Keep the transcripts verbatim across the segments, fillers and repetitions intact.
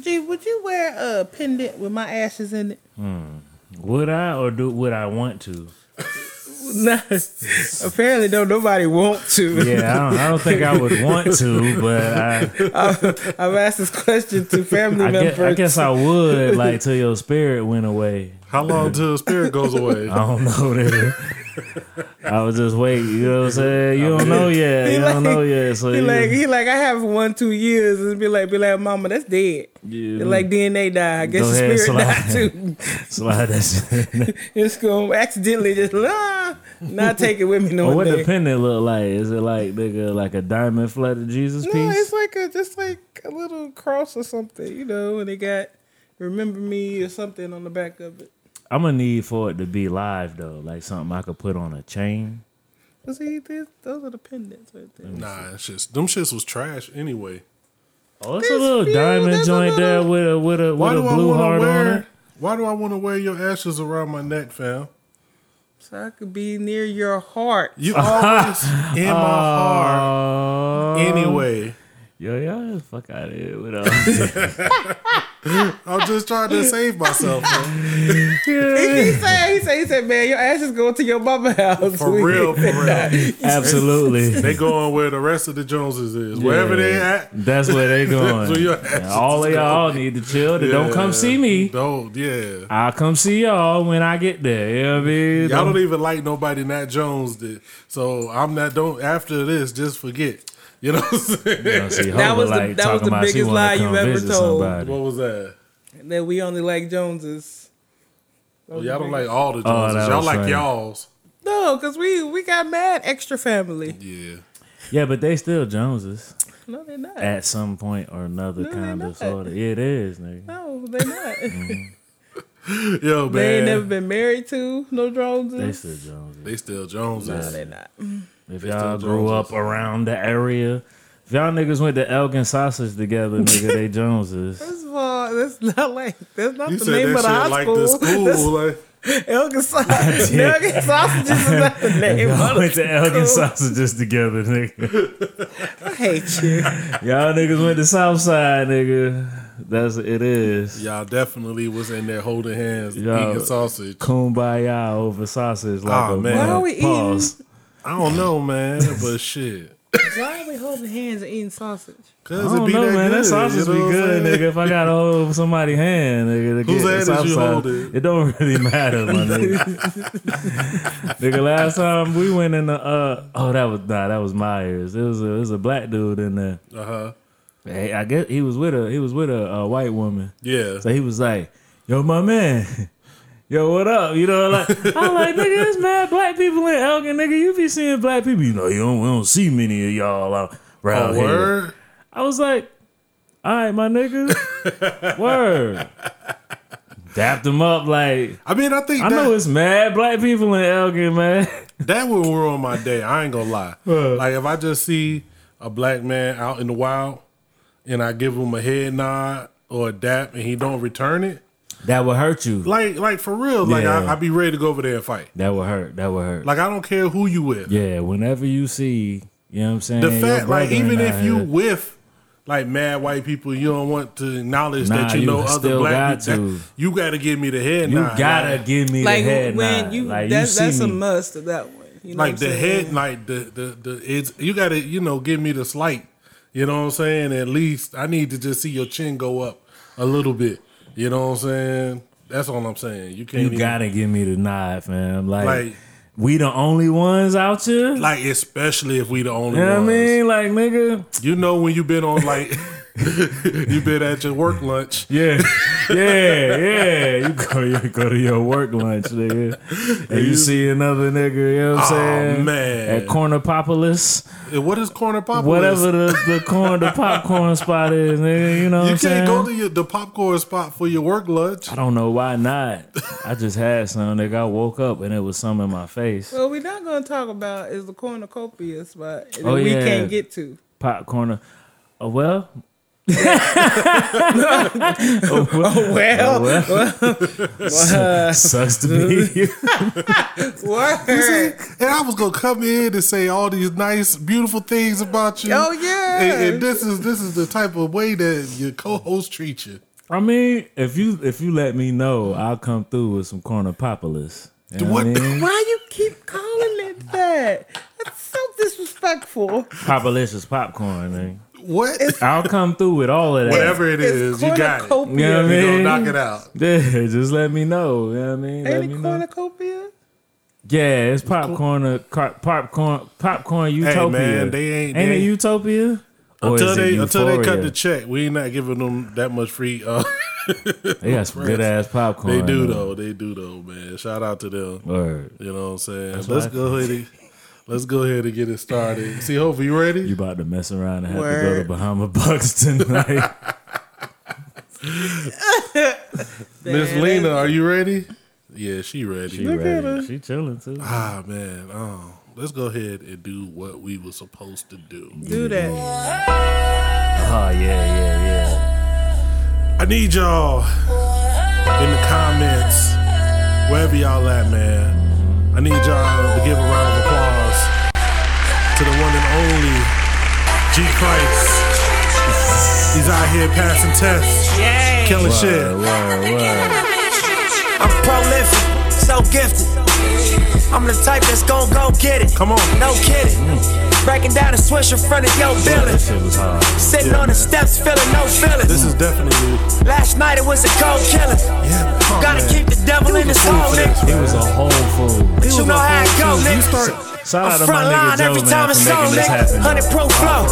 Gee, would you wear a pendant with my ashes in it? Hmm. Would I or do would I want to? No, apparently don't nobody want to. Yeah, I don't, I don't think I would want to, but I, I, I've asked this question to family I members. Guess, I guess I would, like, till your spirit went away. How long till the spirit goes away? I don't know. That. I was just waiting. You know what I'm saying? You don't know yet. You like, don't know yet. So he yeah. like he like I have one two years and be like be like mama, that's dead. Yeah. Like D N A died. I guess the spirit slide. died too. Slide that. It's gonna accidentally just ah, not take it with me no more. What the pendant look like? Is it like nigga like a diamond flooded Jesus no, piece? No, it's like a just like a little cross or something, you know, and they got remember me or something on the back of it. I'm gonna need for it to be live though, like something I could put on a chain. See, this, those are the pendants right there. Nah, it's just them shits was trash anyway. Oh, it's this a little few, diamond joint little... there with a with a why with a blue heart wear, on it. Why do I want to wear your ashes around my neck, fam? So I could be near your heart. You always in my heart anyway. Yo, y'all just fuck out of here with all. I'm just trying to save myself. Man. he, he said, he said, he said, man, your ashes go to your mama house. For real, for real. Absolutely. They going where the rest of the Joneses is. Yeah. Wherever they at. That's where they going. Yeah, all they all need to chill. They yeah. don't come see me. Don't, yeah. I'll come see y'all when I get there. You know what I mean? Y'all don't even like nobody not Jones did. So I'm not, don't, after this, just forget. You know what I'm saying? You know, see, that was like, the, that was the biggest lie you ever told. Somebody. What was that? That we only like Joneses. Well, y'all don't like all the Joneses. Oh, y'all like right. y'all's. No, because we, we got mad extra family. Yeah. Yeah, but they still Joneses. No, they're not. At some point or another no, kind of sort of. Yeah, it is, nigga. No, they're not. mm-hmm. Yo, man. They ain't never been married to no Joneses. They still Joneses. They still Joneses. No, they're not. If y'all grew up around the area, if y'all niggas went to Elgin Sausage together, nigga, they Joneses. First of all, that's not like that's not you the name of the high like school. school like... Elgin Sausage, Elgin Sausages is not the name. Y'all of went to Elgin Sausages together, nigga. I hate you. Y'all niggas went to Southside, nigga. That's it is. Y'all definitely was in there holding hands, y'all eating sausage. Kumbaya over sausage. Like oh, a man. Why are we pause. Eating? I don't know, man, but shit. Why are we holding hands and eating sausage? Cause I don't it be know, that man. Good, that sausage you know be good, nigga. If I gotta hold somebody's hand, nigga, to whose hand did you hold it? It don't really matter, my nigga. Nigga, last time we went in the uh, oh, that was nah, that was Myers. It was a, it was a black dude in there. Uh huh. Hey, I guess he was with a he was with a, a white woman. Yeah. So he was like, "Yo, my man." Yo, what up? You know, like I'm like, nigga, there's mad black people in Elgin, nigga. You be seeing black people, you know, you don't, we don't see many of y'all out around oh, here. Word? I was like, all right, my nigga, word. Dapped them up like. I mean, I think I that, know it's mad black people in Elgin, man. That would ruin my day. I ain't gonna lie. What? Like if I just see a black man out in the wild, and I give him a head nod or a dap, and he don't return it. That would hurt you. Like, like for real. Yeah. Like, I, I'd be ready to go over there and fight. That would hurt. That would hurt. Like, I don't care who you with. Yeah, whenever you see, you know what I'm saying? The fact, like, even if you with, like, mad white people, you don't want to acknowledge nah, that you, you know other black people. That, you got to give me the head nod. You got to give me like, the head nod. You, like, that's, you that's a must of that one. You know like, the head, like, the, the, the, it's, you got to, you know, give me the slight. You know what I'm saying? At least I need to just see your chin go up a little bit. You know what I'm saying? That's all I'm saying. You can't. You even, gotta give me the nod, fam. Like, like we the only ones out here. Like especially if we the only you know ones. You know what I mean? Like nigga. You know when you been on like you been at your work lunch. Yeah. Yeah, yeah. You go you go to your work lunch, nigga. And you, you see another nigga, you know what I'm oh, saying? Oh man. At Corner Populous. What is Corner Populous? Whatever the, the corn the popcorn spot is, nigga. You know what you I'm saying? You can't go to your, the popcorn spot for your work lunch. I don't know why not. I just had some, nigga. I woke up and it was some in my face. Well, we're not gonna talk about is the cornucopia spot that oh, yeah. we can't get to. Popcorn. Oh, well, oh, oh, well, oh, well. well. Sucks to be you. What? You see, and I was gonna come in and say all these nice, beautiful things about you. Oh yeah. And, and this is this is the type of way that your co-host treats you. I mean, if you if you let me know, I'll come through with some Corner Populous. You know what? What I mean? Why you keep calling it that? That's so disrespectful. Populicious popcorn, man. What? I'll come through with all of that. Whatever it is, you got it. You know what I mean? You're gonna knock it out. Yeah, just let me know. You know what I mean? Ain't it cornucopia? Yeah, it's popcorn, popcorn, popcorn utopia. Hey man, they ain't. Ain't they, it utopia? Until they euphoria? Until they cut the check, we ain't not giving them that much free. Uh, they got some good ass popcorn. They do man. though. They do though, man. Shout out to them. Word. You know what I'm saying? That's Let's go ahead and. Let's go ahead and get it started. See, hopefully you ready? You about to mess around and have Word. to go to Bahama Bucks tonight. Miss Lena, are you ready? Yeah, she ready. She Look ready. At her. She chilling too. Ah man, oh, let's go ahead and do what we were supposed to do. Do that. Oh yeah, yeah, yeah. I need y'all in the comments, wherever y'all at, man. I need y'all to give a round of applause to the one and only G. Christ. He's out here passing tests, Yay. killing wow, shit. Wow, wow. I'm prolific, so gifted. I'm the type that's gon' go get it. Come on, no kidding. Mm. Breaking down a swish in front of your building. Sitting yeah. on the steps, feeling no feelings. This is definitely you. Last night it was a cold killing. Yeah, on, gotta man. keep the devil in his hole, nigga. He was a whole fool. But you know how it go, nigga. Shout out to my nigga Joe, every time man, for making this happen. one hundred pro flow,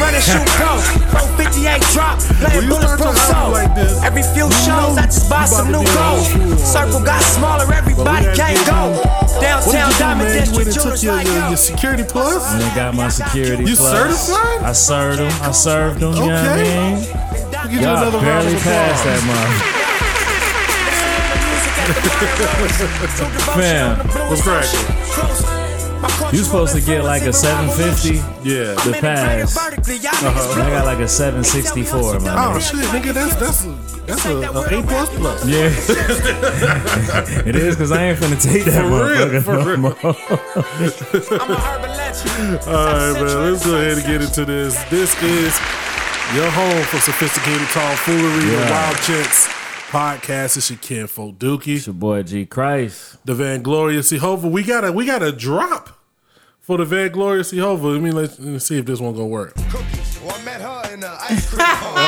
run and shoot pro, four fifty-eight drop, playing bulletproof soul. Every few shows, I just buy some new gold. Circle got smaller, everybody can't go. Downtown Diamond District, Jewelers like yo. Your security plus? I got my security plus. You certified? I served him, I served him, you know what I mean? Y'all barely passed that month. Man, what's cracking? You supposed to get like a seven fifty yeah. to pass. Uh-huh. I got like a seven sixty-four, man. Oh shit, nigga, that's that's a, that's a, a A plus plus. Yeah, it is because I ain't finna take that motherfucker no more. All right, man, let's go ahead and get into this. This is your home for sophisticated tomfoolery yeah. and wild chicks. Podcast. It's your kinfolk Dookie. It's your boy G. Christ. The Vainglorious C-Hova. We got a we got a drop for the Vainglorious C-Hova. Let me let, let me see if this one gonna work. Cookies. Well, I met her in the ice cream parlor.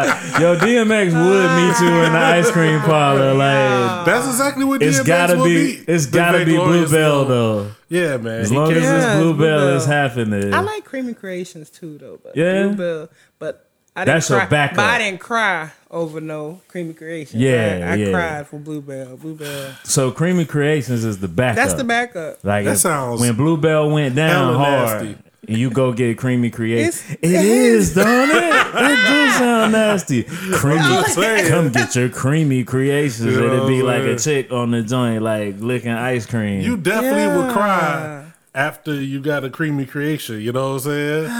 ah, yo, D M X would meet you in the ice cream parlor. Like that's exactly what D M X it's gotta be. Meet. It's gotta be Bluebell though. Yeah, man. As long as yeah, this Bluebell is happening. I like Creamy Creations too though. But yeah, Bluebell, but. I didn't That's cry, her backup. But I didn't cry over no Creamy Creations. Yeah, I, I yeah. cried for Bluebell. Bluebell. So Creamy Creations is the backup. That's the backup. Like that sounds when Bluebell went down hard, nasty. You go get Creamy Creations. It, it is, don't it? It do sound nasty. Creamy, come get your Creamy Creations. You It'd be like a chick on the joint, like licking ice cream. You definitely yeah. would cry after you got a Creamy Creation. You know what I'm saying?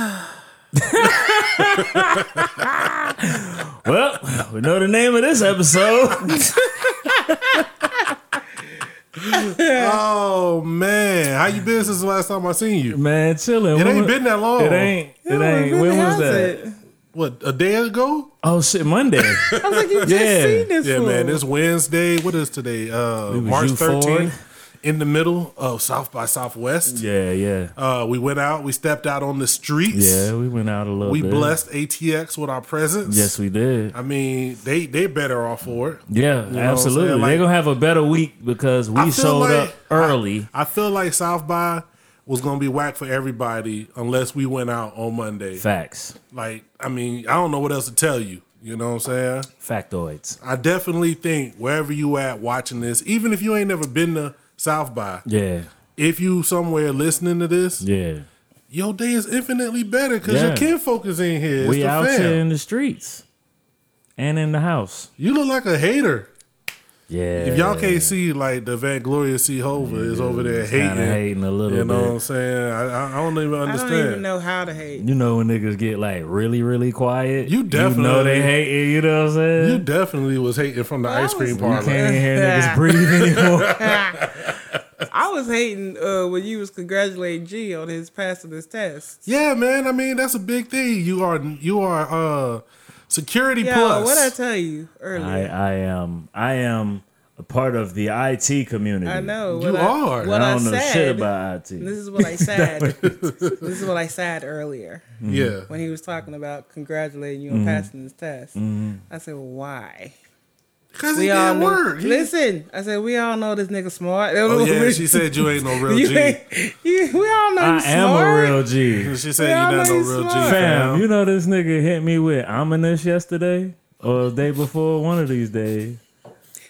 Well, we know the name of this episode. Oh man, how you been since the last time I seen you? Man, chilling. It when ain't was, been that long. It ain't. It ain't. It really when was that? It? What, a day ago? Oh shit, Monday. I was like, you just yeah. seen this. Yeah, fool. Man, it's Wednesday. What is today? Uh, March thirteenth. In the middle of South by Southwest. Yeah, yeah. Uh, we went out. We stepped out on the streets. Yeah, we went out a little we bit. We blessed A T X with our presence. Yes, we did. I mean, they they better off for it. Yeah, you absolutely. Like, they're going to have a better week because we showed like, up early. I, I feel like South by was going to be whack for everybody unless we went out on Monday. Facts. Like, I mean, I don't know what else to tell you. You know what I'm saying? Factoids. I definitely think wherever you at watching this, even if you ain't never been to South by. Yeah. If you somewhere listening to this, yeah, your day is infinitely better because yeah. your kinfolk is in here. It's we out fam. Here in the streets and in the house. You look like a hater. Yeah. If y'all can't see, like, the Vainglorious C-Hova yeah. is over there hating. Kind of hating a little bit. You know bit. What I'm saying? I, I don't even understand. I don't even know how to hate. You know when niggas get, like, really, really quiet? You definitely. You know they hating, you know what I'm saying? You definitely was hating from the well, ice cream parlor. You can't even hear niggas breathe anymore. I was hating uh, when you was congratulating G on his passing his test. Yeah, man. I mean, that's a big thing. You are, you are, uh, security Yo, plus. What I tell you earlier, I, I am, I am a part of the I T community. I know you I, are. What I don't I know said, shit about I T. This is what I said. This is what I said earlier. Mm-hmm. Yeah, when he was talking about congratulating you on mm-hmm. passing his test, mm-hmm. I said, well, why? Because he didn't work. Listen, I said, we all know this nigga smart. Oh, yeah, she said you ain't no real G. You, we all know you smart. I am a real G. She said you not no real G. Fam, you know this nigga hit me with ominous yesterday or the day before, one of these days.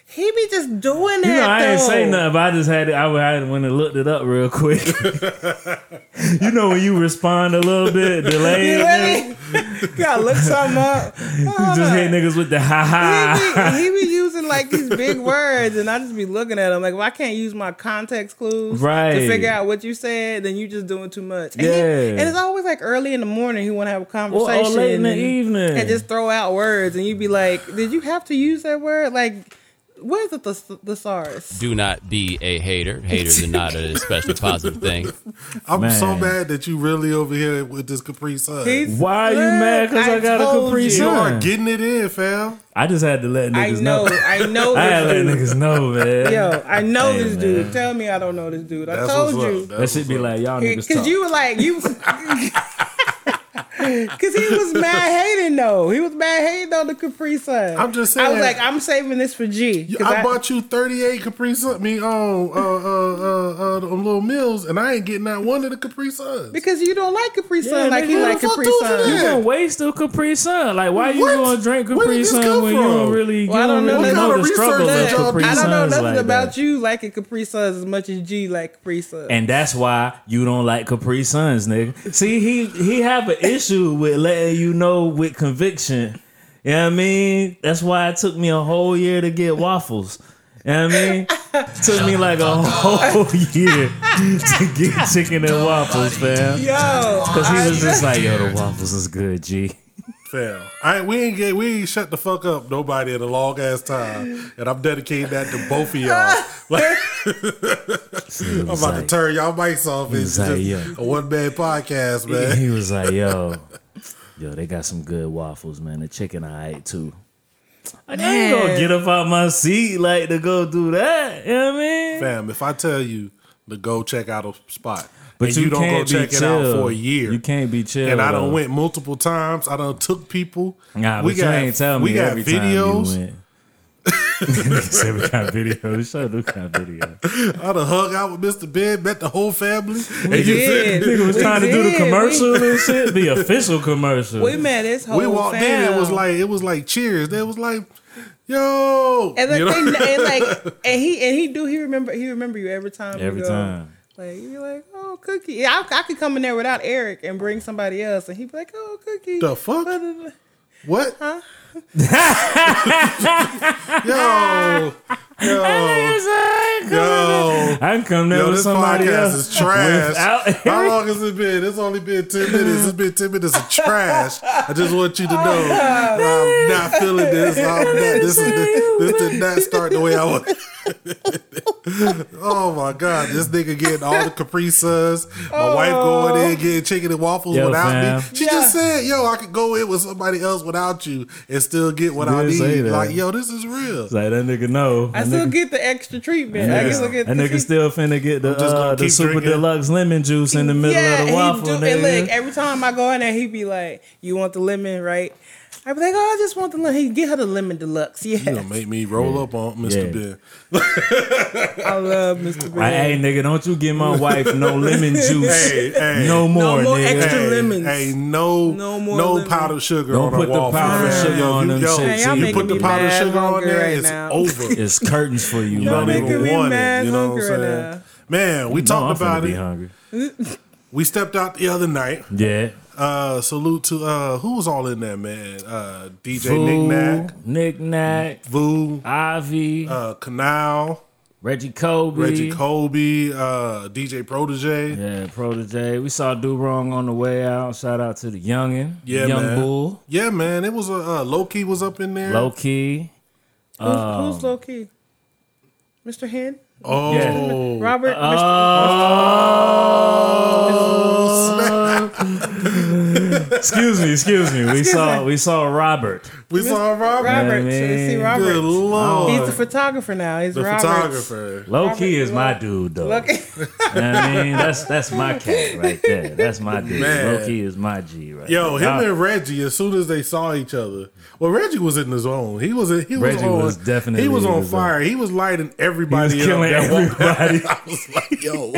He be just doing that, you know, I though. Ain't say nothing, but I just had it. I had when I looked it up real quick. You know when you respond a little bit, delayed. You gotta look something up. Oh, just hit niggas with the ha-ha. He be, he be using, like, these big words, and I just be looking at him like, well, I can't use my context clues right. to figure out what you said, then you just doing too much. And, yeah. he, and it's always, like, early in the morning he want to have a conversation. Or, or late in the and, evening. And just throw out words, and you be like, did you have to use that word? Like... Where's the thesaurus? Do not be a hater. Haters are not an especially positive thing. I'm Man. so mad that you really over here with this Capri Sun. He's Why are you mad? Because I, I got a Capri Sun. You are getting it in, fam. I just had to let niggas I know, know. I know. I had to let niggas know, man. Yo, I know hey, this man. dude. Tell me I don't know this dude. I That's told you. That, that should be like y'all niggas. Because you were like you. Cause he was mad hating though. He was mad hating on the Capri Sun. I'm just saying. I was like, I'm saving this for G. I, I bought you thirty-eight Capri Sun. Me on uh, uh, uh, uh, little meals, and I ain't getting not one of the Capri Suns because you don't like Capri Sun yeah, like he like Capri Sun. You, you gonna waste the Capri Sun? Like why you what? gonna drink Capri Sun when from? you don't really? Well, you don't I don't really know, know the struggle of Capri Suns. I don't know nothing like about that. You liking Capri Suns as much as G like Capri Suns, and that's why you don't like Capri Suns, nigga. See, he he have an issue with letting you know with conviction. You know what I mean? That's why it took me a whole year to get waffles. You know what I mean? It took me like a whole year to get chicken and waffles, fam. Yo, because he was just like, yo, the waffles is good, G. Fail. I we ain't get we ain't shut the fuck up nobody in a long ass time, and I'm dedicating that to both of y'all. Like, so I'm about like, to turn y'all mics off. It's like, just a one man podcast, man. He, he was like, "Yo, yo, they got some good waffles, man. The chicken I ate too. I ain't gonna get up out my seat like to go do that. You know what I mean, fam? If I tell you to go check out a spot." But you, you don't go check it out for a year. You can't be chill. And I done though. went multiple times. I done took people. Nah, we but got, you ain't telling me every videos. time you went. Every kind of video. Show the kind of video. I done hung out with Mister Ben, met the whole family. We and did. You nigga was we trying did. to do the commercial we, and shit, the official commeral. We met his whole family. We walked family. in. It was like it was like Cheers. It was like. Yo, and like, you know? they, and like and he and he do he remember he remember you every time. Every go, time. Like, you'd be like, oh, Cookie. Yeah, I, I could come in there without Eric and bring somebody else, and he'd be like, oh, Cookie. The fuck? What? Huh? Yo. Yo. Yo. I can come there Yo, with somebody else. This podcast is trash. Without Eric? How long has it been? It's only been ten minutes. It's been ten minutes of trash. I just want you to know I'm not feeling this. I'm not, this, is, this, this did not start the way I want it. Oh my God, this nigga getting all the Capri Suns. My oh. wife going in getting chicken and waffles yo, without fam. me. She yeah. just said, yo, I could go in with somebody else without you and still get what I need. Like, yo, this is real. It's like that nigga know. I that still nigga, get the extra treatment. Yeah. I still get that nigga treat. still finna get the uh, the super drinking. deluxe lemon juice in the middle yeah, of the waffle. Do, and look, every time I go in there, he be like, you want the lemon, right? I be like, oh, I just want the lemon. He get her the lemon deluxe. Yeah, you gonna make me roll yeah. up on Mister Yeah. Ben. I love Mister Ben. Hey, nigga, don't you give my wife no lemon juice. Hey, hey, no more, no more nigga. extra hey, lemons. Hey, no, no, more no powdered sugar don't on the waffle. Don't put the powdered sugar yo, on them. Yo, hey, you put the powdered sugar on there, right it's over. It's curtains for you. You don't even want it. You know what I'm saying? Man, we no, talked I'm about it. Be we stepped out the other night. Yeah. Uh, salute to uh, who was all in there, man? Uh, D J Voo, Knick-Knack, Knick-Knack, Voo, Ivy, uh, Canal, Reggie Colby, Reggie Colby, uh, D J Protege. Yeah, Protege. We saw Do Wrong on the way out. Shout out to the youngin, yeah, young man. Bull. Yeah, man. It was a uh, Lowkey was up in there. Lowkey. Who's, um, who's Lowkey? Mister Hen. Oh, yeah. Robert. Oh, Mister Oh, excuse me, excuse me. We excuse saw, me. we saw Robert. We saw Robert. Robert. You know I mean? See Robert. Good Lord. He's a photographer now. He's the Robert. photographer. Lowkey is my dude, though. You know what I mean, that's that's my cat right there. That's my dude. Lowkey is my G right Yo, there. him Robert. and Reggie. As soon as they saw each other, well, Reggie was in the zone. He was. He was Reggie on, was definitely. He was on fire. Zone. He was lighting everybody. He was killing up everybody. I was like, yo.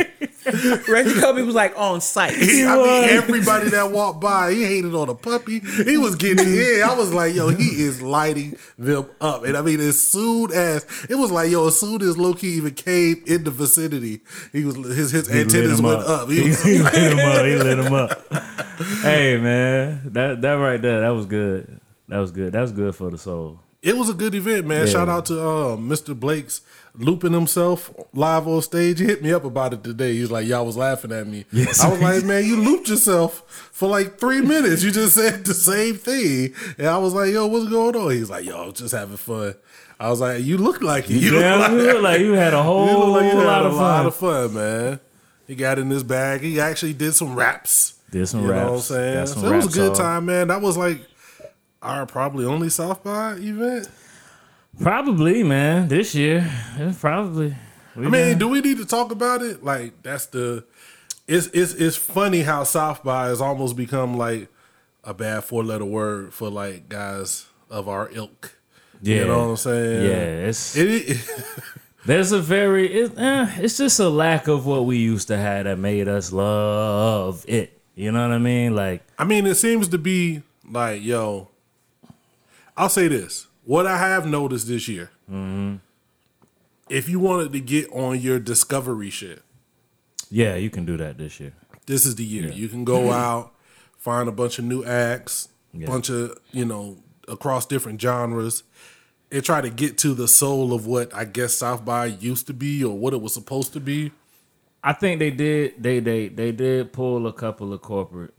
Reggie Colby was like on site. He, I mean, everybody that walked by, he hated on a puppy. He was getting in. I was like, yo. He is lighting them up. And I mean, as soon as it was like, yo, as soon as Lowkey even came in the vicinity, he was his his he antennas went up. up. He, was, he lit him up. He lit him up. Hey man, that that right there, that was good. That was good. That was good for the soul. It was a good event, man. Yeah. Shout out to uh, Mister Blake's looping himself live on stage. He hit me up about it today. He was like, y'all was laughing at me. Yes, I was man. like, man, you looped yourself for like three minutes. You just said the same thing. And I was like, yo, what's going on? He's like, yo, I'm just having fun. I was like, you look like it. You yeah, look like, you look like you had a whole you look like you had lot of fun. A lot of fun, man. He got in this bag. He actually did some raps. Did some you raps. You know what I'm saying? So it was a good time, man. That was like, our probably only South by event? Probably, man. This year. Probably. We I mean, done. do we need to talk about it? Like, that's the... It's it's it's funny how South by has almost become, like, a bad four-letter word for, like, guys of our ilk. Yeah. You know what I'm saying? Yeah. It's, it, it, there's a very... It, eh, it's just a lack of what we used to have that made us love it. You know what I mean? Like... I mean, it seems to be, like, yo... I'll say this. What I have noticed this year, mm-hmm. if you wanted to get on your discovery shit. Yeah, you can do that this year. This is the year. Yeah. You can go mm-hmm. out, find a bunch of new acts, yeah. bunch of, you know, across different genres, and try to get to the soul of what I guess South by used to be or what it was supposed to be. I think they did they they they did pull a couple of corporate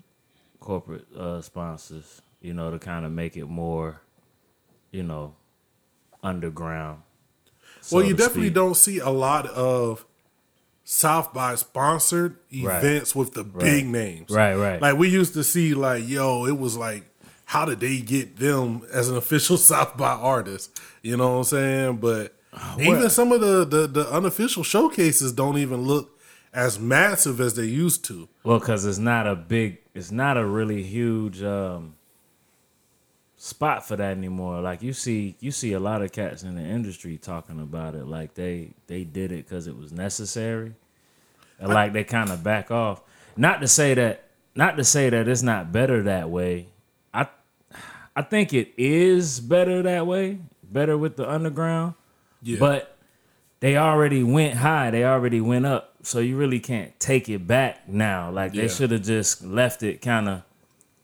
corporate uh, sponsors, you know, to kind of make it more you know, underground. So well, you definitely speak. don't see a lot of South by sponsored events right. with the right. big names. Right, right. Like we used to see like, yo, it was like, how did they get them as an official South by artist? You know what I'm saying? But what? even some of the, the, the unofficial showcases don't even look as massive as they used to. Well, because it's not a big, it's not a really huge... Um, spot for that anymore. Like you see you see a lot of cats in the industry talking about it like they they did it because it was necessary, and like they kind of back off. Not to say that not to say that it's not better that way. I I think it is better that way, better with the underground, yeah. but they already went high, they already went up, so you really can't take it back now. Like yeah. they should have just left it kind of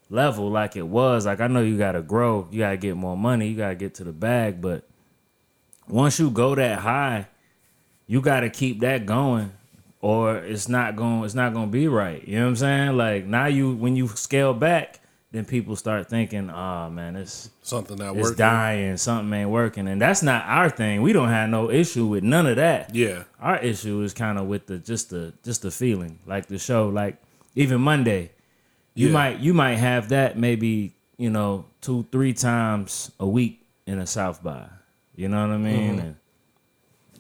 level like it was. Like I know you gotta grow, you gotta get more money, you gotta get to the bag, but once you go that high, you gotta keep that going or it's not going it's not gonna be right. You know what I'm saying? Like now you when you scale back, then people start thinking, oh man, it's something that works. It's dying, something ain't working. And that's not our thing. We don't have no issue with none of that. Yeah. Our issue is kind of with the just the just the feeling, like the show, like even Monday. You yeah. might you might have that maybe, you know, two, three times a week in a South by. You know what I mean? Mm-hmm. And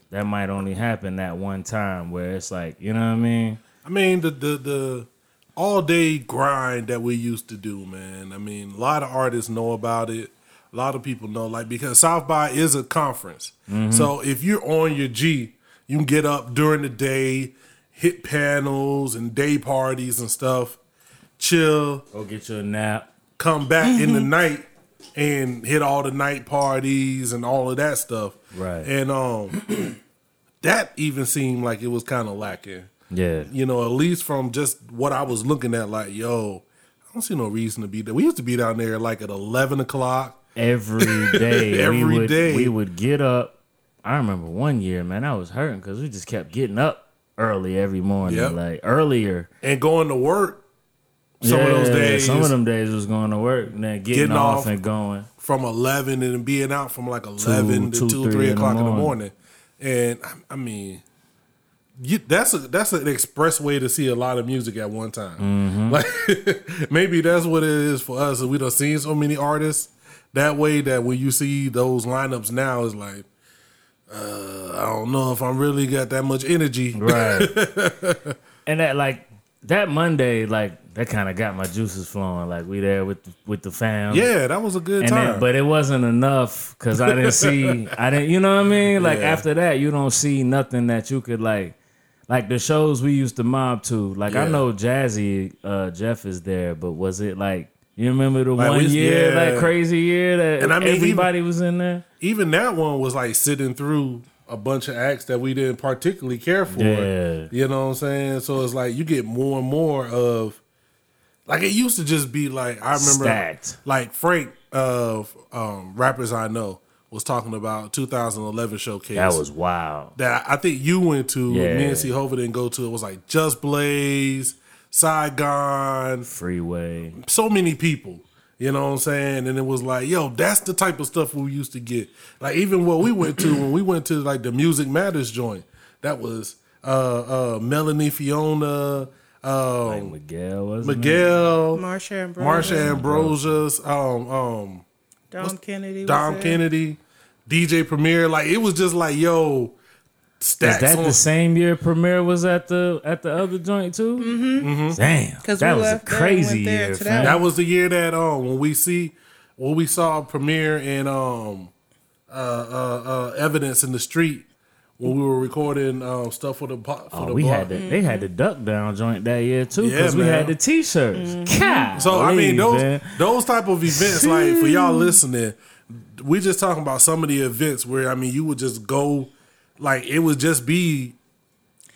that might only happen that one time where it's like, you know what I mean? I mean, the, the, the all day grind that we used to do, man. I mean, a lot of artists know about it. A lot of people know, like, because South by is a conference. Mm-hmm. So if you're on your G, you can get up during the day, hit panels and day parties and stuff. Chill. Go get you a nap. Come back in the night and hit all the night parties and all of that stuff. Right. And um, that even seemed like it was kind of lacking. Yeah. You know, at least from just what I was looking at, like, yo, I don't see no reason to be there. We used to be down there like at eleven o'clock. Every day. Every we would, day. We would get up. I remember one year, man, I was hurting because we just kept getting up early every morning. Yep. Like earlier. And going to work. Some yeah, of those days. Some of them days was going to work and then getting, getting off, off and going. From eleven and being out from like eleven two, to two, three, three o'clock in the morning. And I, I mean... You, that's a, that's an express way to see a lot of music at one time. Mm-hmm. Like maybe that's what it is for us. We done seen so many artists that way that when you see those lineups now, it's like uh, I don't know if I'm really got that much energy, right? And that like that Monday, like that kind of got my juices flowing. Like we there with the, with the fam. Yeah, that was a good and time, then, but it wasn't enough because I didn't see. I didn't, you know what I mean? Like yeah. After that, you don't see nothing that you could like. Like the shows we used to mob to, like yeah. I know Jazzy uh, Jeff is there, but was it like you remember the like one we, year, yeah. that crazy year that and I mean, everybody even, was in there? Even that one was like sitting through a bunch of acts that we didn't particularly care for. Yeah. You know what I'm saying? So it's like you get more and more of like it used to just be like I remember Stacked. Like Frank of um, Rappers I Know. Was talking about two thousand eleven showcase. That was wild. That I think you went to. Yeah. Me and C-Hova didn't go to. It was like Just Blaze, Saigon. Freeway. So many people. You know what I'm saying? And it was like, yo, that's the type of stuff we used to get. Like even what we went to when we went to like the Music Matters joint. That was uh, uh, Melanie Fiona. Um, like Miguel, wasn't Miguel. It? Marsha Ambrosia. Marsha Ambrosia's. Um, um, Dom What's, Kennedy was Dom there. Kennedy, D J Premier. Like it was just like, yo, stats. Is that on- the same year Premier was at the at the other joint too? Mm-hmm. Mm-hmm. Damn. That was a crazy year. That. that was the year that um when we see when we saw Premier and um uh uh, uh Evidence in the Street when we were recording um, stuff for the for oh, the we bar. Had the, mm-hmm. They had the duck down joint that year too because yeah, we had the t-shirts. Mm-hmm. God, so I mean those man. those type of events like for y'all listening, we just talking about some of the events where I mean you would just go like it would just be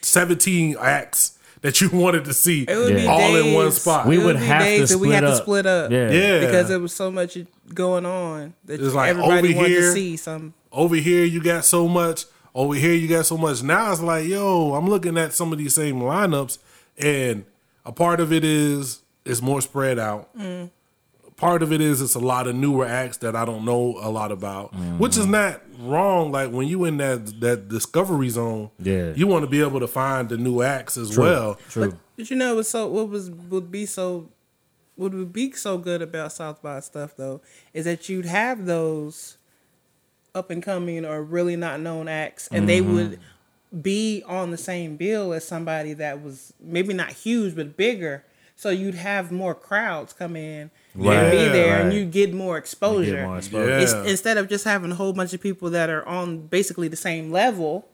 seventeen acts that you wanted to see all days, in one spot. We would, would have days to split we had up. to split up yeah. yeah, because there was so much going on that it's like, everybody wanted here, to see some. Over here you got so much. Over here, you got so much. Now it's like, yo, I'm looking at some of these same lineups, and a part of it is it's more spread out. Mm. Part of it is it's a lot of newer acts that I don't know a lot about, mm. which is not wrong. Like when you in that that discovery zone, yeah. you want to be able to find the new acts as True. well. True. But, but you know, what's so what was would be so what would be so good about South by stuff though is that you'd have those up and coming or really not known acts, and mm-hmm. they would be on the same bill as somebody that was maybe not huge but bigger. So you'd have more crowds come in right. and be there, right. and you get more exposure. Get more exposure. Yeah. Instead of just having a whole bunch of people that are on basically the same level,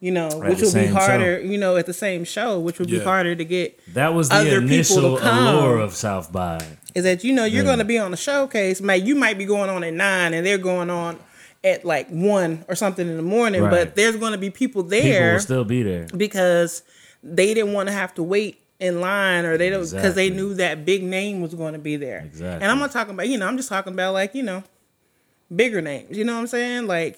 you know, right, which would be harder. Show. You know, at the same show, which would yeah. be harder to get. That was the other initial allure of South by. Is that you know you're yeah. going to be on a showcase, mate? You might be going on at nine, and they're going on at like one or something in the morning, right. but there's going to be people there. People will still be there because they didn't want to have to wait in line, or they don't because exactly. they knew that big name was going to be there. Exactly. And I'm not talking about you know I'm just talking about like you know bigger names. You know what I'm saying? Like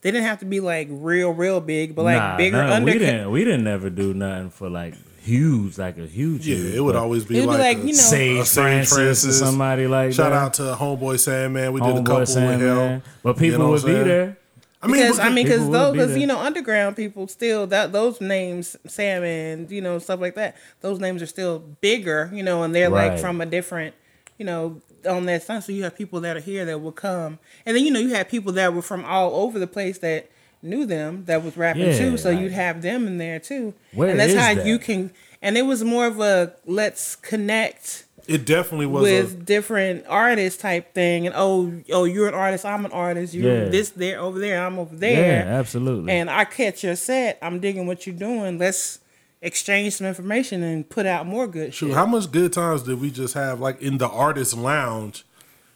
they didn't have to be like real, real big, but like nah, bigger. Nah, under- we didn't. We didn't ever do nothing for like. Huge, like a huge. Yeah, huge, it would always be, like, be like, you know, Sage Francis, Francis or somebody like Shout that. Shout out to Homeboy Sandman. We Homeboy did a couple Sandman. with him. But people you know would be there. I mean, because, I mean, because those, because you know, underground people still that those names, Sam and you know stuff like that. Those names are still bigger, you know, and they're right. like from a different, you know, on that side. So you have people that are here that will come, and then you know you have people that were from all over the place that. Knew them that was rapping yeah, too, so like, you'd have them in there too, where and that's is how that? you can. And it was more of a let's connect. It definitely was with a, different artists type thing, and oh, oh, you're an artist, I'm an artist. You yeah. this there over there, I'm over there. Yeah, absolutely. And I catch your set. I'm digging what you're doing. Let's exchange some information and put out more good Shoot, shit. How much good times did we just have like in the artist lounge?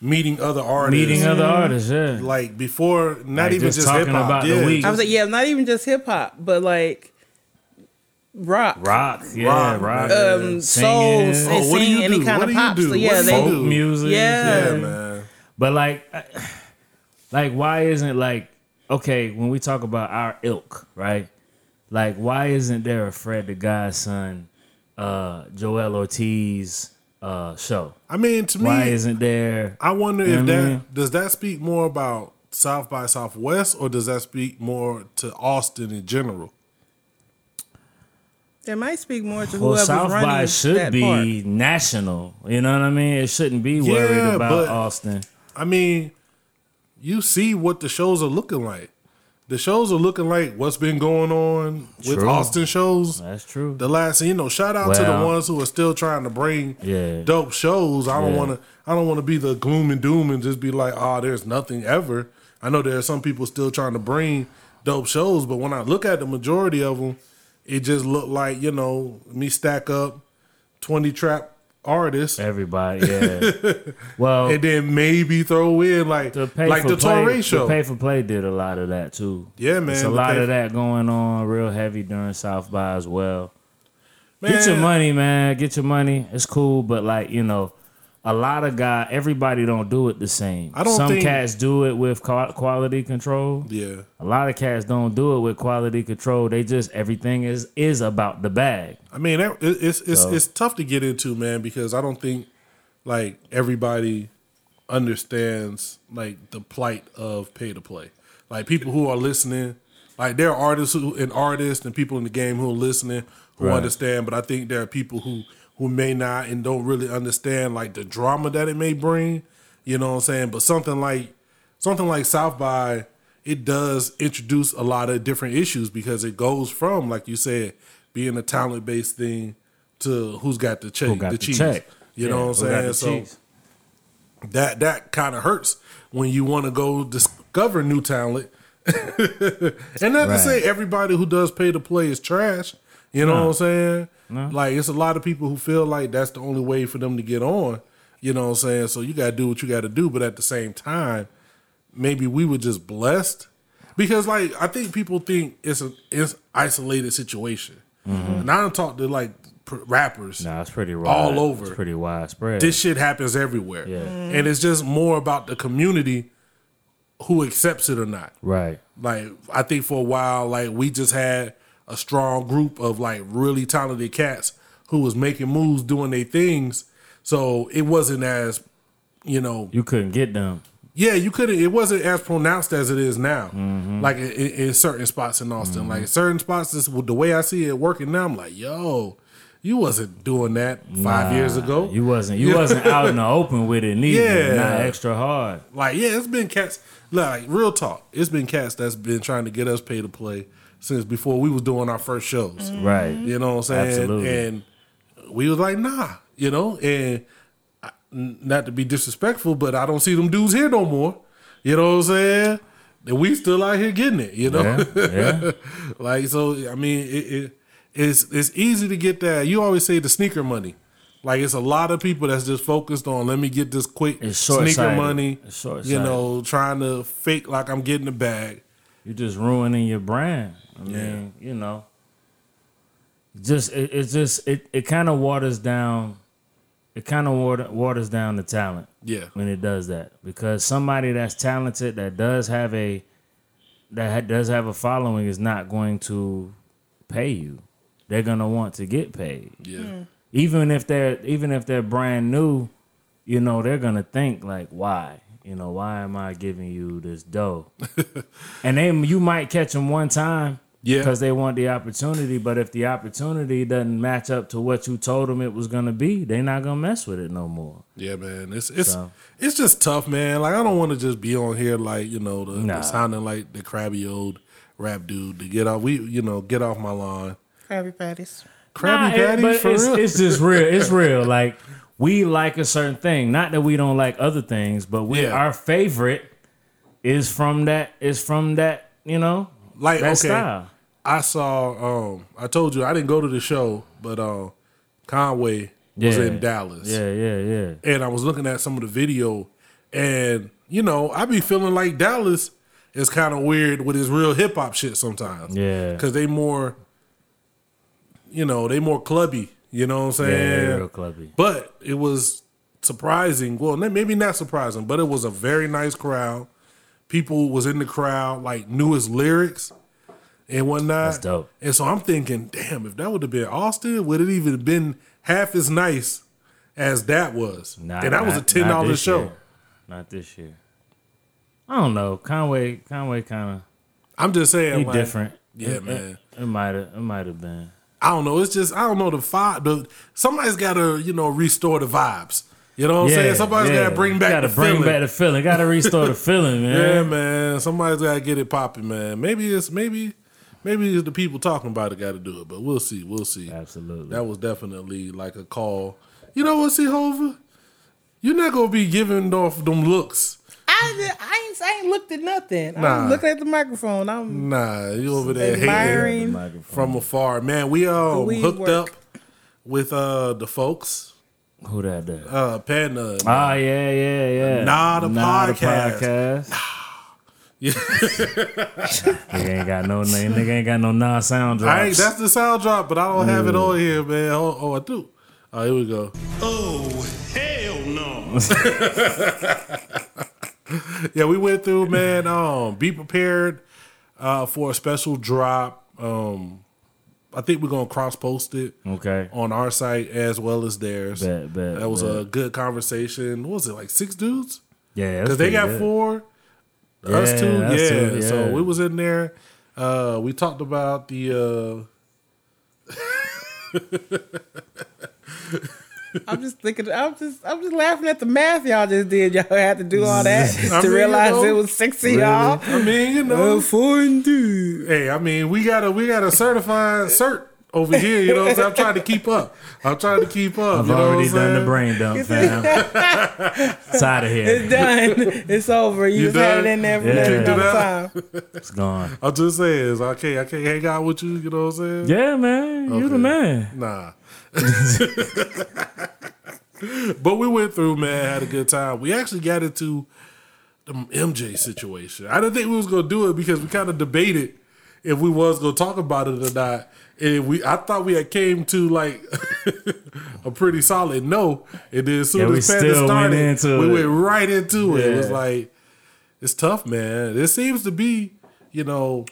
Meeting other artists. Meeting other artists, yeah. Like before, not like even just, just hip hop. Yeah. I was like, yeah, not even just hip hop, but like rock, rock, yeah, rock, rock um, soul, singing. Oh, what do you any do? Kind what of do pop, do? So, yeah, what they folk do music, yeah. yeah, man. But like, like, why isn't like okay when we talk about our ilk, right? Like, why isn't there a Fred the Godson, uh, Joel Ortiz? Uh, show. I mean, to me, why isn't there? I wonder you know if that mean? Does that speak more about South by Southwest, or does that speak more to Austin in general? It might speak more to well, whoever's South running by should that be part. National. You know what I mean? It shouldn't be worried yeah, about but, Austin. I mean, you see what the shows are looking like. The shows are looking like what's been going on true. With Austin shows. That's true. The last, you know, shout out well, to the ones who are still trying to bring yeah. dope shows. I yeah. don't want to. I don't want to be the gloom and doom and just be like, oh, there's nothing ever. I know there are some people still trying to bring dope shows, but when I look at the majority of them, it just looked like you know me stack up twenty trap artists, everybody, yeah. Well, and then maybe throw in like the like the Torre show. The Pay for Play did a lot of that too. Yeah, man, it's a lot of that going on real heavy during South by as well. Man. Get your money, man. Get your money. It's cool, but like you know, a lot of guys, everybody don't do it the same. I don't. Some think... cats do it with quality control. Yeah, a lot of cats don't do it with quality control. They just everything is is about the bag. I mean, it's it's so. it's tough to get into, man, because I don't think like everybody understands like the plight of pay to play. Like people who are listening, like there are artists who and artists and people in the game who are listening who right. understand, but I think there are people who. who may not and don't really understand like the drama that it may bring, you know what I'm saying? But something like something like South by, it does introduce a lot of different issues because it goes from, like you said, being a talent-based thing to who's got the check, got the, the cheese. Check. You yeah, know what I'm saying? So cheese. that that kind of hurts when you want to go discover new talent. And not right. to say everybody who does pay to play is trash. You know no. what I'm saying? No. Like, it's a lot of people who feel like that's the only way for them to get on. You know what I'm saying? So you got to do what you got to do. But at the same time, maybe we were just blessed. Because, like, I think people think it's an it's isolated situation. Mm-hmm. And I don't talk to, like, pr- rappers nah, it's pretty wide. all over. It's pretty widespread. This shit happens everywhere. Yeah. Mm-hmm. And it's just more about the community who accepts it or not. Right. Like, I think for a while, like, we just had... a strong group of like really talented cats who was making moves, doing their things. So it wasn't as, you know, you couldn't get them. Yeah, you couldn't. It wasn't as pronounced as it is now. Mm-hmm. Like in, in certain spots in Austin, mm-hmm. like certain spots. This the way I see it working now. I'm like, yo, you wasn't doing that five nah, years ago. You wasn't. You wasn't out in the open with it neither. Yeah, not extra hard. Like yeah, it's been cats. Like real talk, it's been cats that's been trying to get us pay to play. Since before we was doing our first shows. Right. You know what I'm saying? Absolutely. And we was like, nah, you know? And I, not to be disrespectful, but I don't see them dudes here no more. You know what I'm saying? And we still out here getting it, you know? Yeah, yeah. Like, so, I mean, it, it it's it's easy to get that. You always say the sneaker money. Like, it's a lot of people that's just focused on, let me get this quick sneaker money. It's short-sighted. You know, trying to fake like I'm getting the bag. You're just ruining your brand. I mean, yeah. you know, just it, it just it, it kind of waters down, it kind of water, waters down the talent. Yeah, when it does that, because somebody that's talented that does have a that does have a following is not going to pay you. They're gonna want to get paid. Yeah, mm. even if they're even if they're brand new, you know, they're gonna think like, why? You know, why am I giving you this dough? And they, you might catch them one time yeah. because they want the opportunity. But if the opportunity doesn't match up to what you told them it was going to be, they're not going to mess with it no more. Yeah, man. It's it's so. it's just tough, man. Like, I don't want to just be on here like, you know, the, nah. the sounding like the crabby old rap dude to get off. We, you know, get off my lawn. Krabby Patties. Krabby nah, Patties, it, for it's, real? It's just real. It's real. Like... We like a certain thing. Not that we don't like other things, but we yeah. our favorite is from that is from that, you know, like that okay. style. I saw um I told you I didn't go to the show, but uh, Conway yeah. was in Dallas. Yeah, yeah, yeah. And I was looking at some of the video and you know, I be feeling like Dallas is kind of weird with his real hip hop shit sometimes. Yeah. Cuz they more you know, they more clubby. You know what I'm saying? Yeah, real clubby. But it was surprising. Well, maybe not surprising, but it was a very nice crowd. People was in the crowd, like, knew his lyrics and whatnot. That's dope. And so I'm thinking, damn, if that would have been Austin, would it even have been half as nice as that was? Not, and that not, was a ten dollars show. Year. Not this year. I don't know. Conway, Conway kind of. I'm just saying. He like, different. Yeah, it, man. It, it might have it might have been. I don't know. It's just, I don't know, the vibe. The, somebody's got to, you know, restore the vibes. You know what I'm yeah, saying? Somebody's yeah. got to bring back gotta the feeling. Got to bring back the feeling. Got to restore the feeling, man. Yeah, man. Somebody's got to get it popping, man. Maybe it's, maybe, maybe it's the people talking about it got to do it, but we'll see. We'll see. Absolutely. That was definitely like a call. You know what, C-Hova? You're not going to be giving off them looks. I, I, ain't, I ain't looked at nothing. Nah. I'm looking at the microphone. I'm nah, you over there admiring hating from afar. Man, we all um, hooked work. up with uh, the folks. Who that? that? Uh, Panda. Oh, yeah, yeah, yeah. Not a Not podcast. A podcast. Nigga ain't got no name. Nigga ain't got no nah sound drops. That's the sound drop, but I don't have Ooh. it on here, man. Oh, oh I do. Oh, right, here we go. Oh, hell no. Yeah, we went through, man. Um, be prepared uh, for a special drop. Um, I think we're gonna cross post it, okay, on our site as well as theirs. Bet, bet, that was bet. a good conversation. What was it, like six dudes? Yeah, because they got good. four. Yeah, us two, yeah. Too, yeah. So we was in there. Uh, we talked about the. Uh... I'm just thinking. I'm just. I'm just laughing at the math y'all just did. Y'all had to do all that to I mean, realize, you know, it was sexy, really? Y'all. I mean, you know, uh, four and two. Hey, I mean, we got a we got a certified cert over here. You know, what I'm saying? I'm trying to keep up. I'm trying to keep up. I've you know already done the brain dump, fam. It's out of here. It's done. It's over. You, you just done? had it in there for yeah. the time. It's gone. I'm just saying. I can't. I can't hang out with you. You know what I'm saying? Yeah, man. Okay. You the man. Nah. But we went through, man, had a good time. We actually got into the M J situation. I didn't think we was gonna do it because we kind of debated if we was gonna talk about it or not, and we I thought we had came to like a pretty solid no, and then as soon yeah, as Panda started went we it. went right into yeah. it. It was like, it's tough, man. It seems to be, you know,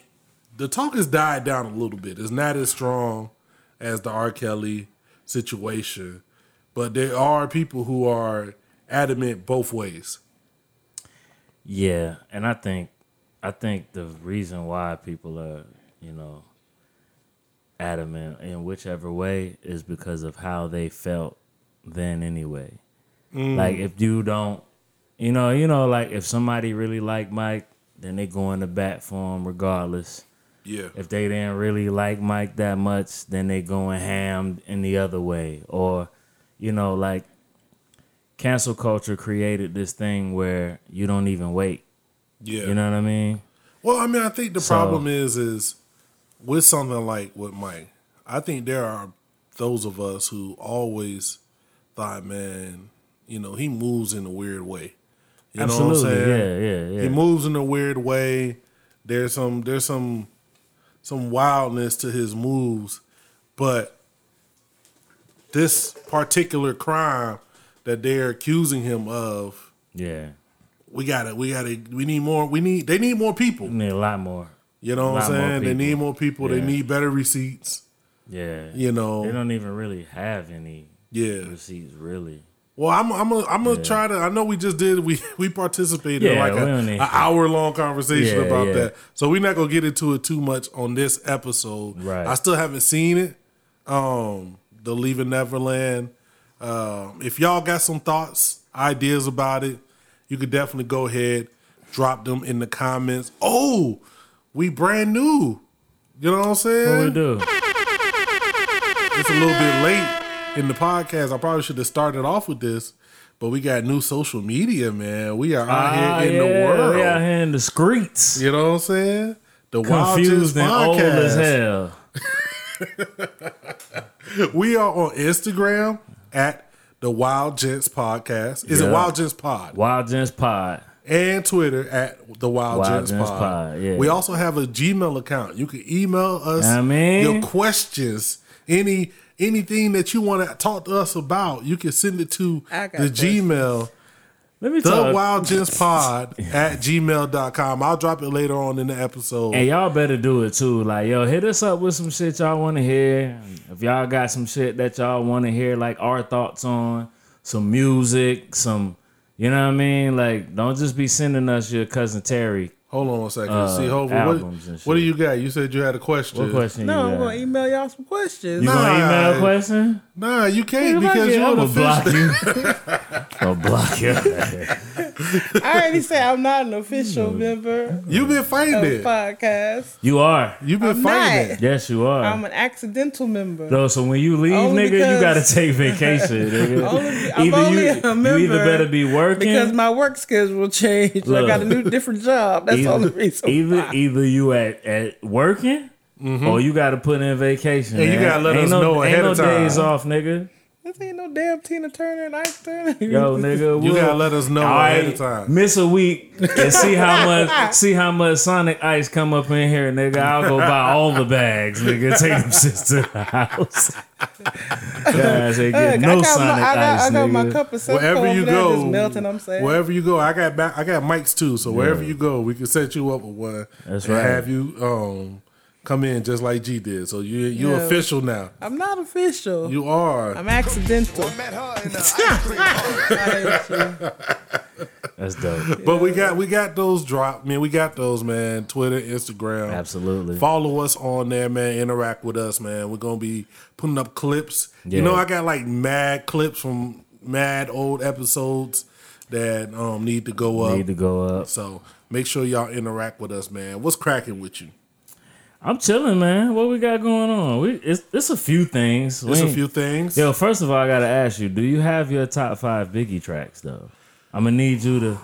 the talk has died down a little bit. It's not as strong as the R. Kelly situation, but there are people who are adamant both ways. Yeah, and I think I think the reason why people are, you know, adamant in whichever way is because of how they felt then anyway. Mm. Like if you don't, you know, you know, like if somebody really liked Mike, then they going to bat for him regardless. Yeah. If they didn't really like Mike that much, then they going ham in the other way. Or, you know, like cancel culture created this thing where you don't even wait. Yeah. You know what I mean? Well, I mean, I think the so, problem is, is with something like with Mike, I think there are those of us who always thought, man, you know, he moves in a weird way. You absolutely. know what I'm saying? Yeah, yeah, yeah. He moves in a weird way. There's some, there's some, some wildness to his moves, but this particular crime that they're accusing him of, yeah, we got it. We got it. We need more. We need. They need more people. We need a lot more. You know what I'm saying? They need more people. Yeah. They need better receipts. Yeah, you know they don't even really have any. Yeah, receipts really. Well, I'm I'm a, I'm gonna yeah. try to. I know we just did. We we participated yeah, in like an hour long conversation yeah, about yeah. that. So we're not gonna get into it too much on this episode. Right. I still haven't seen it. Um, the Leaving Neverland. Um, if y'all got some thoughts, ideas about it, you could definitely go ahead, drop them in the comments. Oh, we brand new. You know what I'm saying? What we do? It's a little bit late in the podcast. I probably should have started off with this, but we got new social media, man. We are out ah, here in yeah, the world. We out here in the streets. You know what I'm saying? The Confused and old as hell. We are on Instagram at the Wild Gents Podcast. Is yep. it Wild Gents Pod? Wild Gents Pod. And Twitter at the Wild, Wild Gents Pod. Pod yeah. We also have a Gmail account. You can email us I mean. your questions Any anything that you want to talk to us about, you can send it to the this. Gmail. Let me the Wild Gents Pod at gmail dot com. I'll drop it later on in the episode. And y'all better do it too. Like, yo, hit us up with some shit y'all want to hear. If y'all got some shit that y'all want to hear, like our thoughts on some music, some, you know what I mean? Like, don't just be sending us your Cousin Terry. Hold on a second. Uh, See, Hova, albums what, and shit. What do you got? You said you had a question. What question? No, you I'm gonna email y'all some questions. You nah, gonna email a question? Nah, you can't because you're gonna block you. I'll block you. I already said I'm not an official member. You've been fighting of it. Podcast. You are. You've been I'm fighting not. It. Yes, you are. I'm an accidental member. No, so when you leave, only nigga, you gotta take vacation. Nigga. Only, I'm either only you, a member. You either better be working because my work schedule changed. Look, I got a new different job. That's Either, reason either, either you at, at working mm-hmm. or you got to put in vacation. Yeah, you got to let ain't us no, know ahead ain't no of time. Days off, nigga. This ain't no damn Tina Turner and Ike Turner. Yo, nigga, we'll, you got to let us know right, ahead of time. Miss a week and see how much see how much Sonic Ice come up in here, nigga. I'll go buy all the bags, nigga. Take them shits to the house. Guys, they get Look, no I got, Sonic I got, Ice, I got, I got my cup of something wherever you go, just melting, I'm saying. Wherever you go, I got back, I got mics too. So wherever yeah. you go, we can set you up with one. That's and right. Have you um. come in just like G did. So you, you're yeah. official now. I'm not official. You are. I'm accidental. I met her in the ice cream. That's dope. But yeah. we got we got those dropped. Man, we got those, man. Twitter, Instagram. Absolutely. Follow us on there, man. Interact with us, man. We're going to be putting up clips. Yeah. You know, I got like mad clips from mad old episodes that um, need to go up. Need to go up. So make sure y'all interact with us, man. What's cracking with you? I'm chilling, man. What we got going on? We It's, it's a few things. It's a few things. Yo, first of all, I got to ask you, do you have your top five Biggie tracks, though? I'm going to need you to...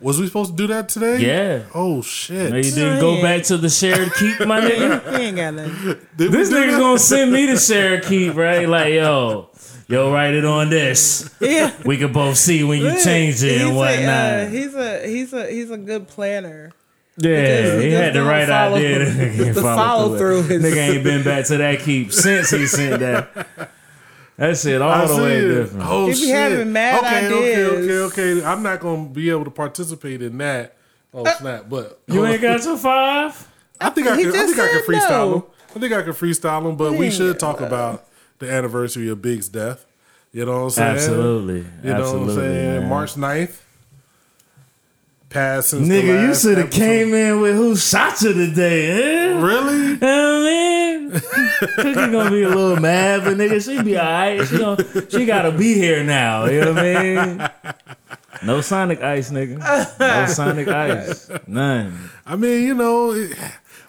Was we supposed to do that today? Yeah. Oh, shit. No, you didn't go back to the shared keep, my nigga? You ain't got nothing. This nigga's going to send me the shared keep, right? Like, yo... Yo, write it on this. Yeah. We can both see when you change it and whatnot. A, uh, he's, a, he's, a, he's a good planner. Yeah, he, he had the right follow, idea. To the follow through. through Nigga ain't been back to that keep since he sent that. That shit all I the way it. Different. Oh, if shit. You having mad okay, ideas. Okay, okay, okay. I'm not going to be able to participate in that. Oh, uh, snap. But you ain't got your five? I think I, can, I, think I can freestyle no. him. I think I can freestyle him, but Dang we should talk it. about the anniversary of Big's death. You know what I'm saying? Absolutely. You know Absolutely, what I'm saying? Man. March ninth. Nigga, you should have came in with who shot you today, eh? Really? I mean, Cookie gonna be a little mad, but nigga, she be all right. She gonna, she gotta be here now. You know what I mean? No Sonic Ice, nigga. No Sonic Ice. None. I mean, you know, it,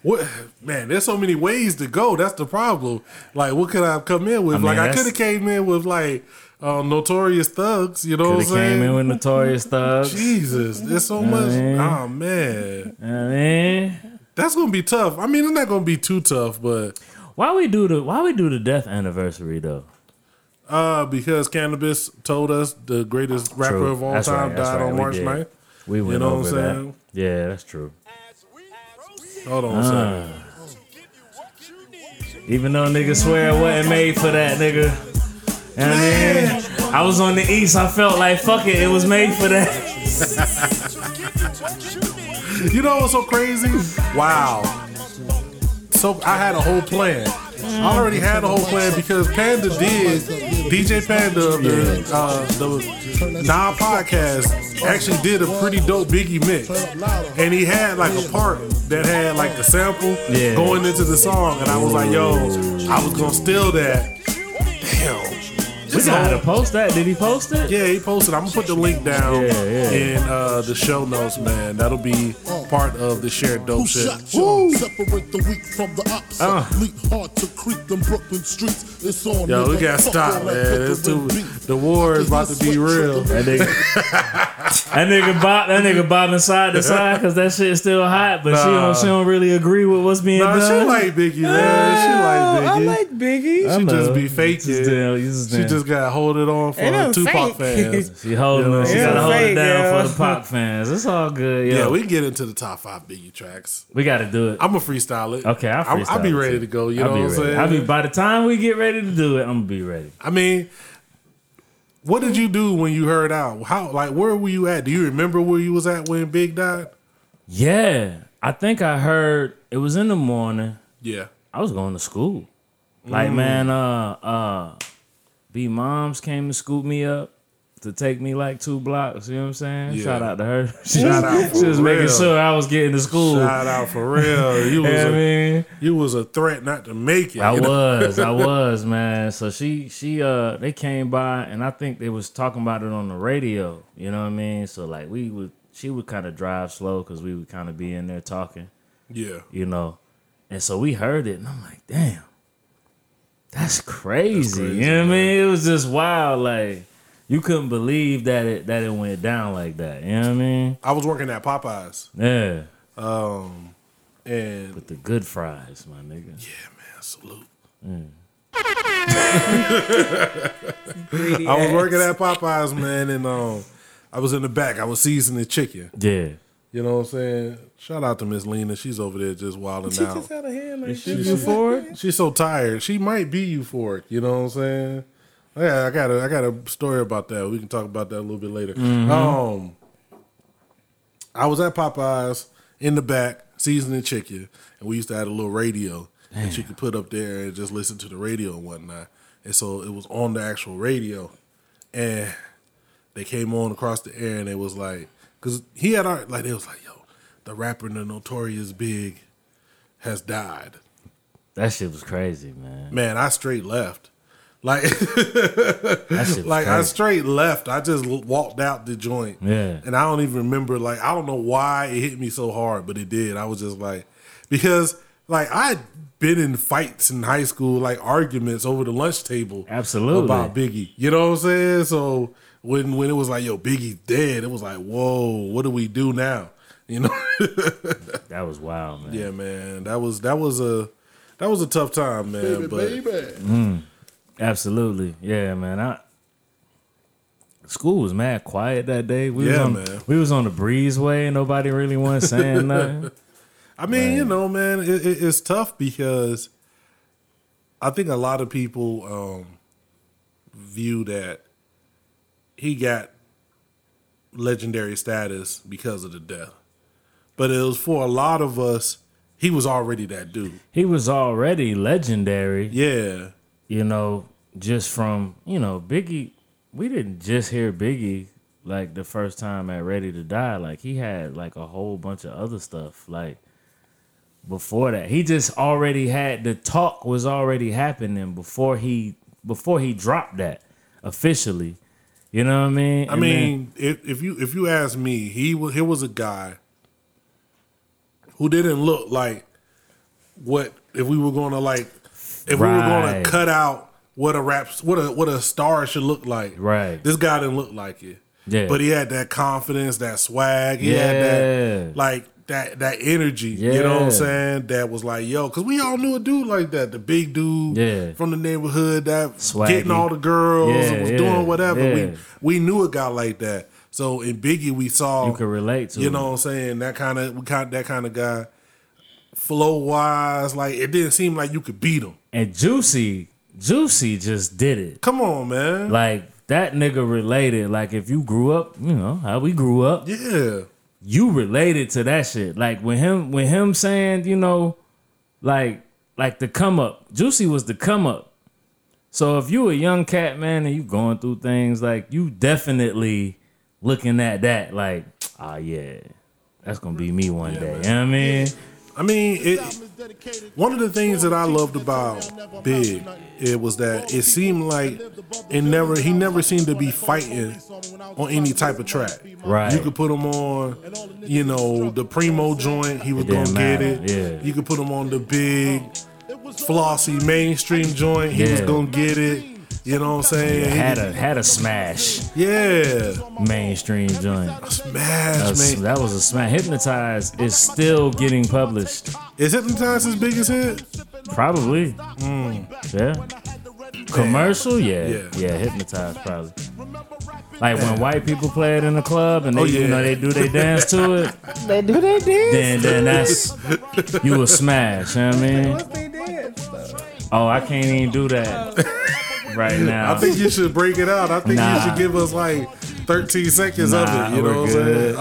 what man? There's so many ways to go. That's the problem. Like, what could I have come in with? I mean, like, I could have came in with like. Uh, Notorious Thugs, you know Could've what I'm saying? Came in with Notorious Thugs. Jesus, there's so much. I mean, oh man, I mean, that's gonna be tough. I mean, it's not gonna be too tough, but why we do the why we do the death anniversary though? Uh, because Cannabis told us the greatest true. rapper of all that's time right, died right, on March ninth. We went you know over what I'm saying? That. Yeah, that's true. Hold on, uh, a second. Even though niggas swear it wasn't made for that, nigga. And man. Then I was on the east. I felt like fuck it. It was made for that. You know what's so crazy? Wow. So I had a whole plan. I already had a whole plan because Panda did D J Panda the uh, the Nah podcast actually did a pretty dope Biggie mix, and he had like a part that had like a sample yeah. going into the song, and I was like, yo, I was gonna steal that. Damn. We got to post that. Did he post it? Yeah, he posted. I'm going to put the link down yeah, yeah. in uh, the show notes, man. That'll be part of the shared dope shit. Woo! Separate the weak from the ops. Leap hard to creep them Brooklyn streets. It's on. Yo, we got to stop, man. It's too, the war is about to be real. That nigga, that nigga bob, that nigga bobbing side to side because that shit is still hot, but nah. she, don't, she don't really agree with what's being nah, done. She like Biggie, man. Oh, she like Biggie. I like Biggie. I she know. just be faking. Just damn, just damn. She just got to hold it on for the Tupac fake. fans. She holding. She got to hold it down girl. for the Pop fans. It's all good. Yo. Yeah, we can get into the top five Biggie tracks. We got to do it. I'm going to freestyle it. Okay, I'll freestyle I'll, I'll be ready to go. You I'll know what I'm saying? I'll be, by the time we get ready to do it, I'm going to be ready. I mean, what did you do when you heard out? How, like, where were you at? Do you remember where you was at when Big died? Yeah. I think I heard, it was in the morning. Yeah. I was going to school. Like, mm. man, uh, uh, B Moms came to scoop me up. To take me like two blocks, you know what I'm saying? Yeah. Shout out to her. Shout out for she was real. Making sure I was getting to school. Shout out for real. You was yeah, a, man. You was a threat not to make it. I was, I was, man. So she, she, uh, they came by, and I think they was talking about it on the radio. You know what I mean? So like we would, she would kind of drive slow because we would kind of be in there talking. Yeah, you know, and so we heard it, and I'm like, damn, that's crazy. That's crazy, you know what I mean? It was just wild, like. You couldn't believe that it that it went down like that. You know what I mean? I was working at Popeyes. Yeah. Um, and with the good fries, my nigga. Yeah, man. Salute. Mm. I was working at Popeyes, man, and um, I was in the back. I was seasoning chicken. Yeah. You know what I'm saying? Shout out to Miss Lena. She's over there just wilding she out. She just out of hand. Like, is she euphoric? She's so tired. She might be euphoric. You know what I'm saying? Yeah, I got a I got a story about that. We can talk about that a little bit later. Mm-hmm. Um, I was at Popeyes in the back seasoning chicken, and we used to have a little radio Damn. that you could put up there and just listen to the radio and whatnot. And so it was on the actual radio, and they came on across the air, and it was like, because he had our like they was like, yo, the rapper the Notorious Big has died. That shit was crazy, man. Man, I straight left. Like, like I straight left. I just walked out the joint. Yeah. And I don't even remember, like, I don't know why it hit me so hard, but it did. I was just like, because, like, I'd been in fights in high school, like arguments over the lunch table. Absolutely. About Biggie. You know what I'm saying? So when, when it was like, yo, Biggie's dead, it was like, whoa, what do we do now? You know? That was wild, man. Yeah, man. That was, that was a, that was a tough time, man. Baby, but, baby. Mm. Absolutely. Yeah, man. I School was mad quiet that day. We yeah, was on, man. We was on the breezeway and nobody really wasn't saying nothing. I mean, man. You know, man, it, it, it's tough because I think a lot of people um, view that he got legendary status because of the death. But it was for a lot of us, he was already that dude. He was already legendary. Yeah. You know, just from, you know, Biggie, we didn't just hear Biggie, like, the first time at Ready to Die. Like, he had, like, a whole bunch of other stuff, like, before that. He just already had, the talk was already happening before he before he dropped that officially. You know what I mean? I and mean, then, if, if you if you ask me, he was, he was a guy who didn't look like what, if we were going to, like, If right. we were going to cut out what a rap, what a what a star should look like, right? This guy didn't look like it, yeah. But he had that confidence, that swag, he yeah. had that like that that energy. Yeah. You know what I'm saying? That was like, yo, because we all knew a dude like that, the big dude yeah. from the neighborhood that Swaggy. Getting all the girls, yeah, and was yeah, doing whatever. Yeah. We we knew a guy like that. So in Biggie, we saw you could relate to. You him. Know what I'm saying? That kind of that kind of guy. Flow wise, like it didn't seem like you could beat him. And Juicy, Juicy just did it. Come on, man. Like that nigga related. Like if you grew up, you know how we grew up. Yeah, you related to that shit. Like when him, when him saying, you know, like like the come up. Juicy was the come up. So if you a young cat, man, and you going through things, like you definitely looking at that, like ah oh, yeah, that's gonna be me one yeah, day. Man. You know what I mean? Yeah. I mean, it, one of the things that I loved about Big, it was that it seemed like it never he never seemed to be fighting on any type of track. Right. You could put him on, you know, the Primo joint, he was going to get it. Yeah. You could put him on the big, flossy, mainstream joint, he yeah. was going to get it. You know what I'm saying? Had a had a smash. Yeah. Mainstream joint. A smash, man. That was a smash. Hypnotized is still getting published. Is Hypnotized his biggest hit? Probably. Mm. Yeah. Commercial? Yeah. Yeah, yeah Hypnotized probably. Like when white people play it in the club and they, oh, yeah. you know, they do they dance to it. They do they dance. Then then that's you will smash. You know what I mean? What's they dance? Oh, I can't even do that right now. I think you should break it out. I think nah. you should give us like thirteen seconds nah, of it. You know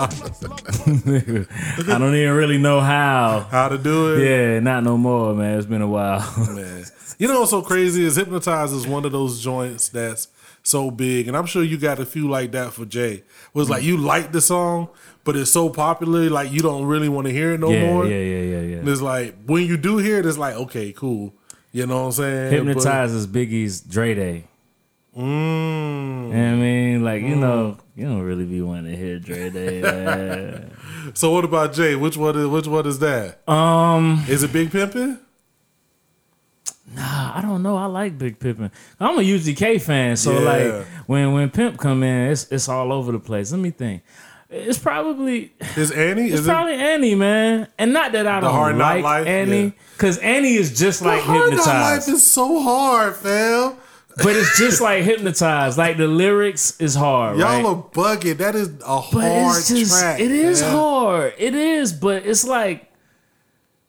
what I'm saying? I don't even really know how how to do it. Yeah, not no more, man. It's been a while. Man. You know what's so crazy is Hypnotize is one of those joints that's so big, and I'm sure you got a few like that for Jay. Was like you like the song, but it's so popular, like you don't really want to hear it no yeah, more. Yeah, yeah, yeah, yeah. And it's like when you do hear it, it's like okay, cool. You know what I'm saying? Hypnotize is Biggie's Dre Day. Mm. You know what I mean, like you mm. know, you don't really be wanting to hear Dre Day. Like. So what about Jay? Which one is which one is that? Um, is it Big Pimpin'? Nah, I don't know. I like Big Pimpin'. I'm a U G K fan, so yeah. like when when Pimp come in, it's it's all over the place. Let me think. It's probably is Annie. It's is probably it? Annie, man. And not that I the don't like life, Annie, because yeah. Annie is just the like hard Hypnotized. Hard Life is so hard, fam. But it's just like Hypnotized. Like the lyrics is hard. Y'all right? are bugging. That is a but hard it's just, track. It is man. hard. It is, but it's like.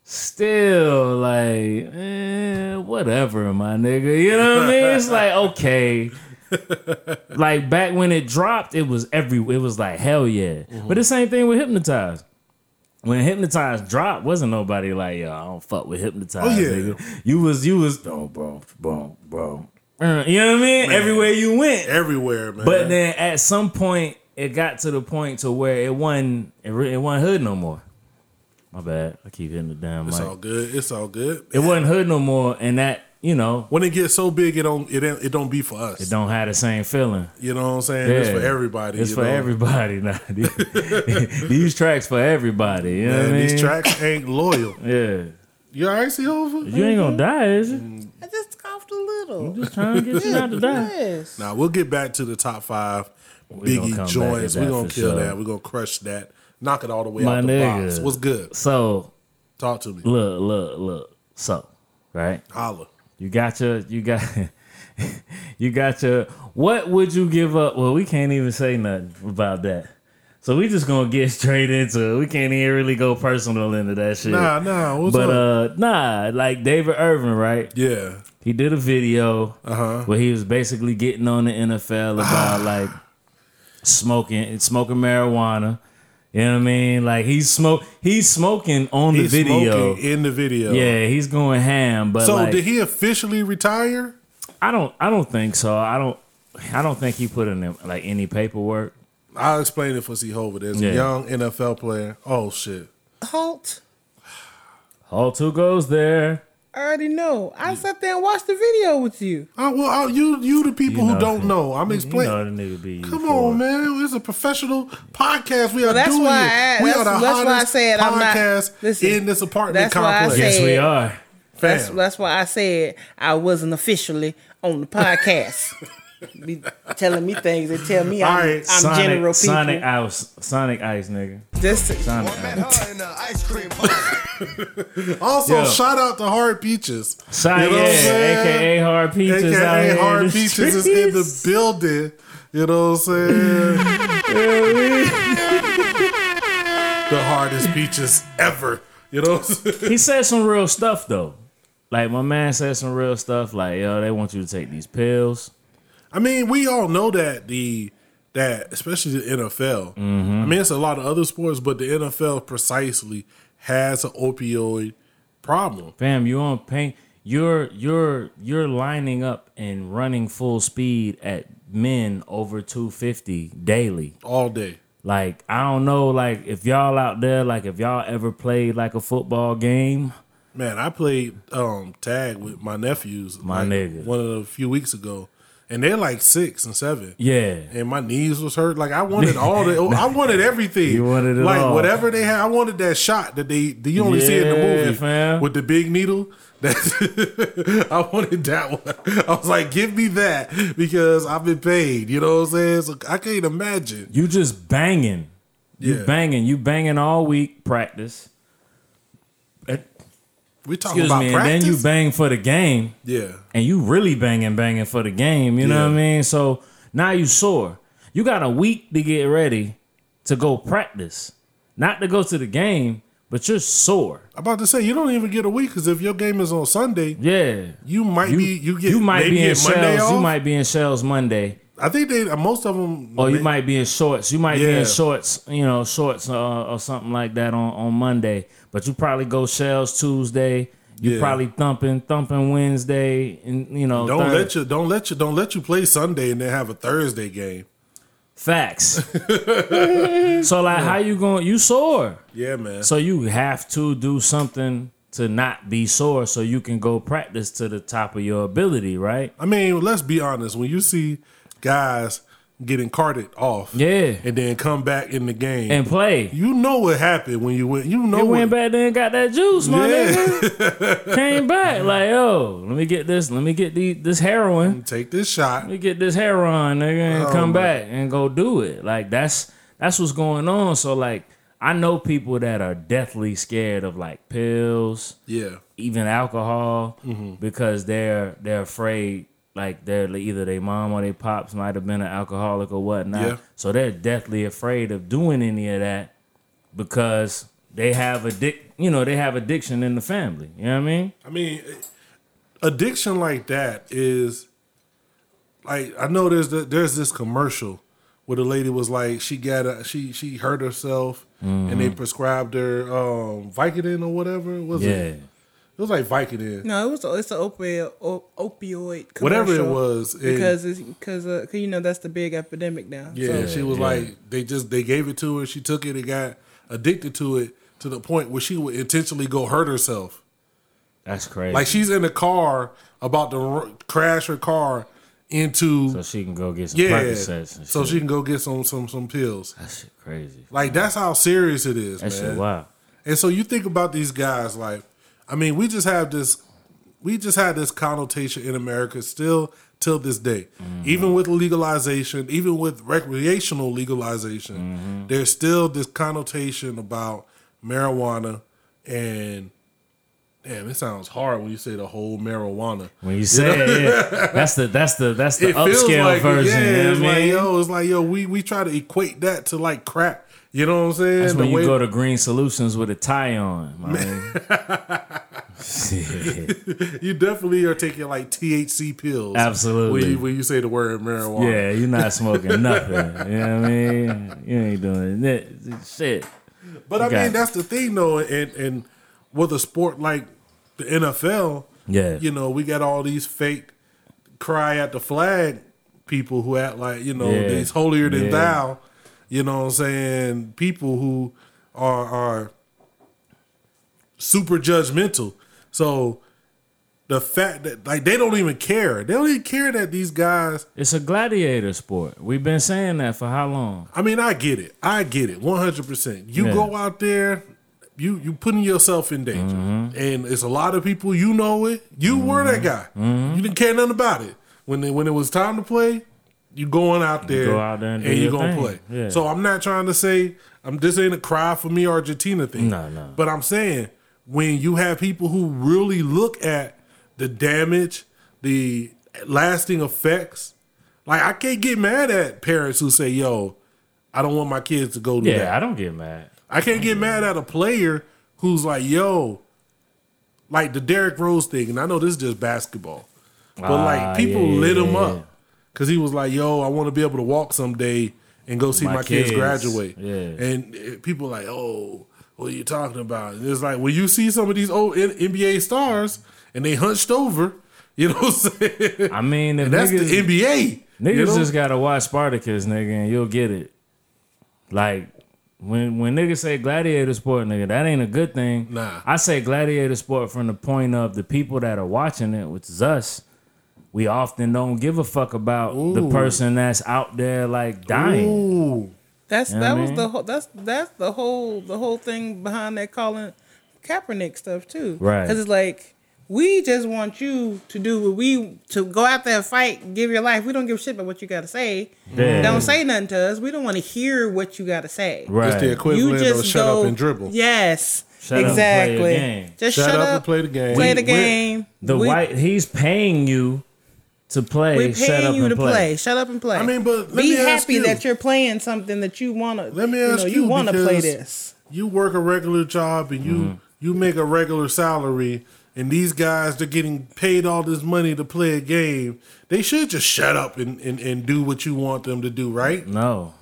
Still like eh, whatever, my nigga. You know what I mean? It's like okay, like back when it dropped, it was every. It was like hell yeah. Mm-hmm. But the same thing with Hypnotize. When Hypnotize dropped, wasn't nobody like yo, I don't fuck with Hypnotize. Oh, yeah. nigga. You was you was boom boom boom boom. You know what I mean? Man. Everywhere you went, everywhere, man. But then at some point, it got to the point to where it wasn't it, it wasn't hood no more. My bad. I keep hitting the damn mic. It's all good. It's all good. It wasn't hood no more, and that you know when it gets so big, it don't it it don't be for us. It don't have the same feeling. You know what I'm saying? Yeah. It's for everybody. It's for know? everybody now. These tracks for everybody. You Man, know what I mean? These tracks ain't loyal. Yeah. You all right, C-Hova? You ain't gonna die, is it? I just coughed a little. I'm just trying to get you not to die. Yes. Now nah, we'll get back to the top five we Biggie joints. We're gonna kill sure. that. We're gonna crush that. Knock it all the way My out the nigga. box. What's good? So, talk to me. Look, look, look. So, right? Holla. You got your, you got, you got your. What would you give up? Well, we can't even say nothing about that. So we just gonna get straight into it. We can't even really go personal into that shit. Nah, nah. What's but up? uh, nah, like David Irving, right? Yeah. He did a video uh-huh. where he was basically getting on the N F L about like smoking, smoking marijuana. You know what I mean? Like he's smoke, he's smoking on the he's video. Smoking in the video, yeah, he's going ham. But so, like, did he officially retire? I don't, I don't think so. I don't, I don't think he put in like any paperwork. I'll explain it for C-Hova. There's yeah. a young N F L player. Oh shit! Halt. Halt. Who goes there? I already know. I sat there and watched the video with you. Oh, well, I, you you the people you know, who don't know. I'm explaining. You know be Come before. on, man. It's a professional podcast. We are well, that's doing why I, it. We that's, are the that's hottest why I said podcast I'm not, listen, in this apartment that's complex. Why I said, yes, we are. That's, that's why I said I wasn't officially on the podcast. Be telling me things and tell me I'm, right. I'm Sonic, general people. Sonic Ice, Sonic Ice, nigga. This Sonic Ice. Also, Yo. shout out to Hard Peaches. Shout you know yeah, A K A Hard Peaches. A K A Hard Peaches is in the building. You know what I'm saying? The hardest peaches ever. You know what I'm saying? He said some real stuff though. Like my man said some real stuff. Like yo, they want you to take these pills. I mean, we all know that the that especially the N F L. Mm-hmm. I mean, it's a lot of other sports, but the N F L precisely has an opioid problem. Fam, you on pain? You're you're you're lining up and running full speed at men over two fifty daily, all day. Like I don't know, like if y'all out there, like if y'all ever played like a football game. Man, I played um, tag with my nephews, my like, nigga, one of the few weeks ago. And they're like six and seven. Yeah. And my knees was hurt. Like I wanted all the, I wanted everything. You wanted it like, all. Like whatever they had. I wanted that shot that they, that you only yeah, see in the movie fam. with the big needle. That I wanted that one. I was like, give me that because I've been paid. You know what I'm saying? So I can't imagine. You just banging. You yeah. banging. You banging all week practice. We talking Excuse about me, practice? And then you bang for the game. Yeah. And you really banging, banging for the game. You yeah. know what I mean? So now you sore. You got a week to get ready to go practice, not to go to the game, but you're sore. I'm about to say, you don't even get a week, because if your game is on Sunday, yeah, you might you, be you get you might maybe be in shells. Off. You might be in shells Monday. I think they most of them. Or you they, might be in shorts. You might yeah. be in shorts. You know, shorts uh, or something like that on, on Monday. But you probably go shells Tuesday. You yeah. probably thumping, thumping Wednesday, and you know. Don't Thursday. let you, don't let you, don't let you play Sunday and then have a Thursday game. Facts. So like, yeah. how you going? You sore. Yeah, man. So you have to do something to not be sore, so you can go practice to the top of your ability, right? I mean, let's be honest. When you see guys getting carted off, yeah, and then come back in the game and play. You know what happened when you went. You know it what, went back there and got that juice, my yeah. nigga. Came back like, yo, let me get this. Let me get the, this heroin. Take this shot. Let me get this heroin, nigga, and oh, come man. back and go do it. Like that's that's what's going on. So like, I know people that are deathly scared of like pills, yeah, even alcohol, mm-hmm. because they're they're afraid. Like they're either their mom or their pops might have been an alcoholic or whatnot. Yeah. So they're deathly afraid of doing any of that because they have addic- you know, they have addiction in the family. You know what I mean? I mean, addiction like that is like, I know there's the, there's this commercial where the lady was like, she got a, she she hurt herself mm-hmm. and they prescribed her um, Vicodin or whatever was yeah. it? It was like Vicodin. No, it was it's an opioid opioid commercial. Whatever it was, it, because it's, cause, uh, cause you know that's the big epidemic now. Yeah, so. she was yeah. like they just they gave it to her. She took it and got addicted to it to the point where she would intentionally go hurt herself. That's crazy. Like she's in a car about to r- crash her car into so she can go get some yeah. Percocets and so shit. She can go get some some some pills. That shit crazy. Like wow. that's how serious it is. That man. Shit wow. And so you think about these guys like. I mean, we just have this, we just had this connotation in America still till this day. Mm-hmm. Even with legalization, even with recreational legalization, mm-hmm. there's still this connotation about marijuana and, damn, it sounds hard when you say the whole marijuana. When you say you know? it, yeah. that's the that's the that's the it upscale like, version. Yeah, you know it's what I mean? like yo, it's like yo, we we try to equate that to like crack. You know what I'm saying? That's when the you way- go to Green Solutions with a tie on, man. You definitely are taking like T H C pills. Absolutely. When you, when you say the word marijuana. Yeah, you're not smoking nothing. You know what I mean? You ain't doing that shit. But you I mean, it. that's the thing though. And, and with a sport like the N F L, yeah, you know, we got all these fake cry at the flag people who act like, you know, yeah. these holier than yeah. thou. You know what I'm saying? People who are are super judgmental. So the fact that like they don't even care. They don't even care that these guys. It's a gladiator sport. We've been saying that for how long? I mean, I get it. I get it. one hundred percent. You yeah. go out there, you you putting yourself in danger. Mm-hmm. And it's a lot of people, you know it. You mm-hmm. were that guy. Mm-hmm. You didn't care nothing about it. When they, when it was time to play, you going out there, you go out there and, and you're going to play. Yeah. So I'm not trying to say, I'm this ain't a cry for me Argentina thing. No, no. But I'm saying when you have people who really look at the damage, the lasting effects, like I can't get mad at parents who say, yo, I don't want my kids to go to yeah, that. Yeah, I don't get mad. I can't I get mad, mad at a player who's like, yo, like the Derrick Rose thing. And I know this is just basketball. But ah, like people yeah, lit yeah, him yeah. up. Because he was like, yo, I want to be able to walk someday and go see my, my kids. kids graduate. Yeah. And people like, oh, what are you talking about? And it's like, when you see some of these old N B A stars and they hunched over, you know what I'm saying? I mean, if and that's niggas, the N B A. Niggas you know? just got to watch Spartacus, nigga, and you'll get it. Like, when when niggas say gladiator sport, nigga, that ain't a good thing. Nah. I say gladiator sport from the point of the people that are watching it, which is us. We often don't give a fuck about Ooh. the person that's out there like dying. Ooh. That's you know that was mean? the whole that's that's the whole the whole thing behind that Colin Kaepernick stuff too. Right. Because it's like we just want you to do what we to go out there and fight, give your life. We don't give a shit about what you gotta say. Damn. Don't say nothing to us. We don't want to hear what you gotta say. Right. It's the equivalent of shut go, up and dribble. Yes. Shut exactly. Up and play the game. Just shut, shut up, up and play the game. Play the game. The we, white he's paying you to play. We're paying shut up you and to play. play. Shut up and play. I mean, but let be me happy you. that you're playing something that you wanna. Let me ask you, know, you, you wanna play this. You work a regular job and you mm-hmm. you make a regular salary, and these guys they're getting paid all this money to play a game. They should just shut up and, and, and do what you want them to do, right? No.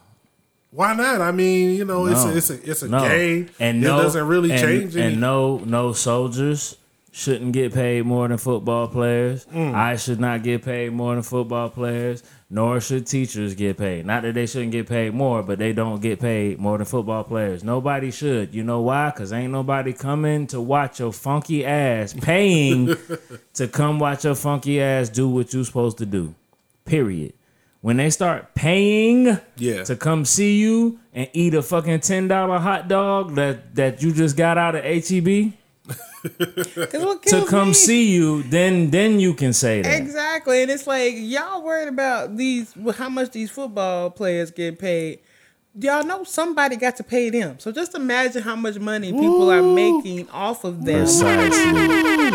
Why not? I mean, you know, no. it's a, it's a, it's a no. game, and it no, doesn't really and, change. Anything. And no, no soldiers shouldn't get paid more than football players. Mm. I should not get paid more than football players, nor should teachers get paid. Not that they shouldn't get paid more, but they don't get paid more than football players. Nobody should. You know why? Because ain't nobody coming to watch your funky ass paying to come watch your funky ass do what you're supposed to do. Period. When they start paying yeah. to come see you and eat a fucking ten dollar hot dog that, that you just got out of H E B to come me. see you, then then you can say that. Exactly. And it's like, y'all worried about these how much these football players get paid. Y'all know somebody got to pay them. So just imagine how much money people Ooh. are making off of them. Precisely.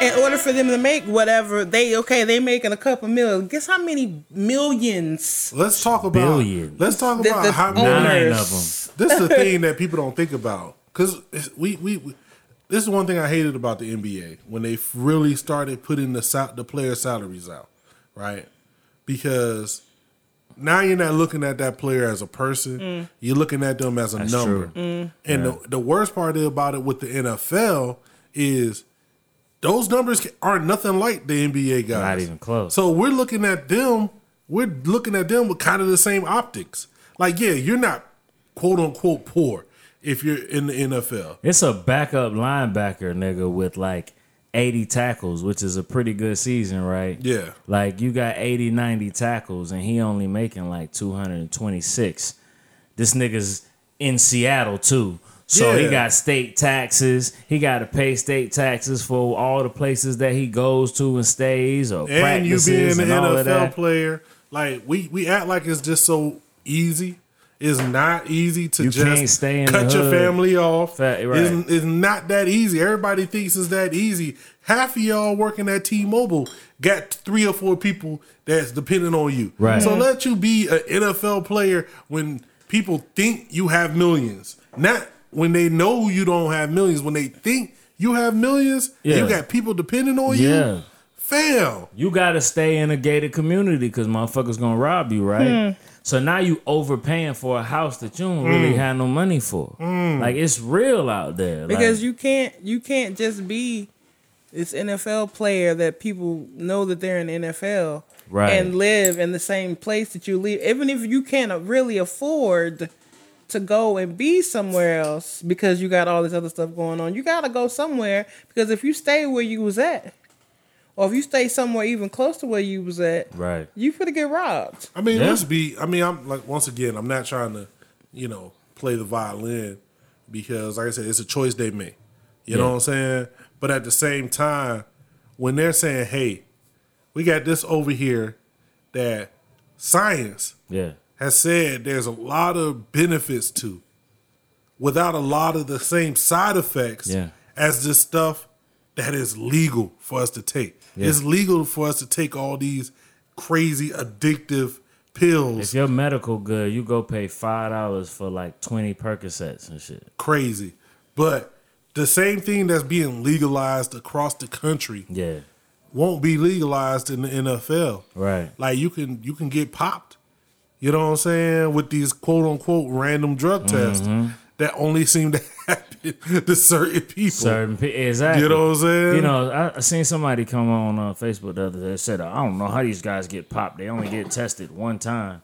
In order for them to make whatever they okay, they making a couple million. Guess how many millions? Let's talk about billions. Let's talk about the, the how many of them. This is the thing that people don't think about because we, we we this is one thing I hated about the N B A when they really started putting the the player salaries out, right? Because now you're not looking at that player as a person; mm. you're looking at them as a That's number. Mm. And yeah. the, the worst part about it with the N F L is. Those numbers aren't nothing like the N B A guys. Not even close. So we're looking at them. We're looking at them with kind of the same optics. Like, yeah, you're not quote unquote poor if you're in the N F L. It's a backup linebacker, nigga, with like eighty tackles, which is a pretty good season, right? Yeah. Like you got eighty, ninety tackles and he only making like two hundred twenty-six. This nigga's in Seattle too. So yeah. he got state taxes. He got to pay state taxes for all the places that he goes to and stays or and practices and all of that. And you being an N F L player, like we, we act like it's just so easy. It's not easy to you just stay in cut your family off. Right. It's, it's not that easy. Everybody thinks it's that easy. Half of y'all working at T-Mobile got three or four people that's depending on you. Right. So let you be an N F L player when people think you have millions. Not when they know you don't have millions, when they think you have millions, yeah. you got people depending on you, yeah. fail. You got to stay in a gated community because motherfuckers going to rob you, right? Mm. So now you overpaying for a house that you don't mm. really have no money for. Mm. Like, it's real out there. Because like, you can't you can't just be this N F L player that people know that they're in the N F L right. and live in the same place that you live. Even if you can't really afford to go and be somewhere else because you got all this other stuff going on. You got to go somewhere because if you stay where you was at or if you stay somewhere even close to where you was at, right. you finna get robbed. I mean, yeah. let's be, I mean, I'm like, once again, I'm not trying to, you know, play the violin because like I said, it's a choice they make. You yeah. know what I'm saying? But at the same time, when they're saying, hey, we got this over here that science yeah. has said there's a lot of benefits to without a lot of the same side effects yeah. as this stuff that is legal for us to take. Yeah. It's legal for us to take all these crazy addictive pills. If you're medical good, you go pay five dollars for like twenty Percocets and shit. Crazy. But the same thing that's being legalized across the country yeah. won't be legalized in the N F L. Right. Like you can you can get popped. You know what I'm saying? With these quote unquote random drug tests mm-hmm. that only seem to happen to certain people. Certain people, exactly. You know what I'm saying? You know, I, I seen somebody come on uh, Facebook the other day and said, I don't know how these guys get popped. They only get tested one time.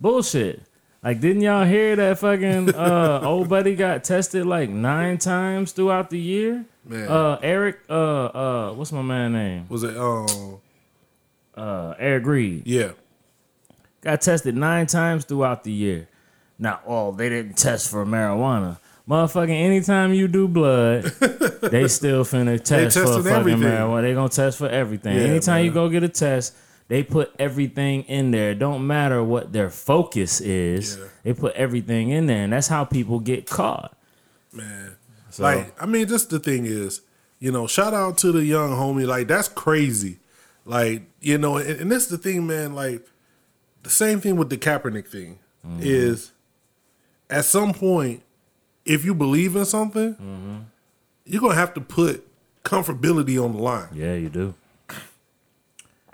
Bullshit. Like, didn't y'all hear that fucking uh, old buddy got tested like nine times throughout the year? Man. Uh, Eric, uh, uh, what's my man's name? Was it um, uh, Eric Reed? Yeah. Got tested nine times throughout the year. Now, oh, they didn't test for marijuana. Motherfucking anytime you do blood, they still finna test for fucking everything. marijuana. They gonna test for everything. Yeah, anytime man. you go get a test, they put everything in there. It don't matter what their focus is. Yeah. They put everything in there, and that's how people get caught. Man. So, like, I mean, just the thing is, you know, shout out to the young homie. Like, that's crazy Like, you know, and, and that's the thing, man. Like, the same thing with the Kaepernick thing mm-hmm. is at some point, if you believe in something, mm-hmm. you're going to have to put comfortability on the line. Yeah, you do.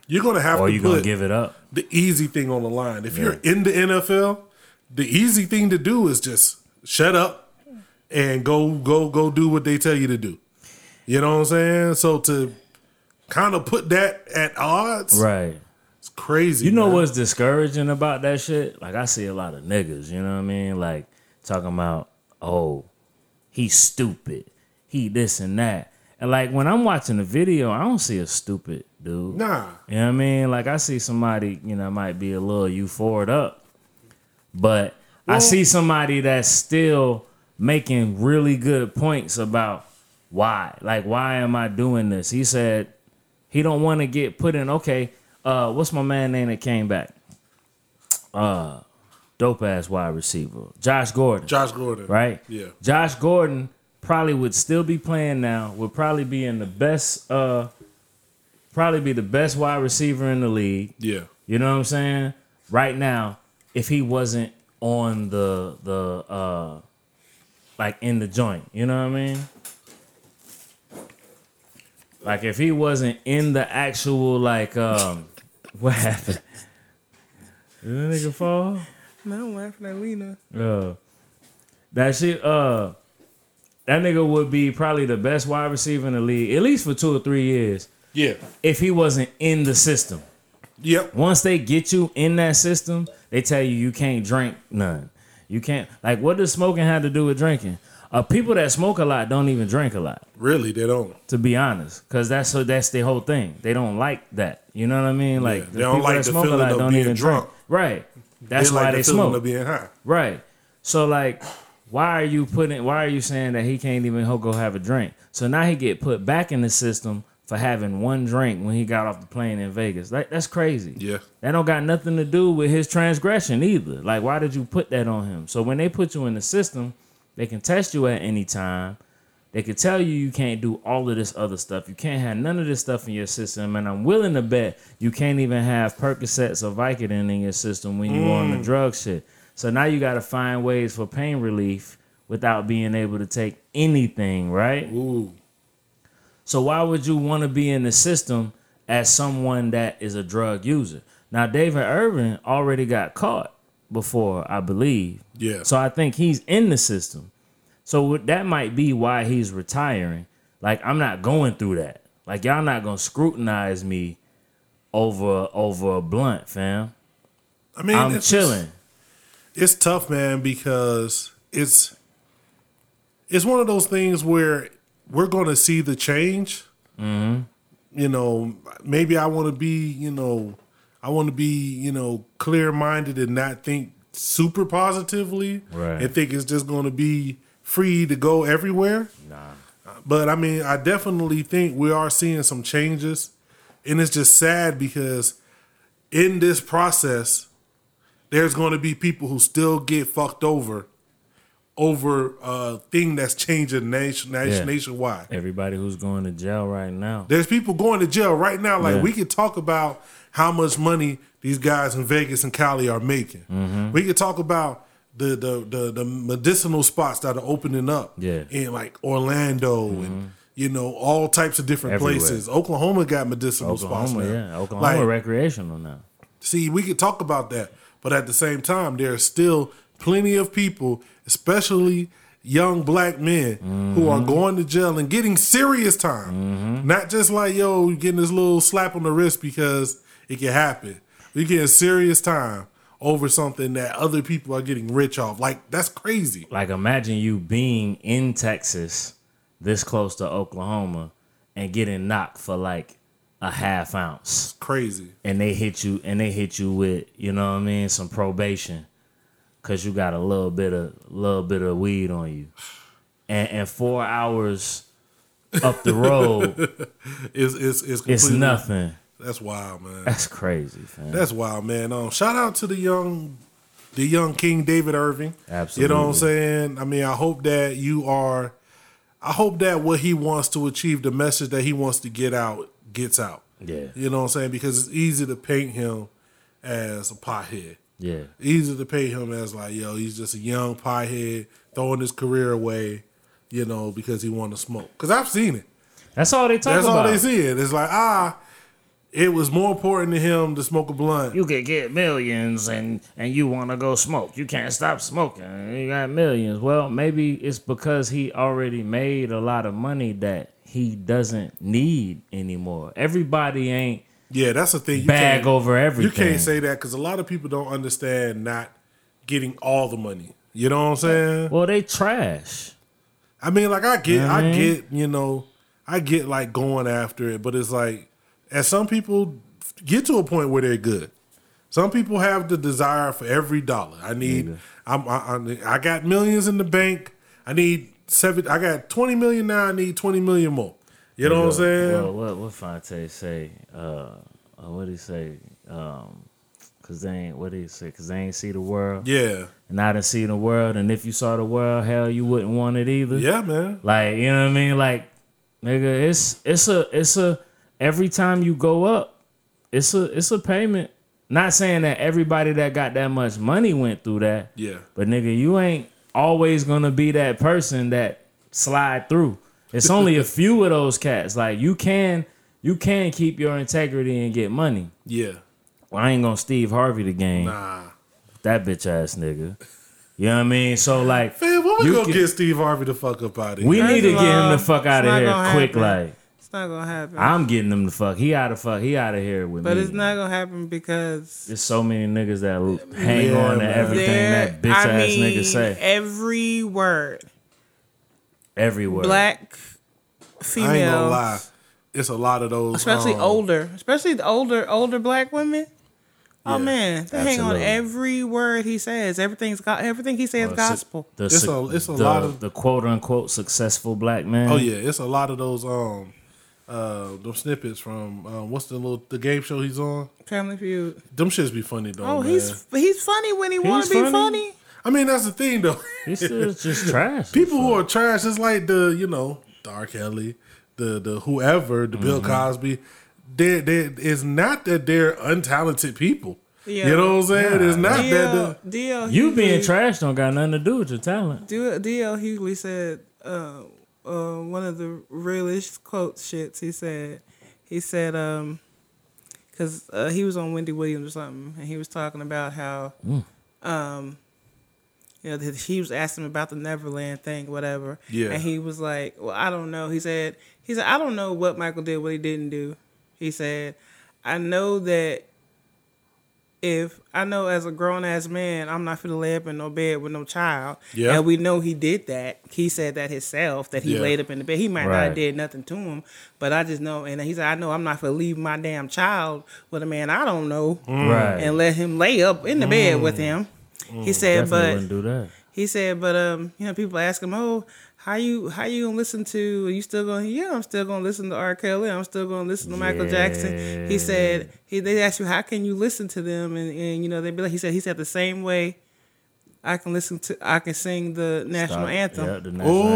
You're going to have or to you're put gonna give it up. The easy thing on the line. If yeah. you're in the N F L, the easy thing to do is just shut up and go go go do what they tell you to do. You know what I'm saying? So to kind of put that at odds. Right. It's crazy. You know man. What's discouraging about that shit? Like, I see a lot of niggas, you know what I mean? Like, talking about, oh, he's stupid. He this and that. And, like, when I'm watching the video, I don't see a stupid dude. Nah. You know what I mean? Like, I see somebody, you know, might be a little euphoric up. But well, I see somebody that's still making really good points about why. Like, why am I doing this? He said he don't want to get put in. Okay, uh, what's my man name that came back? Uh, dope-ass wide receiver. Josh Gordon. Josh Gordon. Right? Yeah. Josh Gordon probably would still be playing now, would probably be in the best, uh, probably be the best wide receiver in the league. Yeah. You know what I'm saying? Right now. If he wasn't on the the uh, like in the joint, you know what I mean? Like if he wasn't in the actual like um, what happened? Did that nigga fall? No, I'm laughing at Lena. Uh, that shit. Uh, that nigga would be probably the best wide receiver in the league, at least for two or three years. Yeah. If he wasn't in the system. Yep. Once they get you in that system, they tell you you can't drink none. You can't. Like, what does smoking have to do with drinking? Uh, people that smoke a lot don't even drink a lot. Really, they don't. To be honest, because that's so that's the whole thing. They don't like that. You know what I mean? Like, yeah, the they don't like that the feeling lot, of being drunk. Drink. Right. That's they why like the they smoke. Of being high. Right. So like, why are you putting? Why are you saying that he can't even go have a drink? So now he get put back in the system for having one drink when he got off the plane in Vegas. Like, that's crazy. Yeah. That don't got nothing to do with his transgression either. Like, why did you put that on him? So when they put you in the system, they can test you at any time. They can tell you you can't do all of this other stuff. You can't have none of this stuff in your system. And I'm willing to bet you can't even have Percocets or Vicodin in your system when you're mm. on the drug shit. So now you got to find ways for pain relief without being able to take anything, right? Ooh. So why would you want to be in the system as someone that is a drug user? Now, David Irving already got caught before, I believe. Yeah. So I think he's in the system. So that might be why he's retiring. Like, I'm not going through that. Like, y'all not going to scrutinize me over, over a blunt, fam. I mean, I'm it's, chilling. It's tough, man, because it's it's one of those things where we're going to see the change. Mm-hmm. You know, maybe I want to be, you know, I want to be, you know, clear-minded and not think super positively. Right. And think it's just going to be free to go everywhere. Nah. But, I mean, I definitely think we are seeing some changes. And it's just sad because in this process, there's going to be people who still get fucked over over a thing that's changing nation, nation yeah. nationwide. Everybody who's going to jail right now. There's people going to jail right now. Like, yeah. we could talk about how much money these guys in Vegas and Cali are making. Mm-hmm. We could talk about the, the the the medicinal spots that are opening up yeah. in, like, Orlando mm-hmm. and, you know, all types of different Everywhere. places. Oklahoma got medicinal Oklahoma, spots now. Yeah. Oklahoma like, recreational now. See, we could talk about that. But at the same time, there are still plenty of people, especially young black men mm-hmm. who are going to jail and getting serious time. Mm-hmm. Not just like, yo, you're getting this little slap on the wrist because it can happen. You're getting serious time over something that other people are getting rich off. Like, that's crazy. Like, imagine you being in Texas, this close to Oklahoma, and getting knocked for like a half ounce. Crazy. And they hit you, and they hit you with, you know what I mean, some probation. Cause you got a little bit of little bit of weed on you, and and four hours up the road is it's it's, it's nothing. That's wild, man. That's crazy, man. That's wild, man. Um, shout out to the young, the young King David Irving. Absolutely. You know what I'm saying? I mean, I hope that you are. I hope that what he wants to achieve, the message that he wants to get out, gets out. Yeah. You know what I'm saying? Because it's easy to paint him as a pothead. Yeah. Easy to paint him as like, yo, he's just a young pothead throwing his career away, you know, because he wanted to smoke. Because I've seen it. That's all they talk That's about. That's all they see it. It's like, ah, it was more important to him to smoke a blunt. You could get millions and, and you want to go smoke. You can't stop smoking. You got millions. Well, maybe it's because he already made a lot of money that he doesn't need anymore. Everybody ain't yeah, that's the thing. You bag over everything. You can't say that because a lot of people don't understand not getting all the money. You know what I'm saying? Well, they trash. I mean, like I get, I, mean, I get, you know, I get like going after it, but it's like, as some people get to a point where they're good. Some people have the desire for every dollar. I need. Mm-hmm. I'm, I, I, I got millions in the bank. I need seven. I got twenty million now. I need twenty million more. You know, you know what I'm saying? Well, what what Fonte say? Uh, what did he say? Um, cause they ain't what did he say? Cause they ain't see the world. Yeah. And I didn't see the world. And if you saw the world, hell, you wouldn't want it either. Yeah, man. Like, you know what I mean? Like, nigga, it's it's a it's a. Every time you go up, it's a it's a payment. Not saying that everybody that got that much money went through that. Yeah. But nigga, you ain't always gonna be that person that slide through. It's only a few of those cats. Like you can you can keep your integrity and get money. Yeah. Well, I ain't gonna Steve Harvey the game. Nah. That bitch ass nigga. You know what I mean? So like, man, when we gonna get Steve Harvey the fuck up out of here? We need to get him the fuck out of here quick, like. It's not gonna happen. I'm getting him the fuck. He out of fuck. He out of here with but me. But it's not gonna happen because there's so many niggas that hang yeah, on to everything that bitch I ass mean, nigga say. Every word. Every word. Black females. I ain't gonna lie. It's a lot of those, especially um, older, especially the older older black women. Yeah, oh man, they absolutely. hang on every word he says. Everything's got everything he says uh, gospel. The, it's a it's a the, lot of the quote unquote successful black man. Oh yeah, it's a lot of those um. Uh, them snippets from uh, what's the little the game show he's on? Family Feud. Them shits be funny though. Oh, man. he's he's funny when he want to be funny. I mean, that's the thing though. He's still just trash. People who are trash, it's like the you know the R. Kelly, the the whoever, the mm-hmm. Bill Cosby. They they it's not that they're untalented people. Yeah. You know what I'm saying? Yeah. It's not D. L., that the, D. L. you being trash don't got nothing to do with your talent. D. L. Hughley said. Uh, Uh, one of the realest quote shits he said, he said, um, cause uh, he was on Wendy Williams or something, and he was talking about how, mm. um, you know, he was asking him about the Neverland thing, whatever. Yeah. And he was like, well, I don't know. He said, he said, I don't know what Michael did, what he didn't do. He said, I know that if I know as a grown ass man, I'm not finna lay up in no bed with no child. Yeah. And we know he did that. He said that himself, that he yeah. laid up in the bed. He might right. not have did nothing to him, but I just know. And he said, I know I'm not finna leave my damn child with a man I don't know mm. right. and let him lay up in the mm. bed with him. Mm. He said, Definitely but do that. he said, but um, you know, people ask him, oh, how you how you gonna listen to? Are you still gonna? Yeah, I'm still gonna listen to R. Kelly. I'm still gonna listen to yeah. Michael Jackson. He said he. They asked you how can you listen to them, and, and you know they be like he said he said the same way. I can listen to. I can sing the national Stop. anthem. Yeah, the national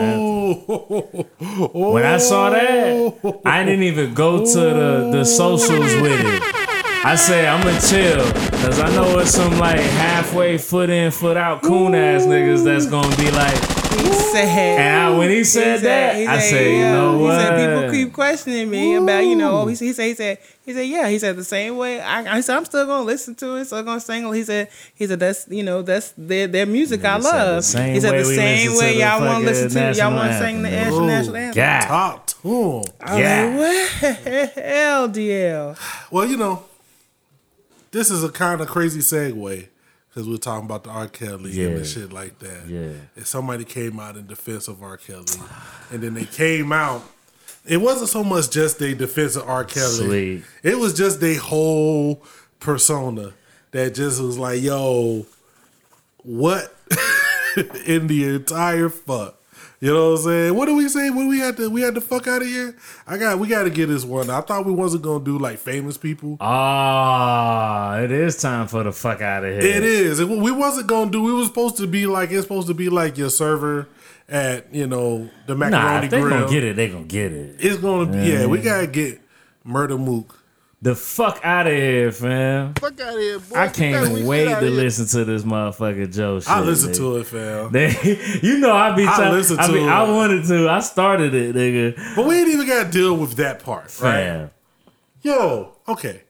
anthem. Oh. When I saw that, I didn't even go to the the socials with it. I said I'm gonna chill because I know it's some like halfway foot in foot out coon ass niggas that's gonna be like. He said, and I, when he said, he said that, he said, I said, yeah. you know what? He said, people keep questioning me Ooh. about, you know, he, he said, he said, he said, yeah, he said the same way. I, I said, I'm still gonna listen to it, still gonna sing. He said, he said, that's you know, that's their their music I love. He said the same way y'all want to listen to, y'all want to sing the national anthem. Yeah, talk to him. Yeah, what hell, D L? Well, you know, this is a kind of crazy segue. Because we're talking about the R. Kelly yeah. and shit like that. Yeah. And somebody came out in defense of R. Kelly. And then they came out. It wasn't so much just their defense of R. Kelly. Sweet. It was just their whole persona that just was like, yo, what in the entire fuck? You know what I'm saying? What do we say? What we had to we had to fuck out of here? I got we got to get this one. I thought we wasn't gonna do like famous people. Ah, oh, it is time for the fuck out of here. It is. We wasn't gonna do. We was supposed to be like it's supposed to be like your server at you know the macaroni nah, if they grill. They gonna get it. They gonna get it. It's gonna be, yeah. yeah. We gotta get Murda Mook. The fuck out of here, fam. Fuck out of here, boy. I can't wait to here. listen to this motherfucking Joe shit. I listen nigga. to it, fam. They, you know I be trying. I listen to I be, it. I wanted to. I started it, nigga. But we ain't even got to deal with that part, fam. Right? Yo, okay.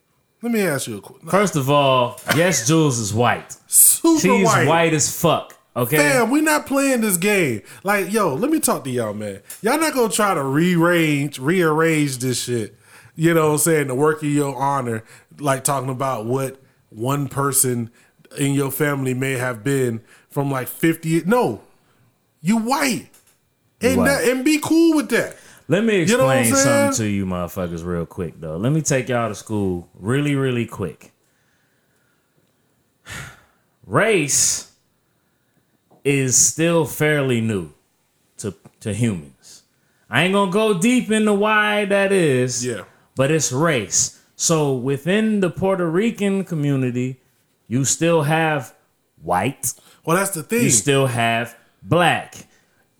Let me ask you a question. First of all, YesJulz is white. Super She's white. She's white as fuck. Okay, fam, we not playing this game. Like, yo, let me talk to y'all, man. Y'all not going to try to rearrange, rearrange this shit. You know what I'm saying? The work in your honor, like talking about what one person in your family may have been from like fifty. No, you white. And, white. That, and be cool with that. Let me explain you know something to you motherfuckers real quick, though. Let me take y'all to school really, really quick. Race is still fairly new to, to humans. I ain't going to go deep into why that is. Yeah. But it's race. So within the Puerto Rican community, you still have white. Well, that's the thing. You still have black.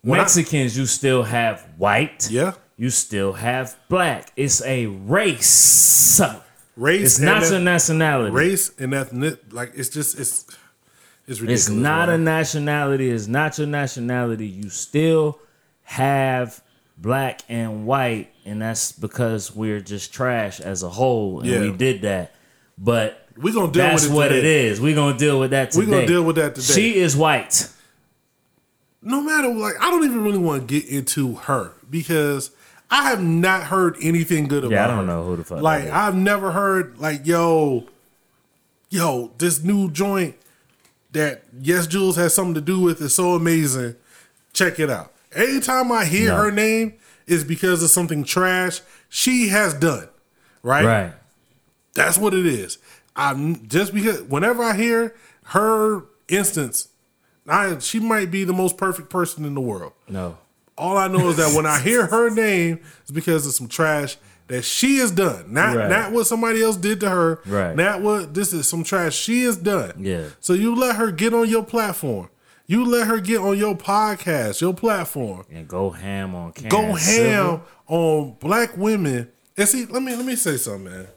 When Mexicans, I... you still have white. Yeah. You still have black. It's a race. Race. It's not a nationality. Race and ethnic. Like, it's just, it's, it's ridiculous. It's not right? a nationality. It's not your nationality. You still have black and white. And that's because we're just trash as a whole, and yeah. we did that. But we're gonna deal that's with it what today. it is. We're gonna deal with that today. We're gonna deal with that today. She is white. No matter, like, I don't even really want to get into her because I have not heard anything good about her. Yeah, I don't her. know who the fuck. Like, I've never heard like, yo, yo, this new joint that YesJulz has something to do with is so amazing. Check it out. Anytime I hear no. her name. Is because of something trash she has done, right? Right. That's what it is. I'm just because whenever I hear her instance, I she might be the most perfect person in the world. No. All I know is that when I hear her name, it's because of some trash that she has done. Not right. not what somebody else did to her. Right. Not what this is some trash she has done. Yeah. So you let her get on your platform. You let her get on your podcast, your platform, and go ham on Karen go ham Civil. on black women. And see, let me let me say something, man.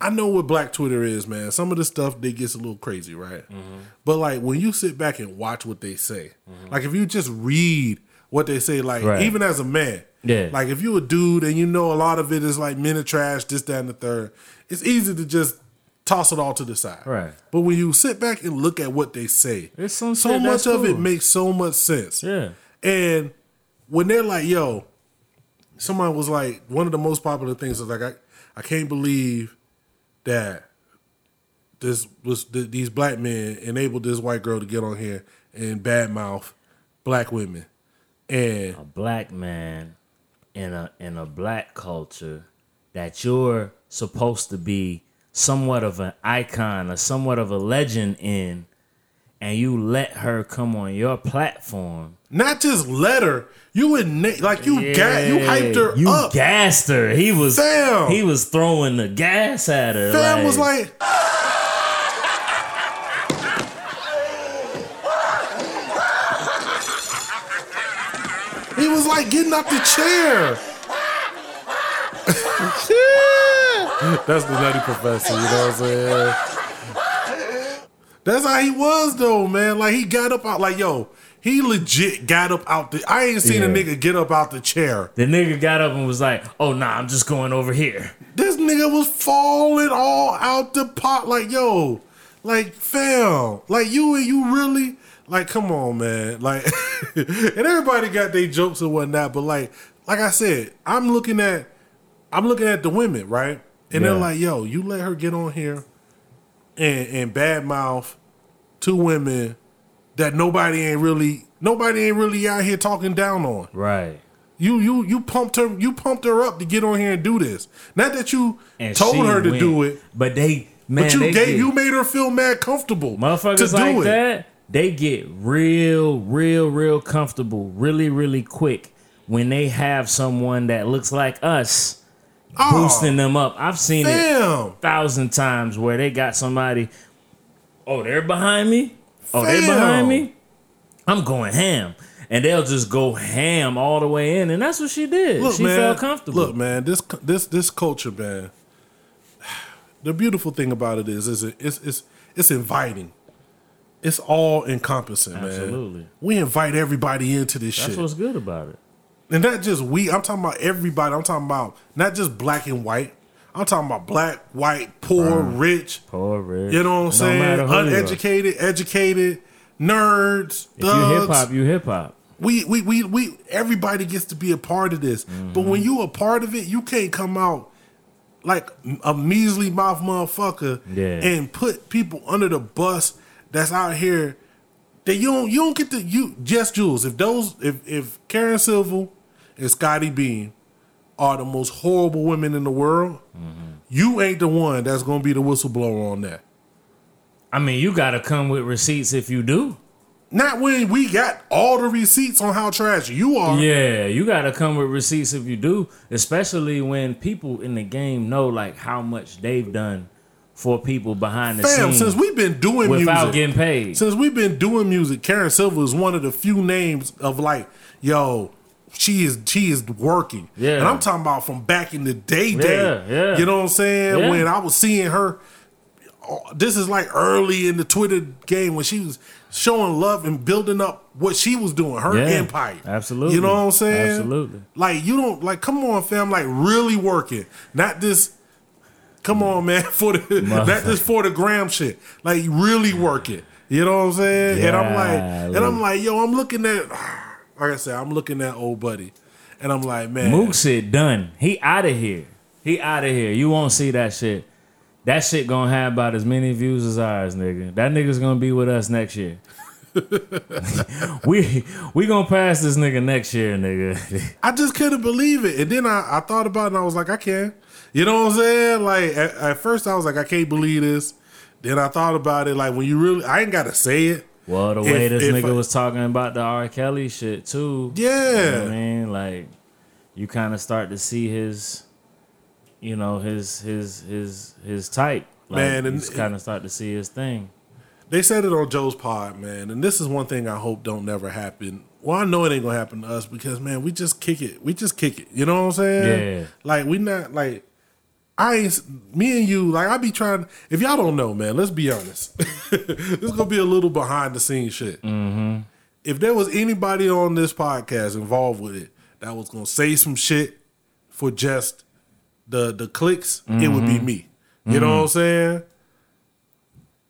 I know what black Twitter is, man. Some of the stuff they gets a little crazy, right? Mm-hmm. But like when you sit back and watch what they say, mm-hmm. like if you just read what they say, like right. even as a man, yeah. like if you a dude and you know a lot of it is like men are trash, this, that, and the third. It's easy to just. Toss it all to the side. Right. But when you sit back and look at what they say, it's some so shit, much of cool. it makes so much sense. Yeah. And when they're like, yo, somebody was like, one of the most popular things was like, I, I can't believe that this was th- these black men enabled this white girl to get on here and badmouth black women. And a black man in a in a black culture that you're supposed to be somewhat of an icon or somewhat of a legend in, and you let her come on your platform. Not just let her, you would like you yeah, got you hyped her you up. You gassed her. He was Fam. he was throwing the gas at her. Fam like, was like he was like getting up the chair. That's the nutty professor, you know what I'm saying? That's how he was though, man. Like he got up out, like yo, he legit got up out the. I ain't seen yeah. a nigga get up out the chair. The nigga got up and was like, "Oh nah, I'm just going over here." This nigga was falling all out the pot, like yo, like fam, like you and you really, like come on, man, like. And everybody got their jokes and whatnot, but like, like I said, I'm looking at, I'm looking at the women, right? And yeah. they're like, yo, you let her get on here and, and badmouth two women that nobody ain't really nobody ain't really out here talking down on. Right. You you you pumped her you pumped her up to get on here and do this. Not that you and told her to went, do it. But they man, But you they gave get, you made her feel mad comfortable. Motherfuckers to do like it. that, they get real, real, real comfortable really, really quick when they have someone that looks like us. Boosting oh, them up. I've seen fam. it a thousand times where they got somebody. Oh, they're behind me. Oh, they're behind me. I'm going ham. and they'll just go ham all the way in, and that's what she did. Look, she man, felt comfortable. Look, man, this this this culture, man. The beautiful thing about it is, is it, it's it's it's inviting. It's all encompassing, man. Absolutely. We invite everybody into this shit. That's what's good about it. And not just we. I'm talking about everybody. I'm talking about not just black and white. I'm talking about black, white, poor, um, rich. Poor, rich. You know what I'm saying? Uneducated, educated, nerds, thugs. If you hip-hop, you hip-hop. We, we, we, we, everybody gets to be a part of this. Mm-hmm. But when you a part of it, you can't come out like a measly mouth motherfucker yeah. and put people under the bus that's out here that you don't, you don't get to, you, YesJulz. If those, if, if Karen Civil and Scotty Beam are the most horrible women in the world, mm-hmm. you ain't the one that's going to be the whistleblower on that. I mean, you got to come with receipts if you do. Not when we got all the receipts on how trash you are. Yeah, you got to come with receipts if you do, especially when people in the game know like how much they've done for people behind the Fam, scenes. Since we've been doing without music. Without getting paid. Since we've been doing music, Karen Silver is one of the few names of like, yo, She is she is working. Yeah. And I'm talking about from back in the day day. Yeah, yeah. You know what I'm saying? Yeah. When I was seeing her, this is like early in the Twitter game when she was showing love and building up what she was doing, her yeah, empire. Absolutely. You know what I'm saying? Absolutely. Like, you don't, like, come on, fam, like, really working. Not this, come on, man, for the, not this for the gram shit. Like, really working. You know what I'm saying? Yeah, and I'm like, and I'm like, yo, I'm looking at, like I said, I'm looking at old buddy, and I'm like, man, Mook said done. He out of here. He out of here. You won't see that shit. That shit gonna have about as many views as ours, nigga. That nigga's gonna be with us next year. we we gonna pass this nigga next year, nigga. I just couldn't believe it, and then I, I thought about it, and I was like, I can. You know what I'm saying? Like at, at first, I was like, I can't believe this. Then I thought about it, like when you really, I ain't gotta say it. Well, the way if, this if nigga I, was talking about the R. Kelly shit too. Yeah. You know what I mean? Like, you kind of start to see his, you know, his his his his type. Like, man, and you kind of start to see his thing. They said it on Joe's pod, man, and this is one thing I hope don't never happen. Well, I know it ain't gonna happen to us because, man, we just kick it. We just kick it. You know what I'm saying? Yeah. Like, we not like. I ain't, me and you, like I be trying, if y'all don't know, man, let's be honest. This is gonna be a little behind the scenes shit. Mm-hmm. If there was anybody on this podcast involved with it that was gonna say some shit for just the the clicks, mm-hmm. it would be me. You mm-hmm. know what I'm saying?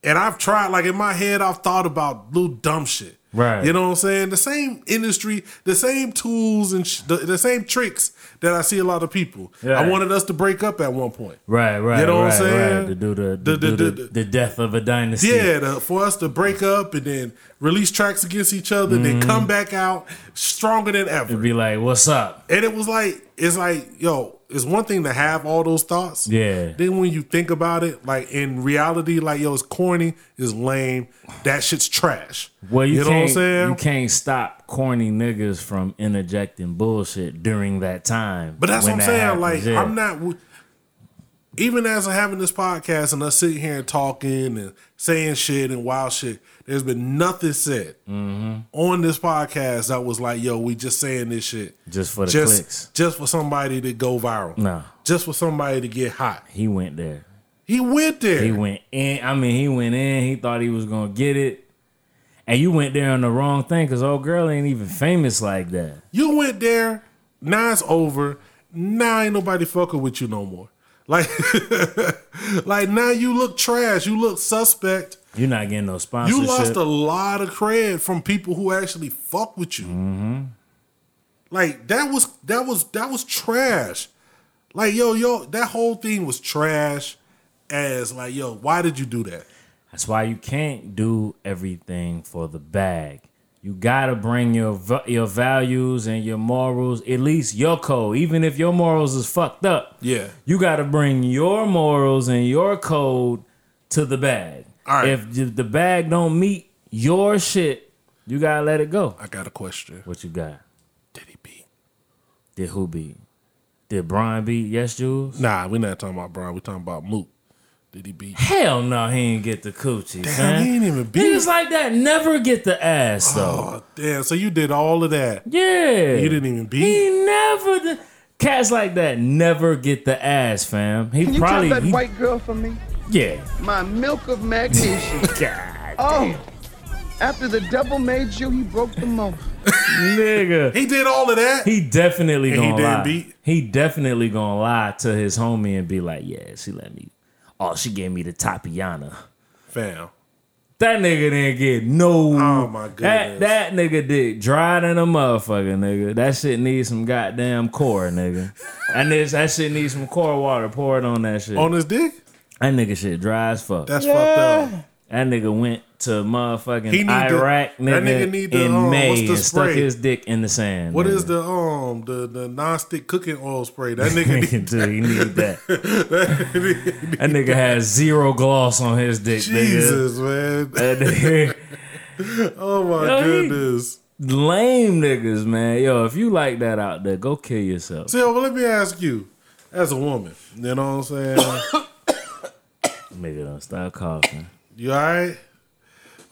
And I've tried, like in my head, I've thought about little dumb shit. Right. You know what I'm saying? The same industry, the same tools and sh- the, the same tricks that I see a lot of people. Right. I wanted us to break up at one point. Right, right. You know right, what I'm saying? Right. To do, the, to the, do the, the the death of a dynasty. Yeah, the, for us to break up and then release tracks against each other, mm-hmm. then come back out stronger than ever. It'd be like, what's up? And it was like, it's like, yo, it's one thing to have all those thoughts. Yeah. Then when you think about it, like in reality, like, yo, it's corny, it's lame, that shit's trash. Well, you, you know what I'm saying? You can't stop corny niggas from interjecting bullshit during that time. But that's what I'm that saying. Happens. Like, yeah. I'm not, even as I'm having this podcast and us sitting here and talking and saying shit and wild shit, there's been nothing said mm-hmm. on this podcast that was like, yo, we just saying this shit. Just for the just, clicks. Just for somebody to go viral. No. Just for somebody to get hot. He went there. He went there. He went in. I mean, he went in. He thought he was going to get it. And you went there on the wrong thing because old girl ain't even famous like that. You went there. Now it's over. Now ain't nobody fucking with you no more. Like, like now you look trash. You look suspect. You're not getting no sponsorship. You lost a lot of cred from people who actually fuck with you. Mm-hmm. Like that was that was that was trash. Like yo yo, that whole thing was trash. As like yo, why did you do that? That's why you can't do everything for the bag. You gotta bring your your values and your morals, at least your code. Even if your morals is fucked up, yeah, you gotta bring your morals and your code to the bag. Right. If the bag don't meet your shit, you gotta let it go. I got a question. What you got? Did he beat? Did who beat? Did Brian beat? YesJulz? Nah, we're not talking about Brian. We're talking about Mook. Did he beat you? Hell no, he ain't get the coochie. Damn, man. He ain't even beat Niggas like that never get the ass, though. Oh, damn, so you did all of that. Yeah. You didn't even beat He never did. Cats like that never get the ass, fam. He Can you probably. That he, white girl for me? Yeah. My milk of magnesia. God. Oh. Damn. After the devil made you, he broke the mold. Nigga. He did all of that? He definitely and gonna he lie. Beat. He definitely gonna lie to his homie and be like, yeah, she let me. Oh, she gave me the Tatiana. Fam. That nigga didn't get no. Oh, my goodness. That, that nigga did dried in a motherfucker, nigga. That shit needs some goddamn core, nigga. And this, that shit needs some core water. Pour it on that shit. On his dick? That nigga shit dry as fuck. That's yeah. fucked up. That nigga went to motherfucking Iraq, the, nigga, that nigga need the, in um, May what's the and spray? Stuck his dick in the sand. What nigga. Is the um the, the non-stick cooking oil spray? That nigga need that. He need that. that, nigga need that nigga that. Has zero gloss on his dick, Jesus, nigga. Jesus, man. Oh, my Yo, goodness. Lame niggas, man. Yo, if you like that out there, go kill yourself. See, well, let me ask you, as a woman, you know what I'm saying? Nigga, don't stop coughing. You all right?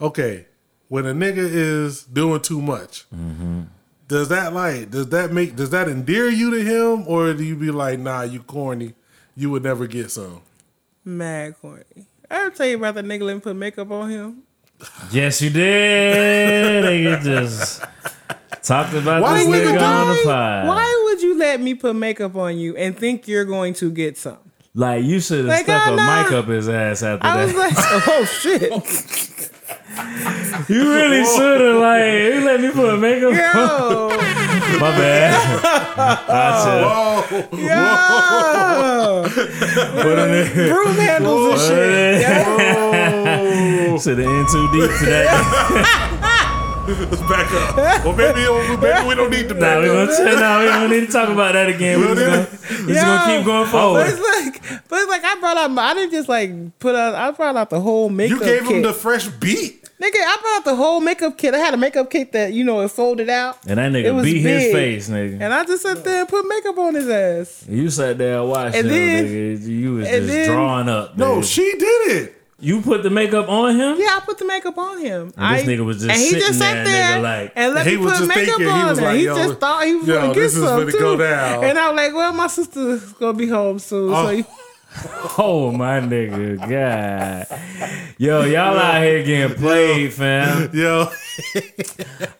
Okay. When a nigga is doing too much, mm-hmm. does that like, does that make, does that endear you to him? Or do you be like, nah, you corny. You would never get some. Mad corny. I would tell you about the nigga letting put makeup on him. Yes, you did. Nigga just talked about Why this nigga on the pod. Why would you let me put makeup on you and think you're going to get some? Like, you should have like, stuck oh, a nah. mic up his ass after I that. I was like, oh, shit. You really should have, like, you let me put makeup on. My bad. I should. Whoa. Yo. Broom handles and shit. Yeah. Should have been too deep for that. Let's back up. Well, maybe, maybe we don't need to back nah, we up. Gonna, nah, we don't need to talk about that again. We're just gonna, we're Yo, just gonna keep going forward. But it's like, but it's like I brought out. My, I didn't just like put out. I brought out the whole makeup. You gave kit. Him the fresh beat, nigga. I brought out the whole makeup kit. I had a makeup kit that you know it folded out, and that nigga beat big. His face, nigga. And I just sat there and put makeup on his ass. You sat there and watched and him, then, nigga. You was just then, drawing up. Nigga. No, she did it. You put the makeup on him? Yeah, I put the makeup on him. And this I, nigga was just and he sitting just sat there, there nigga, like, and let me put makeup thinking, on him. Like, he just thought he was yo, gonna get some too. Go down. And I was like, well, my sister's gonna be home soon. Oh. So you- oh my nigga, God, yo, y'all out here getting played, yo, fam. Yo,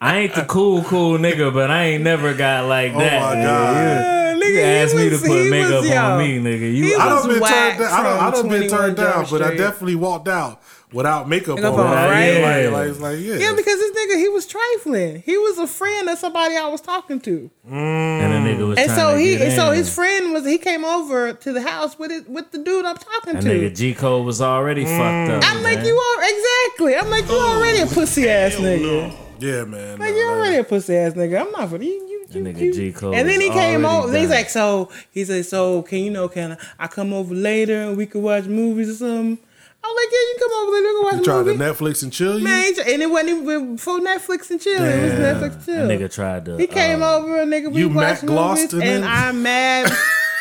I ain't the cool, cool nigga, but I ain't never got like that. Oh my God. You asked me was, to put makeup was, on me, nigga. You, I don't been turned down. I don't, I don't been turned down, but I definitely walked out without makeup on. Right? Yeah. Like, like, like, yeah. yeah, because this nigga, he was trifling. He was a friend of somebody I was talking to, mm. and the nigga was. And so to he, and so his friend was. He came over to the house with it with the dude I'm talking and to. Nigga G. Cole was already mm. fucked up. I'm man. Like you are exactly. I'm like you oh, already a pussy ass nigga. No. Yeah, man. Like no, you no, already no. a pussy ass nigga. I'm not for you. You, nigga you, G. Cole and then he came over. He's like, so he said, so can you know? Can I, I come over later and we could watch movies or something? I was like, yeah, you come over later and watch movies. You movie. Tried to Netflix and chill, you? Man, and it wasn't even before Netflix and chill. Damn. It was Netflix and chill. That nigga tried to. He came um, over and nigga we watched movies, and it? I mad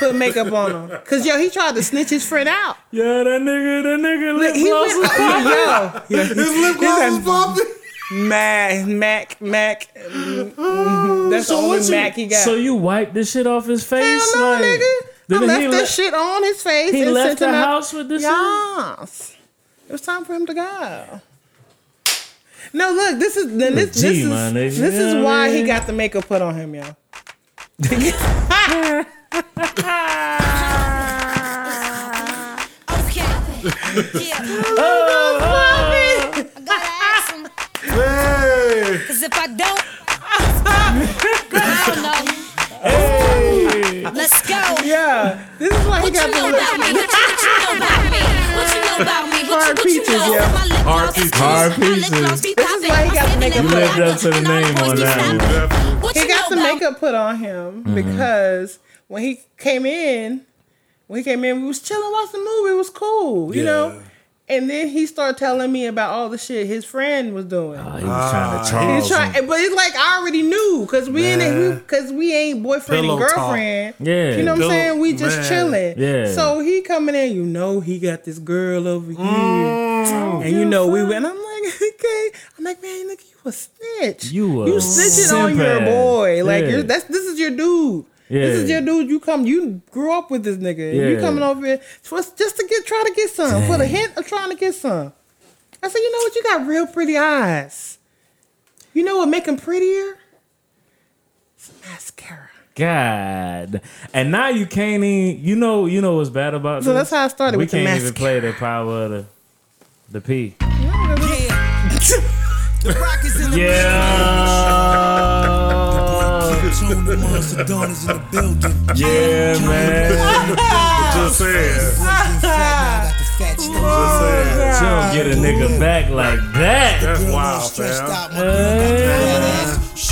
put makeup on him because yo he tried to snitch his friend out. Yeah, that nigga, that nigga lip gloss was popping. Yo, his lip gloss was popping. Mac, Mac, Mac. Mm-hmm. That's so all the Mac he got. So you wiped this shit off his face? Hell no, like, nigga. I left this le- shit on his face. He and left the house up. With this yes. shit? It was time for him to go. No, look, this is this, this, G, this is this is why he got the makeup put on him, y'all. Okay. Oh, oh, hey. Cause if I don't, I don't know. Hey. Let's go. Yeah, this is why he got the lip. Hard Peaches, yeah. Hard Peaches. Hard Peaches. This is why he got the makeup. You lived up to the name on that one. He got the makeup put on him mm-hmm. because when he came in, when he came in, we was chilling, watching the movie. It was cool, you yeah. know. And then he started telling me about all the shit his friend was doing. Oh, he was ah, trying to Charles. He trying, but it's like I already knew because we man. in because we ain't boyfriend Pillow and girlfriend. Talk. Yeah, you know what Pillow, I'm saying. We just man. chilling. Yeah. So he coming in, you know, he got this girl over here, mm. and you know we went. I'm like, okay. I'm like, man, look, you a snitch. You a you snitching on your boy. Like yeah. you're, that's this is your dude. Yeah. This is your dude. You come. You grew up with this nigga. Yeah. You coming over here for, just to get try to get some Dang. for the hint of trying to get some. I said, you know what? You got real pretty eyes. You know what make them prettier? It's mascara. God. And now you can't even. You know. You know what's bad about so this? So that's how I started. We with can't the even play the power of the the P. Yeah. The rock is in the yeah. Yeah, man. Just saying. She don't get a nigga back like that. That's wild, fam. Hey.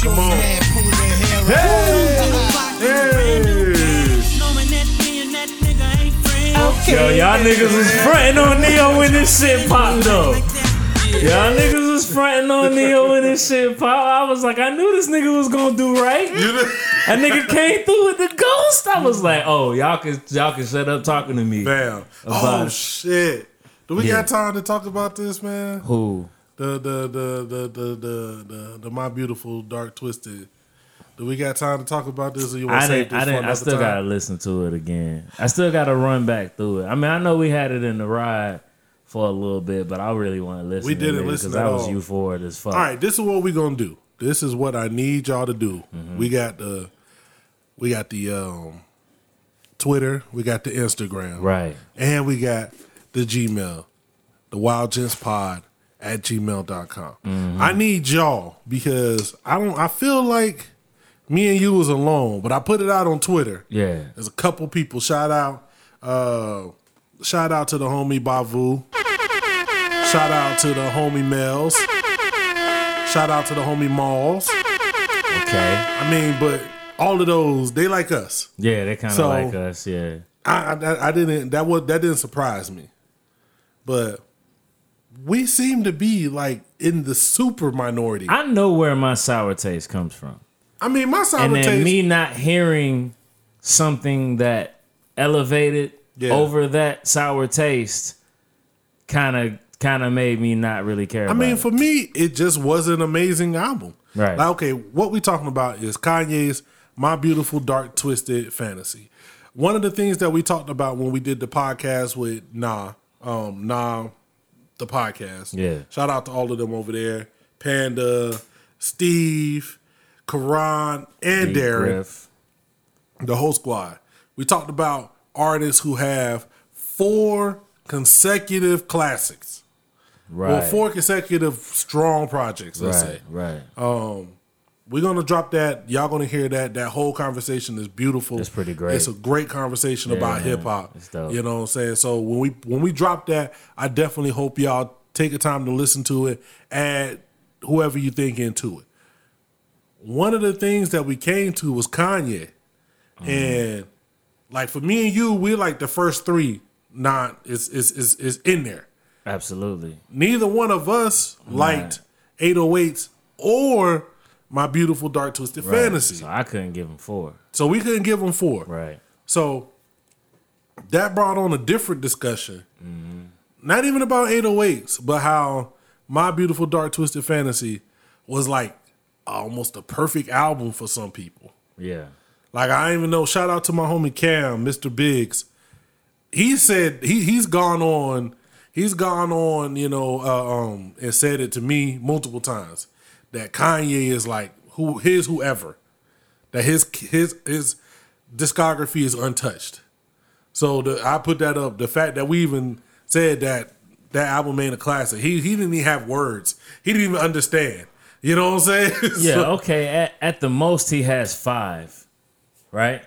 Come on. Hey. Hey. Yo, y'all niggas was fronting on Neo when this shit popped up. Y'all niggas was fronting on Neo and this shit pop. I was like, I knew this nigga was gonna do right. That nigga came through with the ghost. I was like, oh, y'all can y'all can shut up talking to me. Bam. Oh shit. Do we yeah. got time to talk about this, man? Who? The the the the the the the, the My Beautiful Dark Twisted. Do we got time to talk about this? Or you want to save this I, didn't, I still time? gotta listen to it again. I still gotta run back through it. I mean, I know we had it in the ride for a little bit, but I really want to listen. We didn't to it listen because I was euphoric as fuck. All right, this is what we're gonna do. This is what I need y'all to do. Mm-hmm. We got the, we got the um, Twitter, we got the Instagram, right, and we got the Gmail, the WildJulzPod at gmail dot com. Mm-hmm. I need y'all because I don't. I feel like me and you was alone, but I put it out on Twitter. Yeah, there's a couple people. Shout out. Uh, Shout out to the homie Bavu. Shout out to the homie Mel's. Shout out to the homie Malls. Okay. I mean, but all of those, they like us. Yeah, they kind of so like us. Yeah. I, I I didn't that was that didn't surprise me, but we seem to be like in the super minority. I know where my sour taste comes from. I mean, my sour and then taste. Me not hearing something that elevated. Yeah. Over that sour taste kind of kind of made me not really care I about mean, it. I mean, for me, it just was an amazing album. Right. Like, okay, what we talking about is Kanye's My Beautiful Dark Twisted Fantasy. One of the things that we talked about when we did the podcast with Nah, um, Nah, the podcast. Yeah. Shout out to all of them over there. Panda, Steve, Karan, and Steve Darren. Griff. The whole squad. We talked about artists who have four consecutive classics, right? Well, four consecutive strong projects. Let's right, say, right. Um, we're gonna drop that. Y'all gonna hear that. That whole conversation is beautiful. It's pretty great. It's a great conversation yeah, about hip hop. You know what I'm saying? So when we when we drop that, I definitely hope y'all take the time to listen to it. Add whoever you think into it. One of the things that we came to was Kanye, mm. and. Like for me and you, we're like the first three not is is is is in there. Absolutely. Neither one of us liked right. eight oh eights or My Beautiful Dark Twisted right. Fantasy. So I couldn't give them four. So we couldn't give them four. Right. So that brought on a different discussion. Mm-hmm. Not even about eight oh eights, but how My Beautiful Dark Twisted Fantasy was like almost a perfect album for some people. Yeah. Like, I don't even know. Shout out to my homie Cam, Mister Biggs. He said, he, he's gone on, he's gone on, you know, uh, um, and said it to me multiple times that Kanye is like who his whoever, that his his his discography is untouched. So the, I put that up. The fact that we even said that that album made a classic. He he didn't even have words. He didn't even understand. You know what I'm saying? Yeah. So, okay. At, at the most, he has five. Right?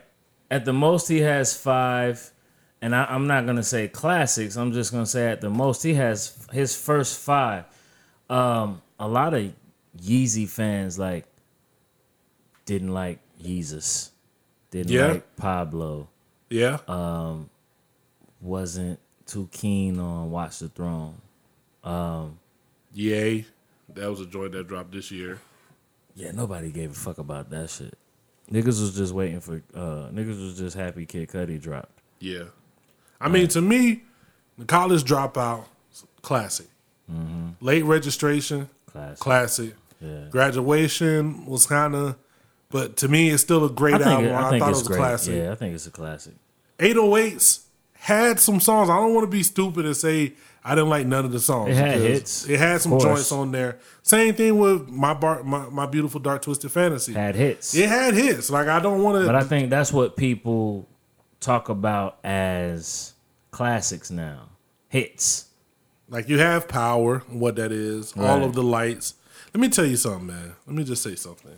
At the most, he has five, and I, I'm not going to say classics. I'm just going to say at the most, he has his first five. Um, a lot of Yeezy fans, like, didn't like Yeezus. Didn't yeah. like Pablo. Yeah. Um, wasn't too keen on Watch the Throne. Um, Yay. That was a joint that dropped this year. Yeah, nobody gave a fuck about that shit. Niggas was just waiting for... Uh, niggas was just happy Kid Cudi dropped. Yeah. I um, mean, to me, the College Dropout, classic. Mm-hmm. Late Registration, classic. classic. Yeah. Graduation was kind of... But to me, it's still a great I album. It, I, I thought it was great. a classic. Yeah, I think it's a classic. eight oh eights had some songs. I don't want to be stupid and say I didn't like none of the songs. It had hits. It had some joints on there. Same thing with my, bar, my my Beautiful Dark Twisted Fantasy. Had hits. It had hits. Like, I don't want to. But I think that's what people talk about as classics now. Hits. Like, you have Power, what that is. Right. All of the Lights. Let me tell you something, man. Let me just say something.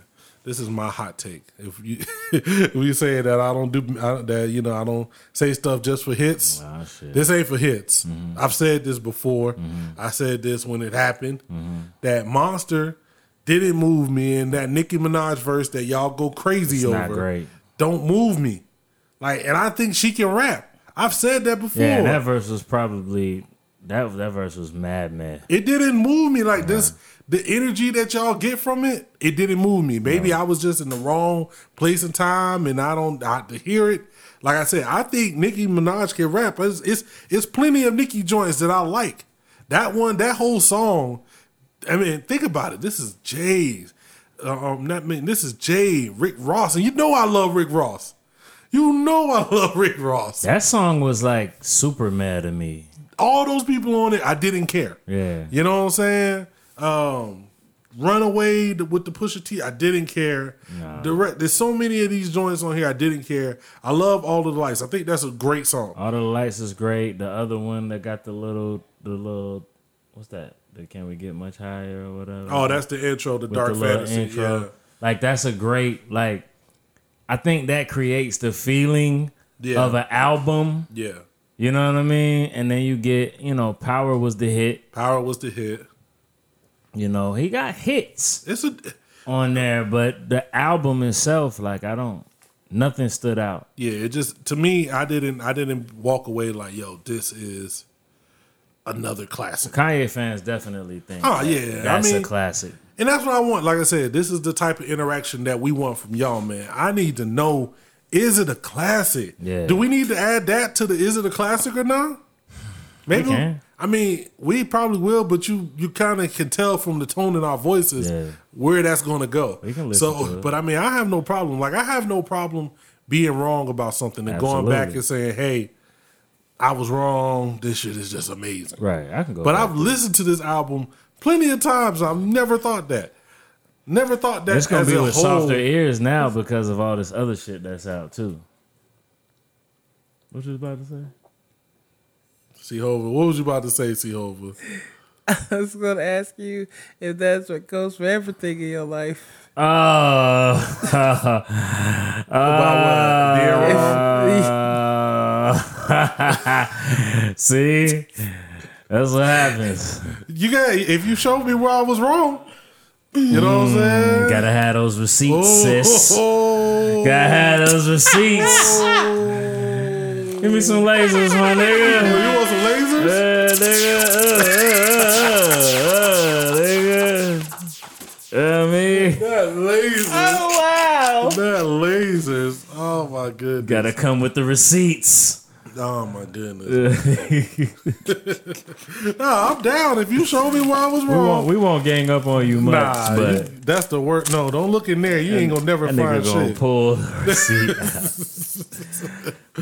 This is my hot take. If you if you say that I don't do I, that, you know, I don't say stuff just for hits. Wow, this ain't for hits. Mm-hmm. I've said this before. Mm-hmm. I said this when it happened. Mm-hmm. That Monster didn't move me, and that Nicki Minaj verse that y'all go crazy it's over. Not great. Don't move me. Like, and I think she can rap. I've said that before. Yeah, and that verse was probably that that verse was mad, man. It didn't move me like yeah. this. The energy that y'all get from it, it didn't move me. Maybe yeah. I was just in the wrong place and time, and I don't I to hear it. Like I said, I think Nicki Minaj can rap. It's, it's it's plenty of Nicki joints that I like. That one, that whole song. I mean, think about it. This is Jay's. Um, not I mean, this is Jay, Rick Ross, and you know I love Rick Ross. You know I love Rick Ross. That song was like super mad at me. All those people on it, I didn't care. Yeah, you know what I'm saying. Um, Runaway with the Pusha T, I didn't care. Nah. Direct, there's so many of these joints on here, I didn't care. I love All of the Lights. I think that's a great song. All of the Lights is great. The other one that got the little, the little, what's that? The Can We Get Much Higher or whatever? Oh, that's the intro, the with Dark the Fantasy. Intro. Yeah. Like, that's a great, like, I think that creates the feeling yeah. of an album. Yeah. You know what I mean? And then you get, you know, Power was the hit. Power was the hit. You know, he got hits it's a, on there, but the album itself, like, I don't, nothing stood out. Yeah, it just, to me, I didn't, I didn't walk away like, yo, this is another classic. Kanye fans definitely think, oh, that, yeah, that's I mean, a classic. And that's what I want. Like I said, this is the type of interaction that we want from y'all, man. I need to know, is it a classic? Yeah. Do we need to add that to the, is it a classic or not? Maybe. We can. I mean, we probably will, but you you kind of can tell from the tone in our voices yeah. where that's going to go. We can listen so, to it. But I mean, I have no problem. Like, I have no problem being wrong about something and Absolutely. going back and saying, "Hey, I was wrong. This shit is just amazing." Right, I can go. But I've listened to this album plenty of times. I've never thought that. Never thought that. It's going to be with softer ears now because of all this other shit that's out too. What you was about to say? C-Hova. What was you about to say, C-Hova? I was going to ask you if that's what goes for everything in your life. Oh. Uh, uh, uh, see? That's what happens. You got, if you showed me where I was wrong, you know mm, what I'm saying? Gotta have those receipts, oh, sis. Oh, oh. Gotta have those receipts. Oh. Give me some lasers, my nigga. You want some lasers? Yeah, nigga. Uh, uh, uh, uh, nigga. You know what I mean? That lasers. Oh, wow. That lasers. Oh, my goodness. Gotta come with the receipts. Oh, my goodness. No, I'm down. If you show me where I was wrong. We won't, we won't gang up on you much. Nah, but you, that's the word. No, don't look in there. You ain't gonna never that find nigga gonna shit. Pull the receipt.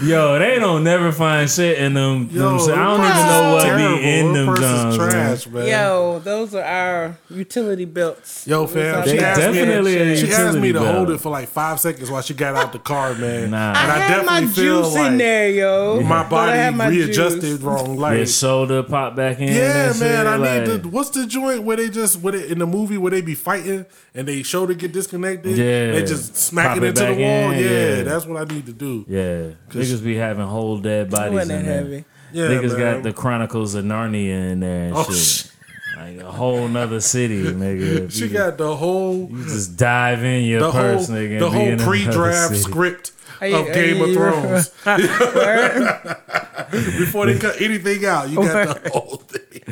Yo, they don't never find shit in them. Yo, them shit. I don't even know what terrible. be in them guns. Trash, man. Yo, those are our utility belts. Yo, fam, she asked, definitely me, she asked me to belt. hold it for like five seconds while she got out the car, man. Nah. I, and I had my juice like in there, yo. My body my readjusted juice. wrong. Like your shoulder popped back in. Yeah, and man. Shit, I like, need to. What's the joint where they just where they, in the movie where they be fighting and they shoulder get disconnected? Yeah, they just smack it into the wall. In, yeah, yeah, that's what I need to do. Yeah. Niggas be having whole dead bodies in there. Yeah, niggas man. got the Chronicles of Narnia in there and oh, shit. shit. Like a whole nother city, nigga. She you, got the whole... You just dive in your the purse, whole, nigga. The whole pre-draft script you, of Game you, of Thrones. Before they cut anything out, you got the whole thing.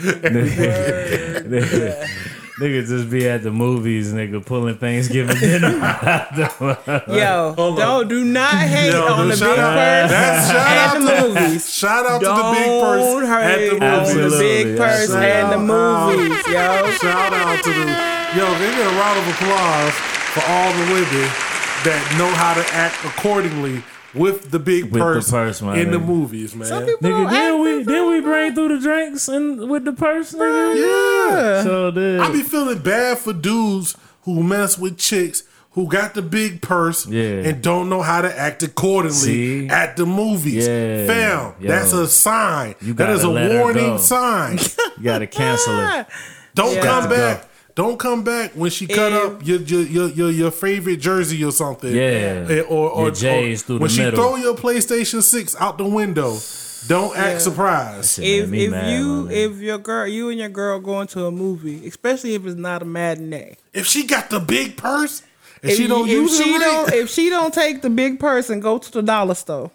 Nigga, nigga, nigga just be at the movies, nigga, pulling Thanksgiving dinner. Yo, Hold don't on. do not hate Yo, on the big person at the movies. Shout out to the big person at the movies. Don't hate on the big person at the movies, yo. Shout out to the... Yo, they get a round of applause for all the women that know how to act accordingly with the big with purse, the purse in nigga. the movies, man. Some people nigga, then we then we bring through the drinks and with the purse, nigga. Yeah. So then I be feeling bad for dudes who mess with chicks who got the big purse yeah. and don't know how to act accordingly See? at the movies. Yeah. Fam, Yo. that's a sign. You that is a warning sign. You gotta cancel it. Don't yeah. come back. Don't come back when she cut and, up your, your your your your favorite jersey or something. Yeah, or or, or Jay's through the when middle. She throw your PlayStation six out the window. Don't yeah. act surprised. If if mad, you man. if your girl you and your girl going to a movie, especially if it's not a matinee. If she got the big purse and if she don't you, use she it, don't, right? If she don't take the big purse and go to the dollar store.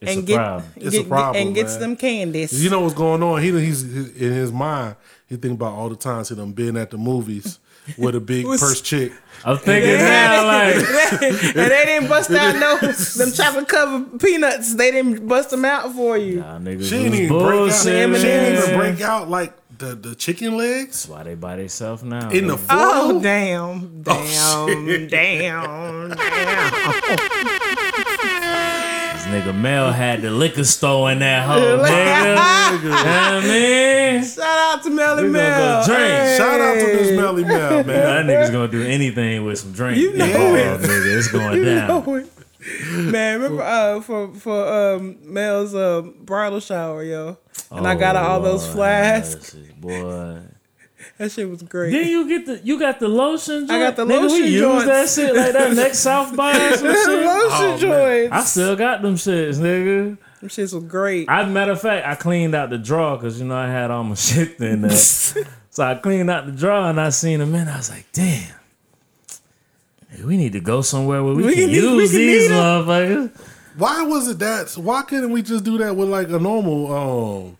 It's and a get, problem. Get, it's a problem, and gets man. them candies. You know what's going on? He he's in his mind. He think about all the times he done been at the movies with a big purse chick. I'm thinking now, like, and they didn't bust out no them chocolate covered peanuts. They didn't bust them out for you. Nah, niggas she didn't even break out. She didn't even break out like the, the chicken legs. That's why they by themselves now. In the photo? Oh damn, damn, oh, damn, damn. Nigga, Mel had the liquor store in that hole, nigga. You know what I mean? Shout out to Melly Mel. Go drink. Hey. Shout out to this Melly Mel, man. That nigga's gonna do anything with some drink. You know yeah. it, nigga. It's going you down. Know it. Man, remember uh, for for um, Mel's uh, bridal shower, yo, and oh, I got all boy, those flasks, boy. That shit was great. Then you get the you got the lotion joint. I got the nigga, lotion we joints. We use that shit like that next South by and some shit. Lotion oh, joints. I still got them shits, nigga. Them shits was great. As a matter of fact, I cleaned out the drawer because you know I had all my shit in there. So I cleaned out the drawer and I seen them in. I was like, damn, hey, we need to go somewhere where we, we can, can use we can these motherfuckers. Why was it that? So why couldn't we just do that with like a normal? Um,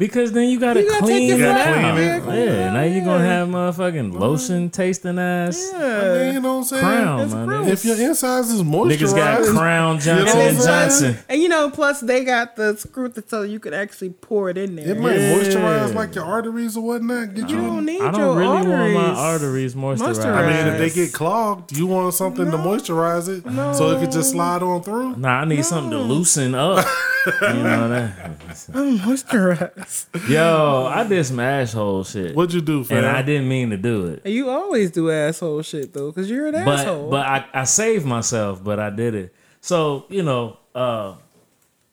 Because then you gotta, you gotta clean it out. Yeah, oh, yeah, now you're gonna have motherfucking lotion tasting ass. Yeah, I mean, you know what I'm saying? Crown, man. If your insides is moisturized. Niggas got Crown Johnson and Johnson. And you know, plus they got the screw to tell you can actually pour it in there. It might yeah. moisturize like your arteries or whatnot. Get you your, don't need I don't your really arteries. want my arteries moisturized. moisturized. I mean, if they get clogged, you want something no. to moisturize it no. so it can just slide on through. Nah, I need no. something to loosen up. You know that? I'm moisturized. Yo, I did some asshole shit. What'd you do, fam? And I didn't mean to do it. You always do asshole shit, though, because you're an but, asshole. But I, I saved myself, but I did it. So, you know, uh,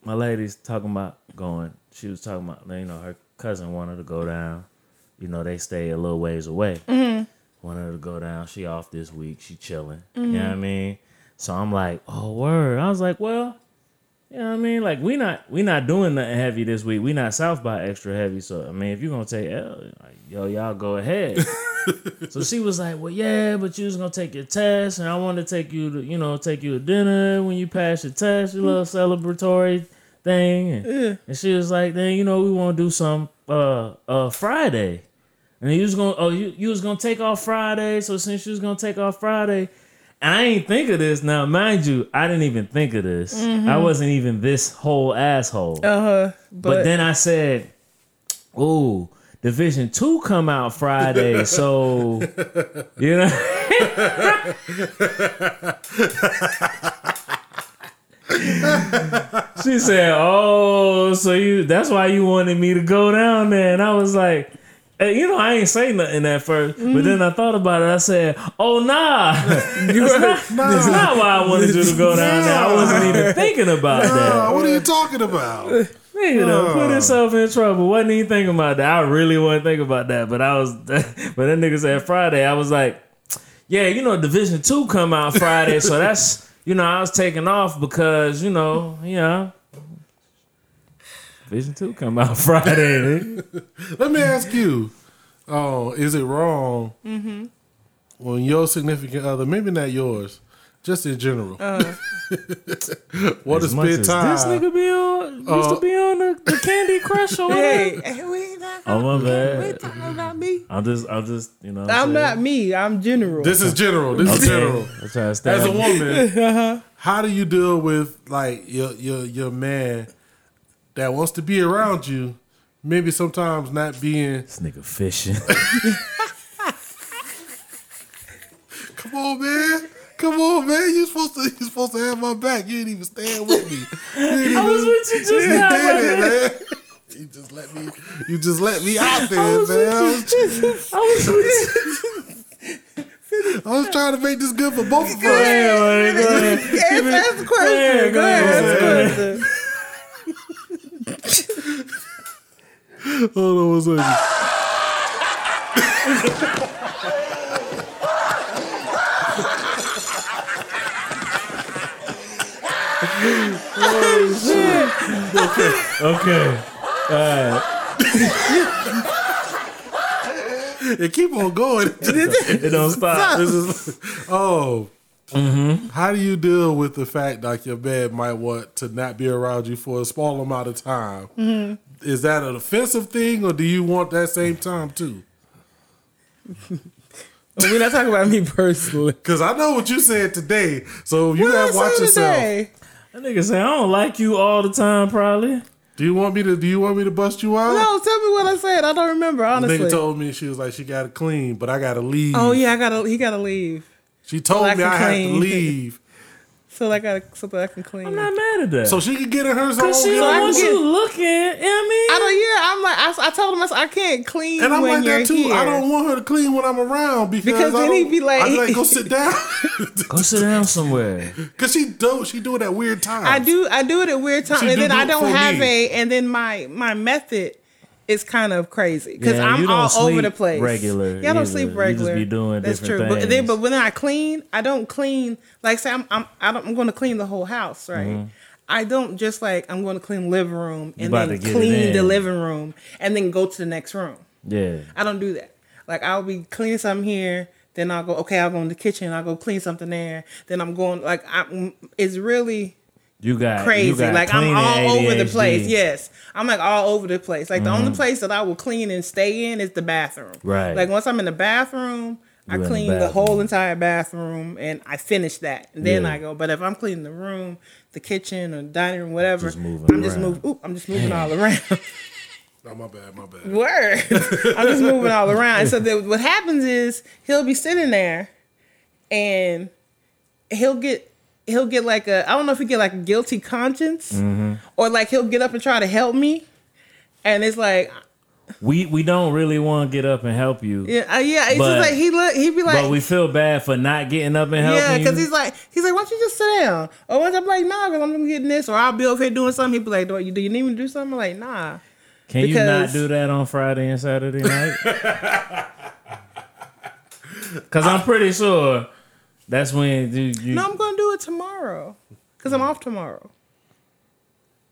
my lady's talking about going. She was talking about, you know, her cousin wanted to go down. You know, they stay a little ways away. Mm-hmm. Wanted her to go down. She off this week. She chilling. Mm-hmm. You know what I mean? So I'm like, oh, word. I was like, well... You know what I mean? Like, we not we not doing nothing heavy this week. We not South by extra heavy. So, I mean, if you're going to take L, like, yo, y'all go ahead. So she was like, well, yeah, but you was going to take your test, and I want to take you to, you know, take you to dinner when you pass your test, your little celebratory thing. And, yeah. and she was like, then, you know, we want to do some uh, uh, Friday. And you was going to, oh, you, you was going to take off Friday. So since you was going to take off Friday, and I ain't think of this. Now, mind you, I didn't even think of this. Mm-hmm. I wasn't even this whole asshole. Uh-huh. But, but then I said, ooh, Division two come out Friday, so, you know. She said, oh, so you that's why you wanted me to go down there. And I was like, you know, I ain't say nothing at first, mm-hmm. but then I thought about it. I said, oh, nah. That's not, nah. not why I wanted you to go down nah. there. I wasn't even thinking about nah, that. What are you talking about? Nigga, nah. put yourself in trouble. Wasn't even thinking about that. I really wasn't thinking about that. But I was, but that nigga said Friday. I was like, yeah, you know, Division two come out Friday. So that's, you know, I was taking off because, you know, you know. Vision two come out Friday. Let me ask you, oh, is it wrong mm-hmm. when your significant other, maybe not yours, Just in general. Uh, what a spend time. This nigga be on, used uh, to be on the, the Candy Crush on hey, hey, we ain't not oh, my bad. We ain't talking about me. I'm just, I'm just, you know. I'm, I'm not me. I'm general. This is general. This okay. is general. I'm trying to stay As a woman, uh-huh. how do you deal with like your, your, your man that wants to be around you, maybe sometimes not being. This nigga fishing. Come on, man. Come on, man! You supposed to you supposed to have my back. You ain't even stand with me. I was with you just now, man. You just let me. You just let me out there, I was man. With you. I was with you. I was trying to make this good for both of us. Go ahead, go ahead. Ask the question. Go ahead, ask the question. Hold on one second. Oh, shit. Okay. Okay. All right. It keep on going. It don't stop. This is oh. Mm-hmm. How do you deal with the fact like your man might want to not be around you for a small amount of time? Mm-hmm. Is that an offensive thing, or do you want that same time too? Well, we're not talking about me personally, because I know what you said today. So you gotta watch yourself. Today? That nigga say I don't like you all the time. Probably. Do you want me to? Do you want me to bust you out? No, tell me what I said. I don't remember. Honestly, the nigga told me she was like she gotta clean, but I gotta leave. Oh yeah, I gotta. He gotta leave. She told so me I, I have to leave. So I gotta so that I can clean. I'm not mad at that. So she can get in hers own. Cause she don't want you looking. You know what I mean? I don't. Yeah, I'm like I, I told him I, I can't clean. And I'm when like you're that too. Here. I don't want her to clean when I'm around because, because then he'd be like, I'm like, go sit down. Go sit down somewhere. Cause she do she do it at weird times. I do I do it at weird times, and then do I don't have me. a. And then my my method. It's kind of crazy because yeah, I'm all over the place. Regular, y'all don't either. sleep regular. You just be doing That's different true. Things. But, then, but when I clean, I don't clean. Like say I'm I'm I don't, I'm going to clean the whole house, right? Mm-hmm. I don't just like I'm going to clean the living room and then clean the living room and then go to the next room. Yeah, I don't do that. Like I'll be cleaning something here, then I'll go. Okay, I'll go in the kitchen. I'll go clean something there. Then I'm going like I. It's really. You got crazy, you got like I'm all A D H D. Over the place. Yes, I'm like all over the place. Like mm-hmm. the only place that I will clean and stay in is the bathroom. Right. Like once I'm in the bathroom, you I clean the, bathroom. the whole entire bathroom and I finish that. And then yeah. I go. But if I'm cleaning the room, the kitchen or dining room, whatever, just I'm around. just moving. Ooh, I'm just moving all around. Oh, my bad, my bad. Word. I'm just moving all around. And so then what happens is he'll be sitting there, and he'll get. He'll get like a, I don't know if he get like a guilty conscience mm-hmm. or like he'll get up and try to help me. And it's like. We we don't really want to get up and help you. Yeah, uh, yeah. It's but, just like he look, he be like. But we feel bad for not getting up and helping Yeah, because he's like, he's like, why don't you just sit down? Or once I'm like, nah, because I'm getting this or I'll be over here doing something. He'll be like, do you, do you need me to do something? I'm like, nah. Can because... you not do that on Friday and Saturday night? Because I'm pretty sure. That's when you, you. No, I'm gonna do it tomorrow, cause I'm off tomorrow.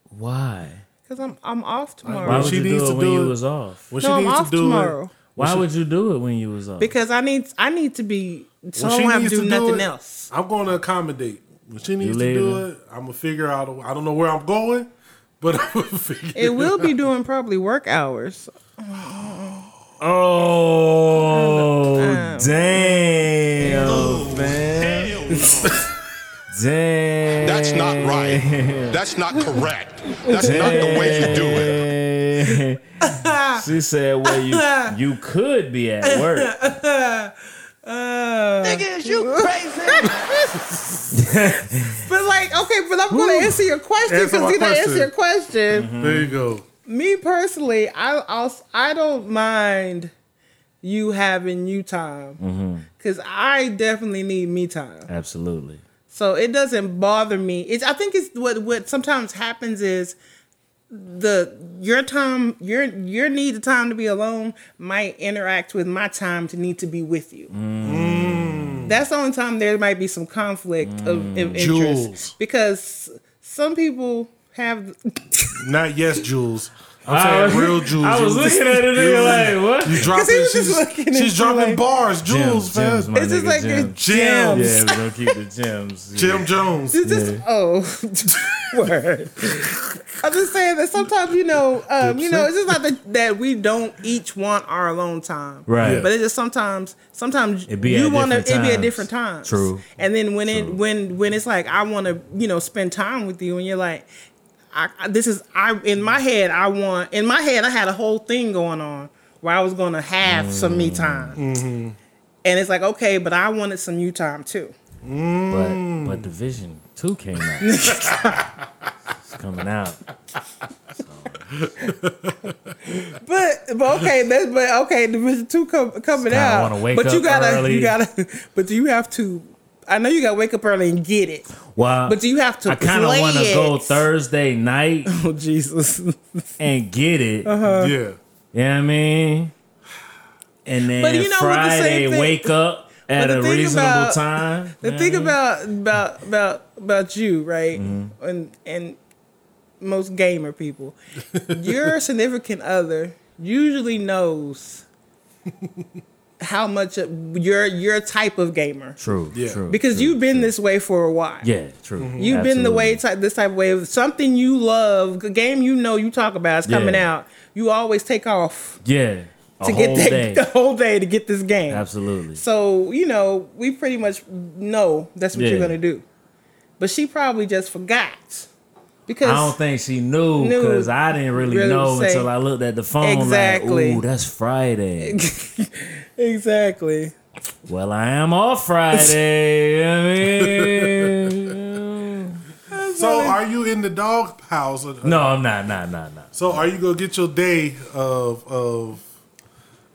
Why? Cause I'm I'm off tomorrow. Why would she you needs do it to when do it. you was off? When no, she I'm needs off to do tomorrow. It, Why she... would you do it when you was off? Because I need I need to be. So I don't have to do, to do nothing it, else. I'm gonna accommodate. When she needs to do it, I'm gonna figure out. A, I don't know where I'm going, but I'm gonna figure. It, it will out. be doing probably work hours. Oh damn, damn no. man! Hell no. Damn, that's not right. That's not correct. That's damn. not the way you do it. She said, "Well, you you could be at work." Uh, Nigga, is you crazy? But like, okay, but I'm going to answer your question because you didn't answer your question. Mm-hmm. There you go. Me personally, I I'll, I don't mind you having you time because mm-hmm. I definitely need me time. Absolutely. So it doesn't bother me. It's I think it's what, what sometimes happens is the your time your your need of time to be alone might interact with my time to need to be with you. Mm. That's the only time there might be some conflict mm. of, of interest Julz I'm saying real Julz. I was looking at it nigga like, what? You dropping, she's she's dropping bars, Julz, fam. It's just like the gems. Yeah, we're going to keep the gems. Jim Jones. It's just, oh, word. I'm just saying that sometimes, you know, um, you know, it's just not that, that we don't each want our alone time. Right. But it's just sometimes, sometimes you want to, it'd be at different times. True. And then when it, when, when it's like, I want to, you know, spend time with you and you're like, I, this is I in my head I want in my head I had a whole thing going on where I was gonna have mm. some me time mm-hmm. and it's like okay but I wanted some you time too mm. but but Division two came out it's coming out so. but but okay that's but okay Division two come, coming out wake but up you gotta early. you gotta but do you have to I know you gotta wake up early and get it. Well, but do you have to? I kind of want to go Thursday night. Oh Jesus! And get it. Uh-huh. Yeah. You know what I mean? And then but you know, Friday, the thing, wake up at a reasonable about, time. The thing about, about about about you, right? Mm-hmm. And and most gamer people, your significant other usually knows. How much you're your type of gamer? True, yeah. true. Because true, you've been true. this way for a while. Yeah, true. Mm-hmm. You've Absolutely. been the way type, this type of way. If something you love, a game you know you talk about is coming yeah. out. You always take off. Yeah, a to whole get that, day. the whole day to get this game. Absolutely. So you know we pretty much know that's what yeah. you're gonna do, but she probably just forgot. Because I don't think she knew because I didn't really, really know say, until I looked at the phone. Exactly. Like, ooh, that's Friday. Exactly. Well, I am off Friday. I mean, so are you in the dog house? No, I'm not. Not. Not. Not. So are you gonna get your day of of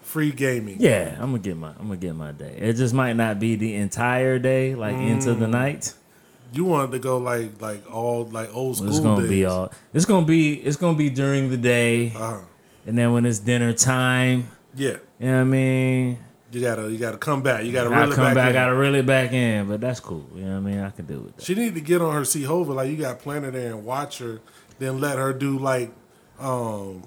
free gaming? Yeah, I'm gonna get my. I'm gonna get my day. It just might not be the entire day, like mm. into the night. You wanted to go like like all like old school. Well, it's gonna days. be all. It's gonna be it's gonna be during the day, uh-huh. and then when it's dinner time. Yeah, you know what I mean. You gotta you gotta come back. You gotta I reel it back. back in. I gotta reel it back in, but that's cool. You know what I mean. I can deal with that. She need to get on her C-Hova. Like you got planted there and watch her, then let her do like um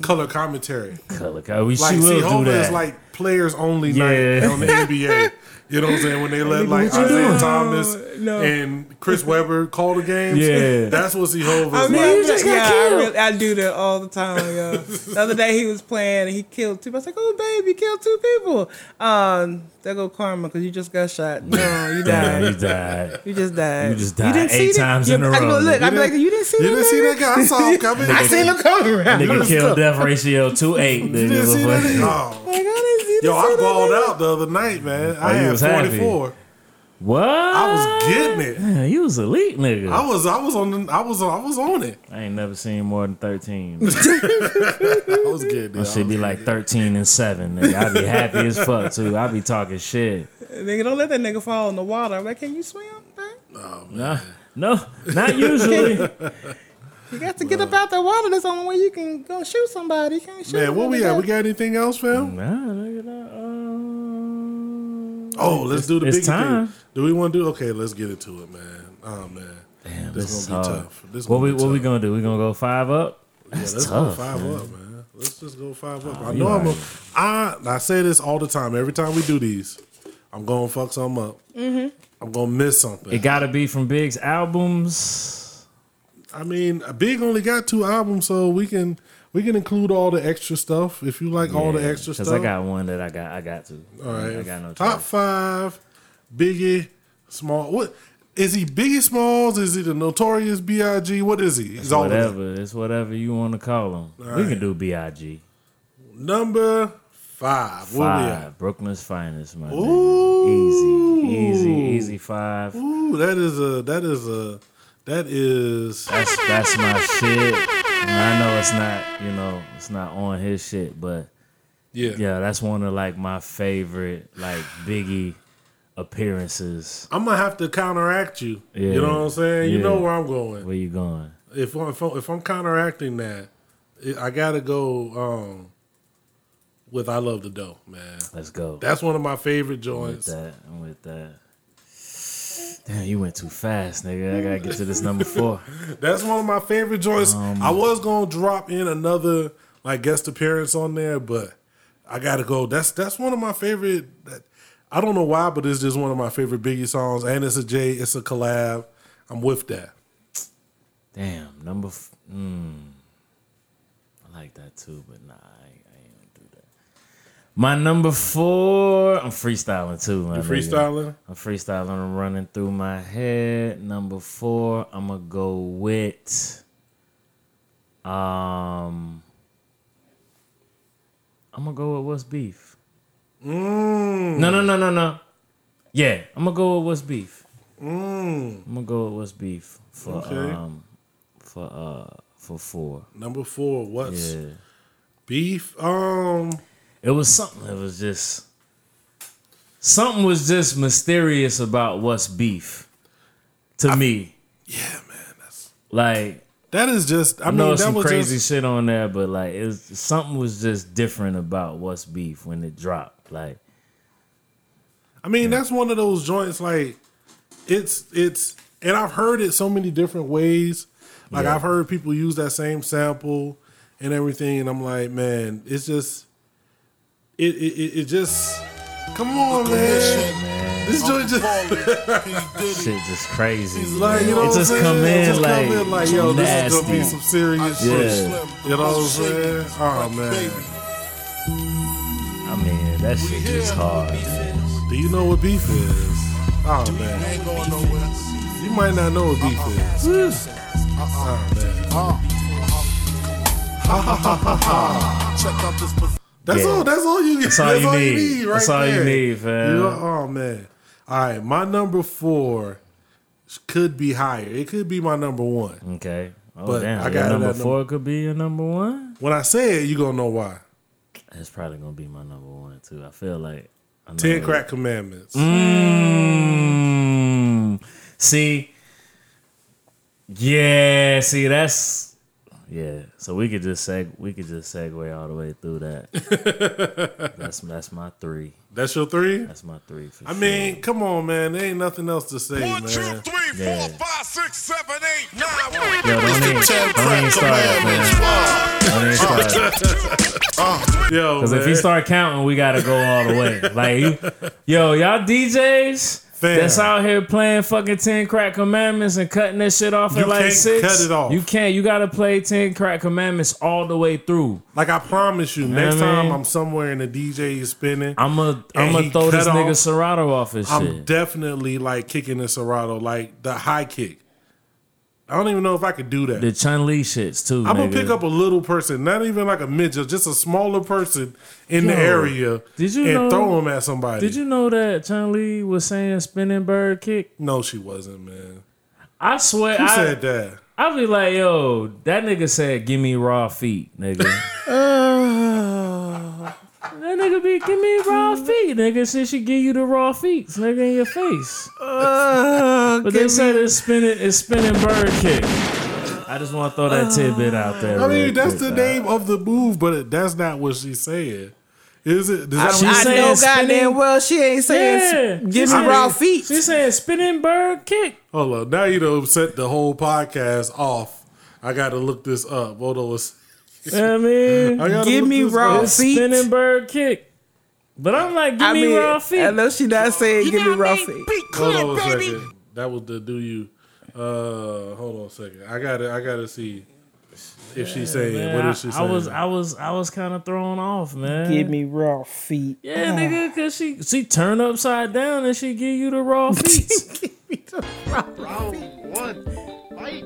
color commentary. Color commentary. Like, she will C-Hova do that. Is like players only yeah. night on the N B A. You know what I'm saying? When they let like Isaiah Thomas no. and Chris Webber call the games, yeah, that's what C-Hova is I mean, like. You just got yeah, killed. I, really, I do that all the time. Yo. The other day he was playing and he killed two. I was like, "Oh, baby, you killed two people." Um, there go karma because you just got shot. No, you died. you died. You just died. You just died you didn't eight see times in a row. Look, you I'm like, you didn't see that. You didn't see that guy. I saw him coming. I seen him coming around. Nigga killed death ratio two eight. You didn't see that. Oh. Like, I didn't see Yo, I balled out the other night, man. I had forty-four. What? I was getting it. Man, you was elite, nigga. I was, I was on, the, I was, I was on it. I ain't never seen more than thirteen. I was getting it. I should be like thirteen and seven. Nigga. I'd be happy as fuck too. I'd be talking shit. Nigga, don't let that nigga fall in the water. I'm like, can you swim, man? Oh, man. Nah, no, not usually. You got to get up out that water. That's the only way you can go shoot somebody. You can't shoot. Man, what we got? Else. We got anything else, fam? Nah, nigga, nah. Uh, oh, let's it's, do the big thing. Do we want to do? Okay, let's get into it, man. Oh man, damn, this is gonna be hard. tough. This what we what tough. we gonna do? We gonna go five up? That's yeah, let's tough, go five man. up, man. Let's just go five up. Oh, I know I'm. Right. A, I I say this all the time. Every time we do these, I'm gonna fuck something up. Mm-hmm. I'm gonna miss something. It gotta be from Big's albums. I mean, Big only got two albums, so we can we can include all the extra stuff if you like yeah, all the extra stuff. Because I got one that I got I got to. All right, I got no top choice. Five, Biggie Smalls. What is he? Biggie Smalls? Is he the Notorious B I G? What is he? He's all whatever. It's whatever you want to call him. All we right. can do B I G. Number five. Five. Brooklyn's finest, my Ooh. nigga. Easy, easy, easy. Five. Ooh, that is a that is a. That is that's that's my shit. And I know it's not, you know, it's not on his shit, but yeah, yeah, that's one of like my favorite like Biggie appearances. I'm gonna have to counteract you. Yeah. You know what I'm saying? Yeah. You know where I'm going. Where you going? If I'm, if I'm, if I'm counteracting that, I gotta go um, with "I Love the Dough," man. Let's go. That's one of my favorite joints. I'm with that. I'm with that. Damn, you went too fast, nigga. I gotta get to this number four. That's one of my favorite joints. Um, I was gonna drop in another like guest appearance on there, but I gotta go. That's that's one of my favorite. I don't know why, but it's just one of my favorite Biggie songs, and it's a Jay. It's a collab. I'm with that. Damn, number. F- mm. I like that too, but nah. My number four, I'm freestyling too, man. You freestyling? Nigga. I'm freestyling. I'm running through my head. Number four, I'm going to go with... Um, I'm going to go with What's Beef. Mm. No, no, no, no, no. Yeah, I'm going to go with What's Beef. Mm. I'm going to go with What's Beef for okay. um for uh for four. Number four, What's yeah. Beef? Um... It was something. It was just something was just mysterious about What's Beef to I, me. Yeah, man. That's like that is just. I, I mean, know that some was crazy just, shit on there, but like it was, something was just different about What's Beef when it dropped. Like, I mean, yeah. That's one of those joints. Like, it's it's, and I've heard it so many different ways. Like yeah. I've heard people use that same sample and everything, and I'm like, man, it's just. It, it it just come on, man. man. This joint just shit just crazy. Like, you know it just come in, just like, come in like yo, nasty. This is gonna be some serious shit. Yeah. You know what I'm saying? Oh man. I mean that shit just hard. Man. Do you know what beef is? Oh man. You might not know what beef is. Oh man. Ha ha ha ha ha. Check out this. That's yeah. all. That's all you. That's all, that's you, all need. you need. Right that's all there. you need, fam. You know, oh man. All right, my number four could be higher. It could be my number one. Okay. Oh but damn. I got number four. Number. Could be your number one. When I say it, you gonna know why. It's probably gonna be my number one too. I feel like I know Ten Crack Commandments. Mm. See. Yeah. See that's. Yeah, so we could just seg we could just segue all the way through that. that's that's my three. That's your three? That's my three. For I sure. mean, come on, man. There ain't nothing else to say, One, man. One, two, three, yeah. four, five, six, seven, eight, nine. One, yo, don't even start, man. Don't even start. Yo, because if you start counting, we gotta go all the way. Like, you, yo, y'all D Js. Fam. That's out here playing fucking ten Crack Commandments and cutting that shit off at you like can't six. Cut it off. You can't. You gotta play ten Crack Commandments all the way through. Like I promise you, you next time mean? I'm somewhere and the D J is spinning, I'm a I'm gonna throw this off, nigga Serato off his I'm shit. I'm definitely like kicking the Serato, like the high kick. I don't even know if I could do that. The Chun-Li shits too. I'm nigga. gonna pick up a little person, not even like a midget, just a smaller person in Yo, the area did you and know, throw him at somebody. Did you know that Chun-Li was saying spinning bird kick? No, she wasn't, man. I swear. Who I said that? I be like, yo, that nigga said, give me raw feet, nigga. uh, that nigga be, give me raw feet, nigga. Since she give you the raw feet, nigga, in your face. Uh, but they said it's spinning, it's spinning bird kick. I just want to throw that tidbit out there. I mean, that's the name of the move, but that's not what she said. Is it? Does I, I know spinning? Goddamn well she ain't saying yeah. give me I raw mean, feet. She saying spinning bird kick. Hold on, now you done set the whole podcast off. I got to look this up. Hold on. I mean, I give me raw up. feet. Spinning bird kick. But I'm like, give I me mean, raw feet. I know she not saying you give me raw mean, feet. Hold on a second. That was the do you. Uh, hold on a second. I gotta, I gotta see if yeah, she's saying man, what is she saying. I was, I was, I was kind of thrown off, man. Give me raw feet. Yeah, oh. nigga, cause she she turn upside down and she give you the raw feet. Give me the raw feet. One fight.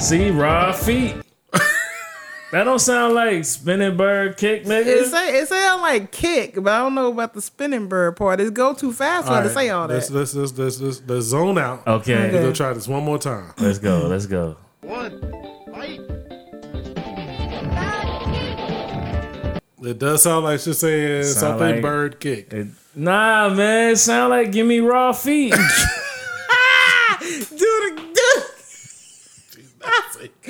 See raw feet. That don't sound like spinning bird kick, nigga. It, say, it sound like kick, but I don't know about the spinning bird part. It's go too fast for her to say all that. Let's, let's, let's, let's, let's, let's zone out. Okay. okay. Let's go try this one more time. Let's go. Let's go. One, fight. It does sound like she's saying sound something like, bird kick. It, nah, man. It sound like give me raw feet. Dude,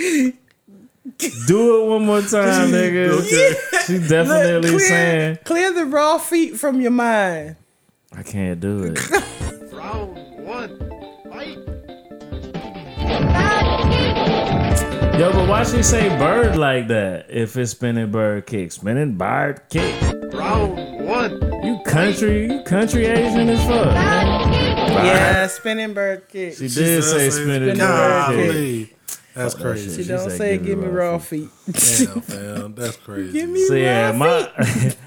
dude. Do it one more time, nigga. Yeah. She definitely Look, clear, saying. Clear the raw feet from your mind. I can't do it. Round one. Fight. Yo, but why she say bird like that? If it's spinning bird kick, spinning bird kick. Round one. You country, you country Asian as fuck. Yeah, spinning bird kick. She, she did say spinning bird kick. That's crazy. She, she, she don't say give, give me raw, raw feet. feet. Damn, fam, that's crazy. Give me so, raw yeah, feet.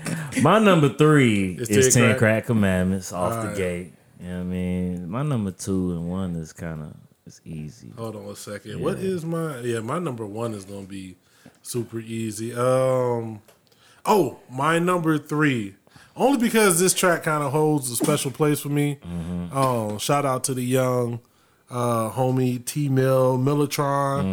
My, my number three it's is ten crack. crack commandments off All the right. gate. You know what I mean? My number two and one is kind of it's easy. Hold on a second. Yeah. What is my yeah? My number one is gonna be super easy. Um, oh, my number three. Only because this track kind of holds a special place for me. Mm-hmm. Um, shout out to the young uh, homie T Mill, Millitron.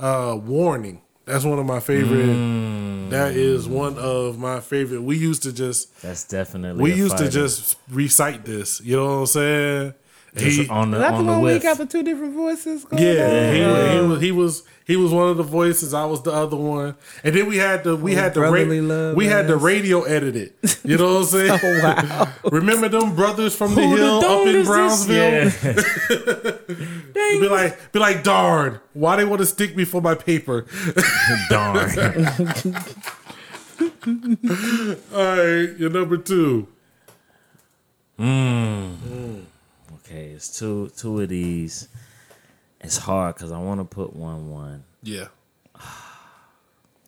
Mm-hmm. Uh, Warning. That's one of my favorite. Mm. That is one of my favorite. We used to just. That's definitely. We used fighter. to just recite this. You know what I'm saying? He, on the, that's on the one we got the two different voices. Going yeah, yeah. He, he was he was he was one of the voices. I was the other one, and then we had to we oh, had to ra- we had to radio edit it. You know what I'm saying? Oh, wow. Remember them brothers from the Who hill the up in Brownsville? Yeah. be like be like darn. Why they want to stick me for my paper? Darn. All right, you're number two. Mm. Mm. Okay, it's two two of these. It's hard because I want to put one one. Yeah.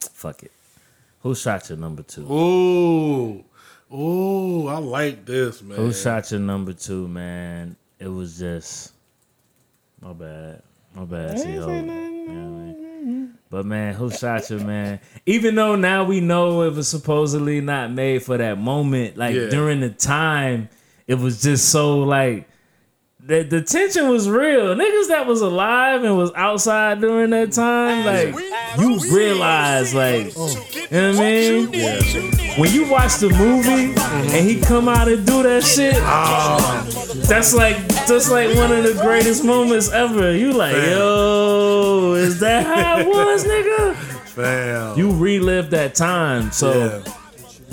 Fuck it. Who shot your number two? Ooh. Ooh, I like this, man. Who shot your number two, man? It was just... My bad. My bad. See, hold on. You know what I mean? But, man, who shot you, man? Even though now we know it was supposedly not made for that moment, like, yeah. during the time, it was just so, like... The, the tension was real. Niggas that was alive and was outside during that time, like, you realize, like, oh. you know what I mean? Yeah. When you watch the movie and he come out and do that shit, oh. that's like that's like one of the greatest moments ever. You like, Bam. yo, is that how it was, nigga? Bam. You relive that time, so... Yeah.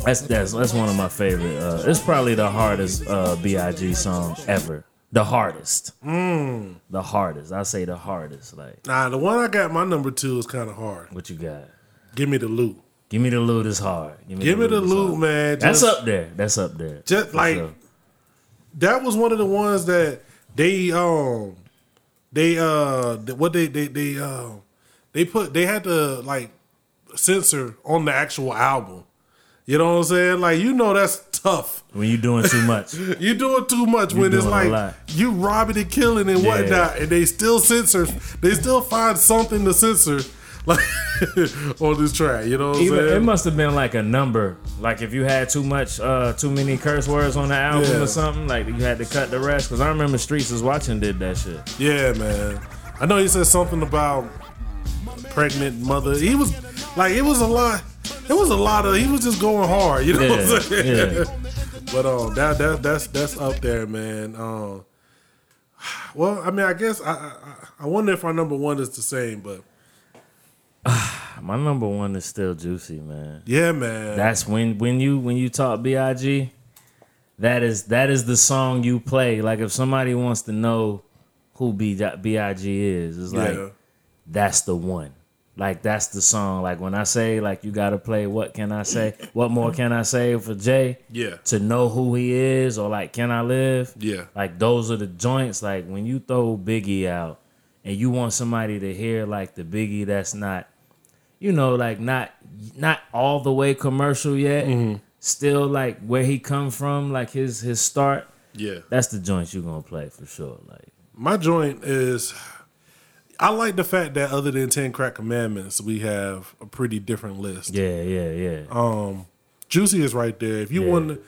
That's, that's, that's one of my favorite. Uh, it's probably the hardest uh, B I G song ever. The hardest. Mm. The hardest. I say the hardest. Like Nah, the one I got, my number two is kind of hard. What you got? Give me the loot. Give me the loot is hard. Give me Give the loot, man. That's just, up there. That's up there. Just For like sure. That was one of the ones that they um they uh what they they they um uh, they put they had to like censor on the actual album. You know what I'm saying? Like, you know that's tough. When you're doing too much. You're doing too much you when it's like you robbing and killing and yeah. whatnot, and they still censor. They still find something to censor like on this track. You know what I'm saying? It must have been like a number. Like if you had too much, uh, too many curse words on the album yeah. or something, like you had to cut the rest. Because I remember Streets Was Watching did that shit. Yeah, man. I know he said something about pregnant mother. He was like, it was a lot. It was a lot of he was just going hard, you know. Yeah, what I'm saying? Yeah. But um, that that that's that's up there, man. Um, well, I mean, I guess I, I I wonder if our number one is the same, but my number one is still Juicy, man. Yeah, man. That's when when you when you talk B I G, that is that is the song you play. Like if somebody wants to know who B I G is, it's like yeah. that's the one. Like, that's the song. Like, when I say, like, you got to play What Can I Say? What More Can I Say for Jay? Yeah. To know who he is or, like, Can I Live? Yeah. Like, those are the joints. Like, when you throw Biggie out and you want somebody to hear, like, the Biggie that's not, you know, like, not not all the way commercial yet. Mm-hmm. Still, like, where he come from, like, his his start. Yeah. That's the joint you're going to play for sure. Like, my joint is... I like the fact that other than ten Crack Commandments, we have a pretty different list. Yeah, yeah, yeah. Um, Juicy is right there. If you yeah. want to,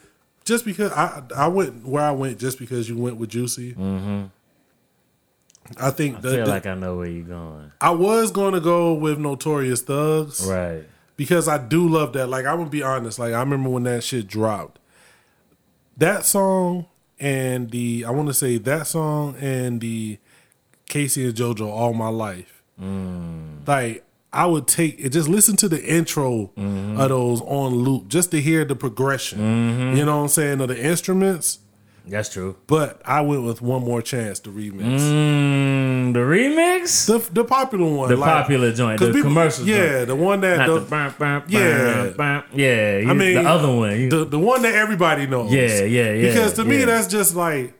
just because I I went where I went, just because you went with Juicy. Mm-hmm. I think I the, feel the, like I know where you're going. I was going to go with Notorious Thugs, right? Because I do love that. Like I'm gonna be honest. Like I remember when that shit dropped. That song and the I want to say that song and the. Casey and JoJo all my life. Mm. Like I would take it, just listen to the intro mm-hmm. of those on loop just to hear the progression. Mm-hmm. You know what I'm saying? Of the instruments. That's true. But I went with One More Chance, the remix. Mm, the remix? The the popular one. The like, popular joint. The people, commercial yeah, joint. Yeah, the one that... Not the, the bum, bum, yeah. Bum, yeah, you, I mean, the other one. You, the, the one that everybody knows. Yeah, yeah, yeah. Because to yeah. me, that's just like...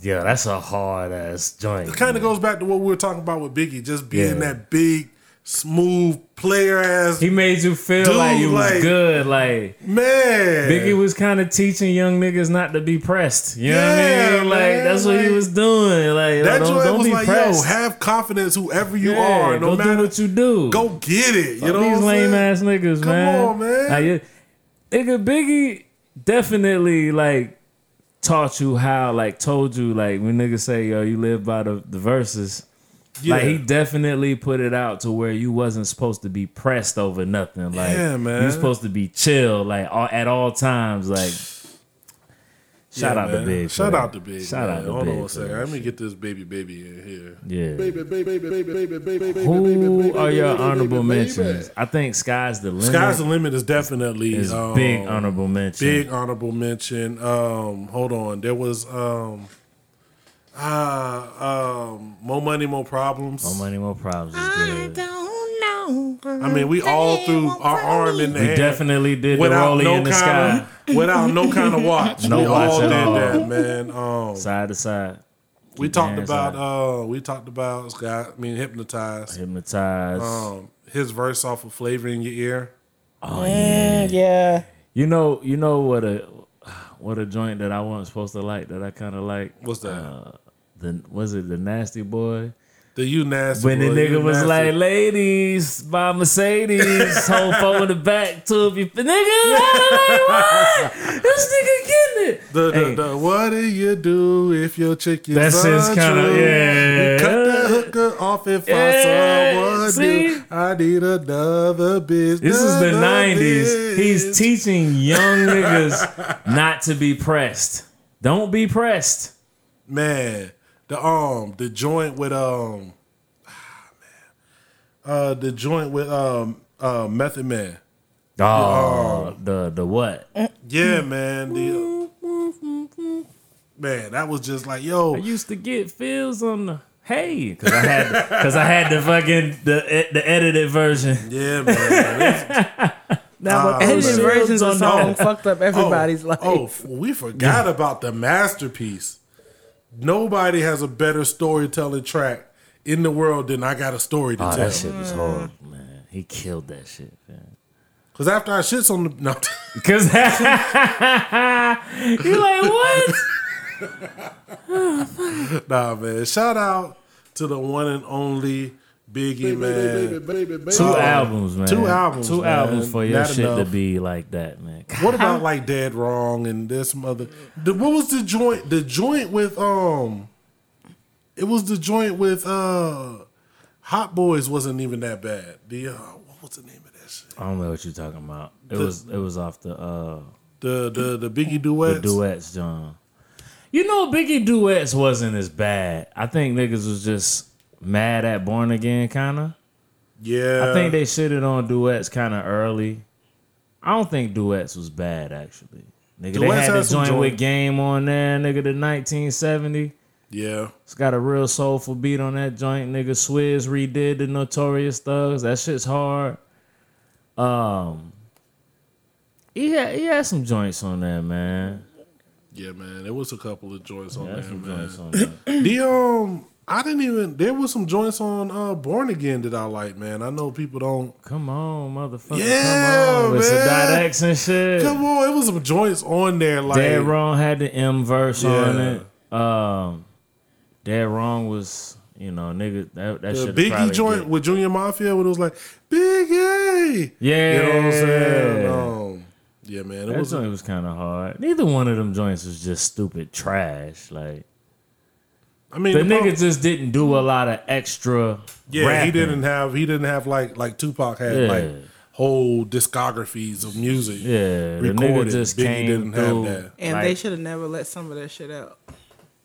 Yeah, that's a hard-ass joint. It kind of goes back to what we were talking about with Biggie, just being yeah. that big... Smooth player ass. He made you feel dude, like you was like, good. Like, man. Biggie was kind of teaching young niggas not to be pressed. You know yeah, what I mean? Like, man, that's what like, he was doing. Like, that don't, don't was be like, pressed. Yo, have confidence whoever you yeah, are. No go matter do what you do. Go get it. You know these lame saying? Ass niggas, Come man. Come on, man. Like, it, nigga, Biggie definitely, like, taught you how, like, told you, like, when niggas say, yo, you live by the, the verses. Yeah. Like, he definitely put it out to where you wasn't supposed to be pressed over nothing. Like, yeah, man. You're supposed to be chill, like, all, at all times. Like, shout yeah, out man. to Big. Shout out to Big. Shout man. out to Hold Big. Hold on a second. Let me get this baby, baby in here. Yeah. Baby, baby, baby, baby, baby, Who baby, are your honorable baby, mentions? Baby. I think Sky's the Limit. Sky's the Limit is definitely is um, big honorable mention. Big honorable mention. Um, hold on. There was. Um, Uh, um, more money, more problems. More money, more problems is good. I don't know. I mean, we all threw our arm in the air. We definitely did the rolling no in the sky. Of, without no kind of watch. no we watch all at did all. that, man. Um, side to side. Keep we talked about, uh, we talked about, Scott, I mean, Hypnotize. Hypnotize. Um, his verse off of Flavor in Your Ear. Oh, yeah. Yeah. You know, you know what a, what a joint that I wasn't supposed to like that I kind of like. What's that? Uh, The, was it the Nasty Boy? The You Nasty Boy. When the nigga was nasty. Like, ladies, buy Mercedes, hold four in the back, two of you. Nigga, I was like, what? This nigga getting it. The, the, hey. the, what do you do if your chick is untrue? That shit's kind of, yeah. You cut that hooker off if yeah. I saw what See? do. I need another bitch. This is the nineties. He's teaching young niggas not to be pressed. Don't be pressed. Man. The um the joint with um ah, man. Uh the joint with um uh Method Man. Oh the, um, the the what? Yeah, man. The, man, that was just like, yo, I used to get feels on the hey cuz I had cuz I had the fucking the the edited version. Yeah, man. Now, uh, edited versions of song fucked up everybody's oh, life. Oh, we forgot yeah. about the masterpiece. Nobody has a better storytelling track in the world than I Got a Story to oh, Tell. That shit was hard, man. He killed that shit, man. Cause after I shits on the no, cause you like what? oh, nah, man. Shout out to the one and only Biggie, baby, man. Baby, baby, baby. Two oh, albums, man. Two albums, two man. albums for your Not shit enough. to be like that, man. God. What about like Dead Wrong and there's some other? The, what was the joint? The joint with um, it was the joint with uh, Hot Boys wasn't even that bad. The uh, what was the name of that shit? I don't know what you're talking about. It the, was it was off the uh the the the Biggie duets. The duets, John. You know, Biggie duets wasn't as bad. I think niggas was just. Mad at Born Again, kind of. Yeah. I think they shitted on duets kind of early. I don't think duets was bad, actually. Nigga, duets they had, had the joint joy. with Game on there, nigga, the nineteen seventy. Yeah. It's got a real soulful beat on that joint. Nigga, Swizz redid the Notorious Thugs. That shit's hard. Um, He had, he had some joints on there, man. Yeah, man. There was a couple of joints on yeah, there, some man. Joints on there. the, um... I didn't even... There was some joints on uh, Born Again that I like, man. I know people don't... Come on, motherfucker. Yeah, come on. With some X and shit. Come on. It was some joints on there. like Dead Wrong had the M verse yeah. on it. Um, Dead Wrong was, you know, nigga... That, that the Biggie joint get. with Junior Mafia when it was like, Biggie! Yeah. You know what I'm saying? Um, yeah, man. It that was, joint was kind of hard. Neither one of them joints was just stupid trash. Like... I mean, the, the nigga problem, just didn't do a lot of extra. Yeah, rapping. he didn't have he didn't have like like Tupac had yeah. like whole discographies of music. Yeah, recorded. The nigga just Biggie came didn't through, have that. And like, they should have never let some of that shit out.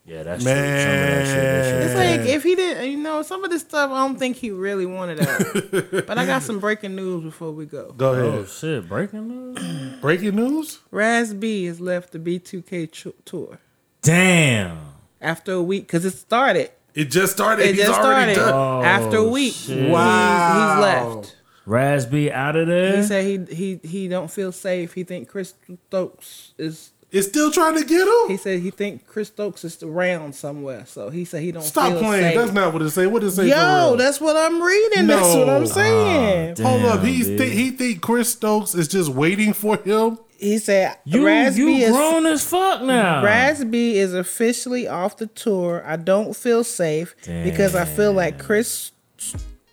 Yeah, that's man. true. Some of that shit, that shit. It's like if he didn't, you know, some of this stuff, I don't think he really wanted out. But I got some breaking news before we go. Go ahead. Oh, shit. Breaking news? Breaking news? Raz B has left the B two K tour. Damn. After a week, because it started. It just started. It he's just already started. Done. Oh, after a week. Shit. Wow. He's, he's left. Raz B out of there? He said he he he don't feel safe. He think Chris Stokes is... Is still trying to get him? He said he think Chris Stokes is around somewhere. So he said he don't Stop feel playing. Safe. That's not what it say. What it say? Yo, that's what I'm reading. No. That's what I'm saying. Oh, Hold damn, up. He's th- he think Chris Stokes is just waiting for him? He said, you, Raz you B grown is, as fuck now. Raz B is officially off the tour. I don't feel safe damn. Because I feel like Chris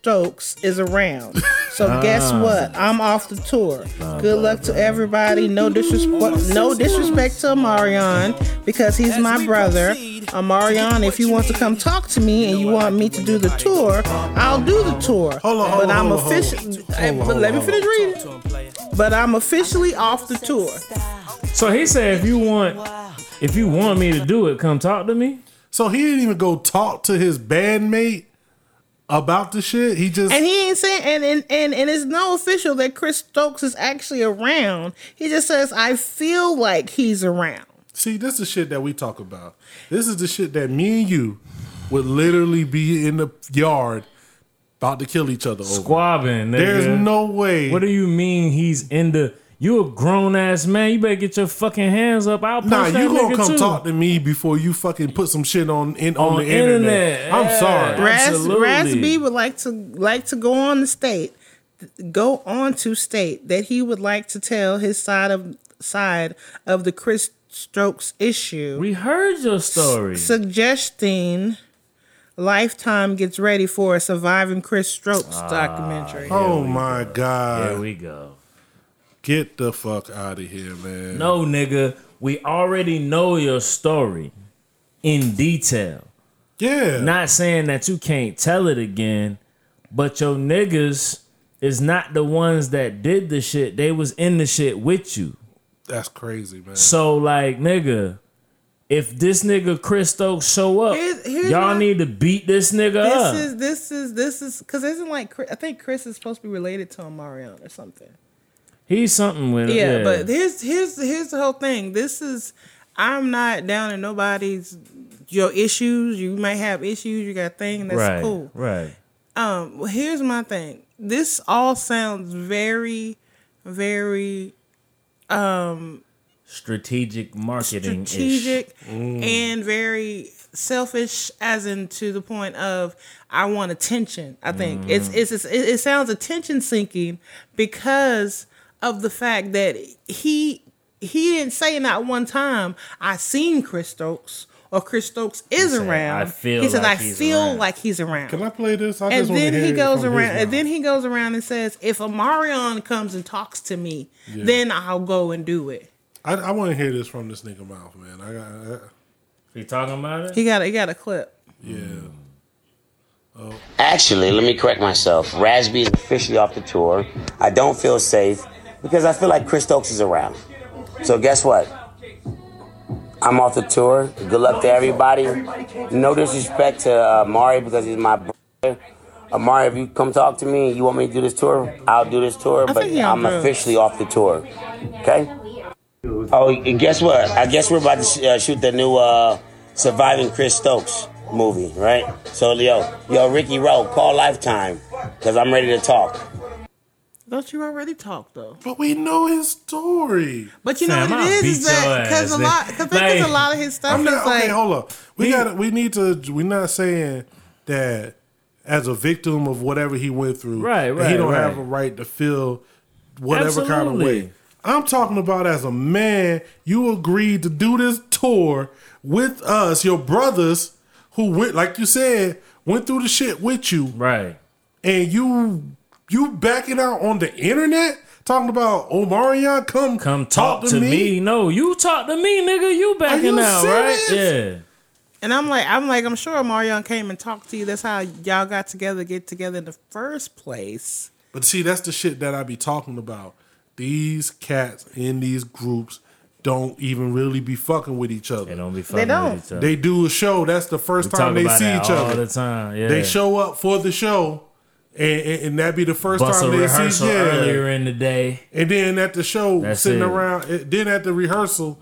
Stokes is around. So uh, guess what? I'm off the tour. Uh, Good luck to everybody. No disrespect no disrespect to Omarion because he's my brother. Omarion, if you want to come talk to me and you want me to do the tour, I'll do the tour. Hold on, hold on. But I'm officially let me finish reading. But I'm officially off the tour. So he said if you want if you want me to do it, come talk to me. So he didn't even go talk to his bandmate about the shit. He just and he ain't saying and, and and and it's no official that Chris Stokes is actually around. He just says I feel like he's around. See, this is the shit that we talk about. This is the shit that me and you would literally be in the yard about to kill each other over. Squabbing. Nigga. There's no way. What do you mean he's in the? You a grown ass man. You better get your fucking hands up. I'll punch nah, that nigga too. Nah, you gonna come talk to me before you fucking put some shit on in, on, on the internet. internet. I'm yeah, sorry. Raz, Raz B would like to like to go on the state, go on to state that he would like to tell his side of side of the Chris Stokes issue. We heard your story. S- suggesting. Lifetime gets ready for a surviving Chris Stokes ah, documentary. Oh my go. God. Here we go. Get the fuck out of here, man. No, nigga. We already know your story in detail. Yeah. Not saying that you can't tell it again, but your niggas is not the ones that did the shit. They was in the shit with you. That's crazy, man. So, like, nigga, if this nigga Chris Stokes show up, here's, here's y'all my, need to beat this nigga this up. Is, this is, this is, because isn't like, I think Chris is supposed to be related to Omarion or something. He's something with it. Yeah, yeah, but here's here's here's the whole thing. This is, I'm not down in nobody's your issues. You might have issues. You got things. That's right, cool. Right. Um. Well, here's my thing. This all sounds very, very, um, strategic marketing. Strategic mm. and very selfish, as in to the point of I want attention. I think mm. it's, it's it's it sounds attention seeking because of the fact that he he didn't say not one time I seen Chris Stokes or Chris Stokes is he around. Said, I feel he said like I he's feel around. Like he's around. Can I play this? I and just then he goes around and then he goes around and says, if Omarion comes and talks to me, yeah. then I'll go and do it. I, I want to hear this from this nigga mouth, man. I got. I, he talking about it? He got he got a clip. Yeah. Mm. Oh. Actually, let me correct myself. Raz B is officially off the tour. I don't feel safe. Because I feel like Chris Stokes is around. So guess what? I'm off the tour. Good luck to everybody. No disrespect to uh, Mari because he's my brother. Uh, Mari, if you come talk to me and you want me to do this tour, I'll do this tour. But I'm officially off the tour. Okay? Oh, and guess what? I guess we're about to sh- uh, shoot the new uh, Surviving Chris Stokes movie, right? So, yo, yo, Ricky Rowe, call Lifetime because I'm ready to talk. Don't you already talk though? But we know his story. But you know Sam, what it is, is that because a lot, because like, a lot of his stuff not, is okay, like. Okay, hold up. We got. We need to. We're not saying that as a victim of whatever he went through. Right, right. He don't right. have a right to feel whatever Absolutely. Kind of way. I'm talking about as a man. You agreed to do this tour with us, your brothers who went, like you said, went through the shit with you. Right, and you. You backing out on the internet talking about Omarion? Come, come talk, talk to, to me. me. No, you talk to me, nigga. You backing you out, serious? Right? Yeah. And I'm like, I'm like, I'm sure Omarion came and talked to you. That's how y'all got together, get together in the first place. But see, that's the shit that I be talking about. These cats in these groups don't even really be fucking with each other. They don't be fucking they don't. with each other. They do a show. That's the first we time they see each all other. All the time. Yeah. They show up for the show, and, and, and that be the first Bust time they see each other. Earlier in the day, and then at the show, That's sitting it. around. Then at the rehearsal,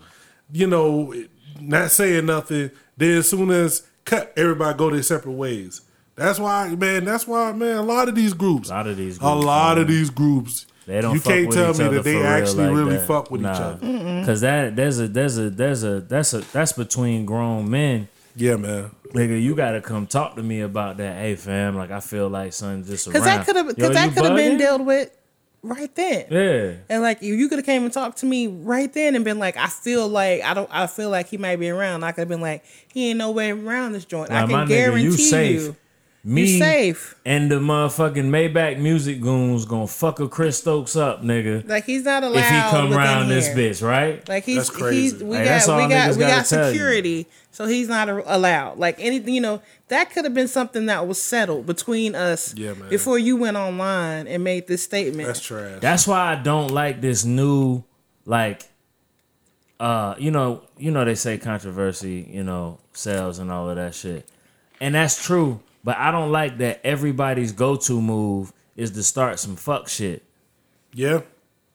you know, not saying nothing. Then as soon as cut, everybody go their separate ways. That's why, man. That's why, man. A lot of these groups. A lot of these. Groups, a lot man. of these groups. They don't. You fuck can't with tell each me other that they actually like really that. fuck with nah. each other. Because that there's a there's a there's a that's a that's between grown men. Yeah, man. Nigga, you gotta come talk to me about that. Hey, fam. Like I feel like something just around. Because that could have because that could have been dealt with right then. Yeah. And like you could have came and talked to me right then and been like, I feel like I don't I feel like he might be around. I could have been like, he ain't no way around this joint. Now, I can guarantee nigga, you. Safe. you Me You're safe. And the motherfucking Maybach music goons gonna fuck a Chris Stokes up, nigga. Like he's not allowed if he come around here. This bitch, right? Like he's that's crazy. He's, we like, got that's we got we got security, you. so he's not allowed. Like anything, you know, that could have been something that was settled between us yeah, before you went online and made this statement. That's trash. That's why I don't like this new, like, uh, you know, you know they say controversy, you know, sells and all of that shit, and that's true. But I don't like that everybody's go-to move is to start some fuck shit. Yeah.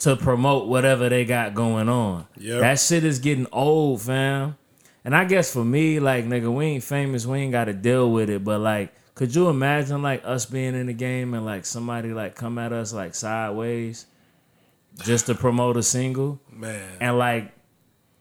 To promote whatever they got going on. Yeah. That shit is getting old, fam. And I guess for me, like, nigga, we ain't famous. We ain't got to deal with it. But, like, could you imagine, like, us being in the game and, like, somebody, like, come at us, like, sideways just to promote a single? Man. And, like,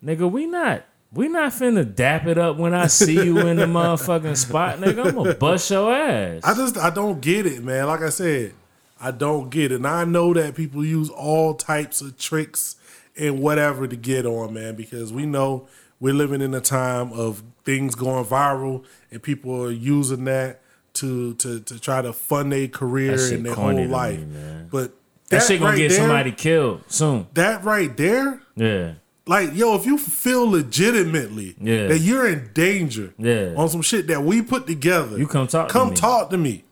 nigga, we not. We not finna dap it up when I see you in the motherfucking spot, nigga. I'm gonna bust your ass. I just, I don't get it, man. Like I said, I don't get it. And I know that people use all types of tricks and whatever to get on, man, because we know we're living in a time of things going viral and people are using that to to, to try to fund their career and their whole life. Me, but that, that shit gonna right get there, somebody killed soon. That right there? Yeah. Like, yo, if you feel legitimately yeah. that you're in danger yeah. on some shit that we put together, you come talk come to me. talk to me.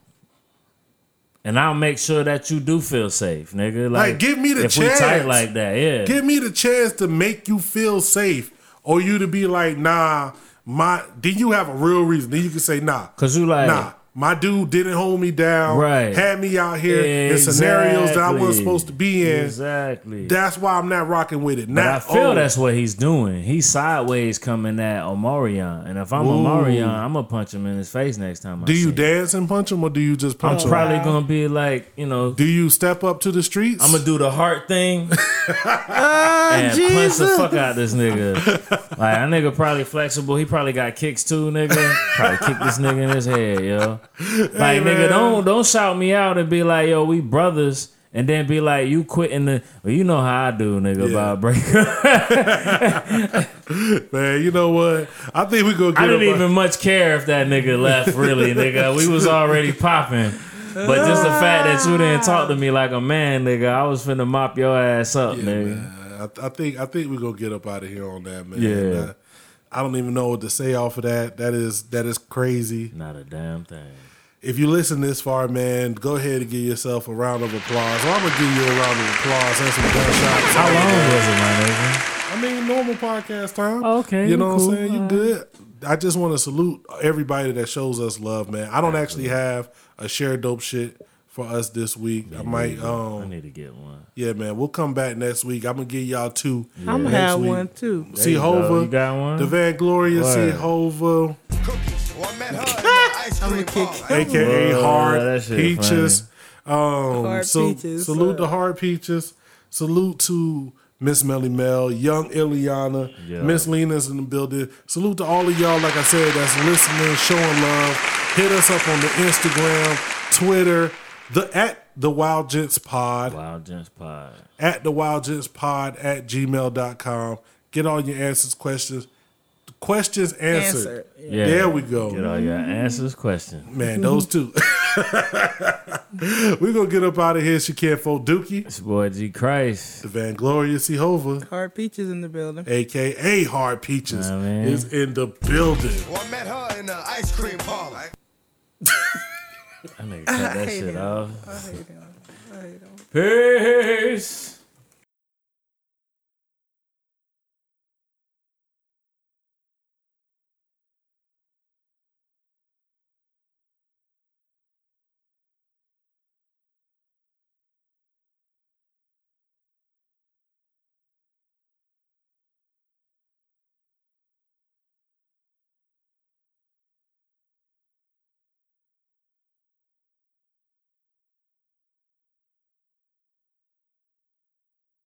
And I'll make sure that you do feel safe, nigga. Like, like give me the if chance. If we tight like that, yeah. Give me the chance to make you feel safe or you to be like, nah, my... Then you have a real reason. Then you can say, nah. Because you like... Nah, my dude didn't hold me down. Right. Had me out here exactly. in scenarios that I wasn't supposed to be in. Exactly. That's why I'm not rocking with it. Not but I feel old. That's what he's doing. He's sideways coming at Omarion. And if I'm Ooh. Omarion, I'm going to punch him in his face next time I Do you see dance him. and punch him or do you just punch I'm him? I'm probably going to be like, you know. Do you step up to the streets? I'm going to do the heart thing oh, and Jesus. punch the fuck out this nigga. Like, that nigga probably flexible. He probably got kicks too, nigga. Probably kick this nigga in his head, yo. Like, hey, nigga, don't don't shout me out and be like, yo, we brothers, and then be like, you quitting the... Well, you know how I do, nigga, yeah. by a breakup. Man, you know what? I think we gonna get I didn't even a- much care if that nigga left, really, nigga. We was already popping. But just the fact that you didn't talk to me like a man, nigga, I was finna mop your ass up, yeah, nigga. Man. I, th- I think I think we gonna get up out of here on that, man. Yeah. I- I don't even know what to say off of that. That is that is crazy. Not a damn thing. If you listen this far, man, go ahead and give yourself a round of applause. Well, I'm going to give you a round of applause and some gunshots. How long was it, my nigga? I mean, normal podcast time. Okay. You know cool. what I'm saying? You good. I just want to salute everybody that shows us love, man. I don't actually have a share dope shit for us this week. I, I might um I need to get one. Yeah, man. We'll come back next week. I'm gonna give y'all two. Yeah. I'm gonna have week. one too. C-Hova. You got one? The Vainglorious C-Hova. I'm gonna kick him. A K A Whoa, Hard Peaches. Um, hard so, peaches. Salute the Hard Peaches. Salute to Miss Melly Mel, Young Ileana, yeah. Miss Lena's in the building. Salute to all of y'all, like I said, that's listening, showing love. Hit us up on the Instagram, Twitter. The at the Wild Gents Pod. Wild Gents Pod. At the Wild Gents Pod at gmail dot com. Get all your answers, questions. Questions answered. answered. Yeah. There we go. Get all your answers, questions. Man, those two. We're going to get up out of here. She can't fold Dookie. It's your boy G. Christ. The Vainglorious C-Hova. Hard Peaches in the building. A K A Hard Peaches I mean. is in the building. Well, I met her in the ice cream parlor. I need to cut that shit off. I hate him. I hate him. Peace.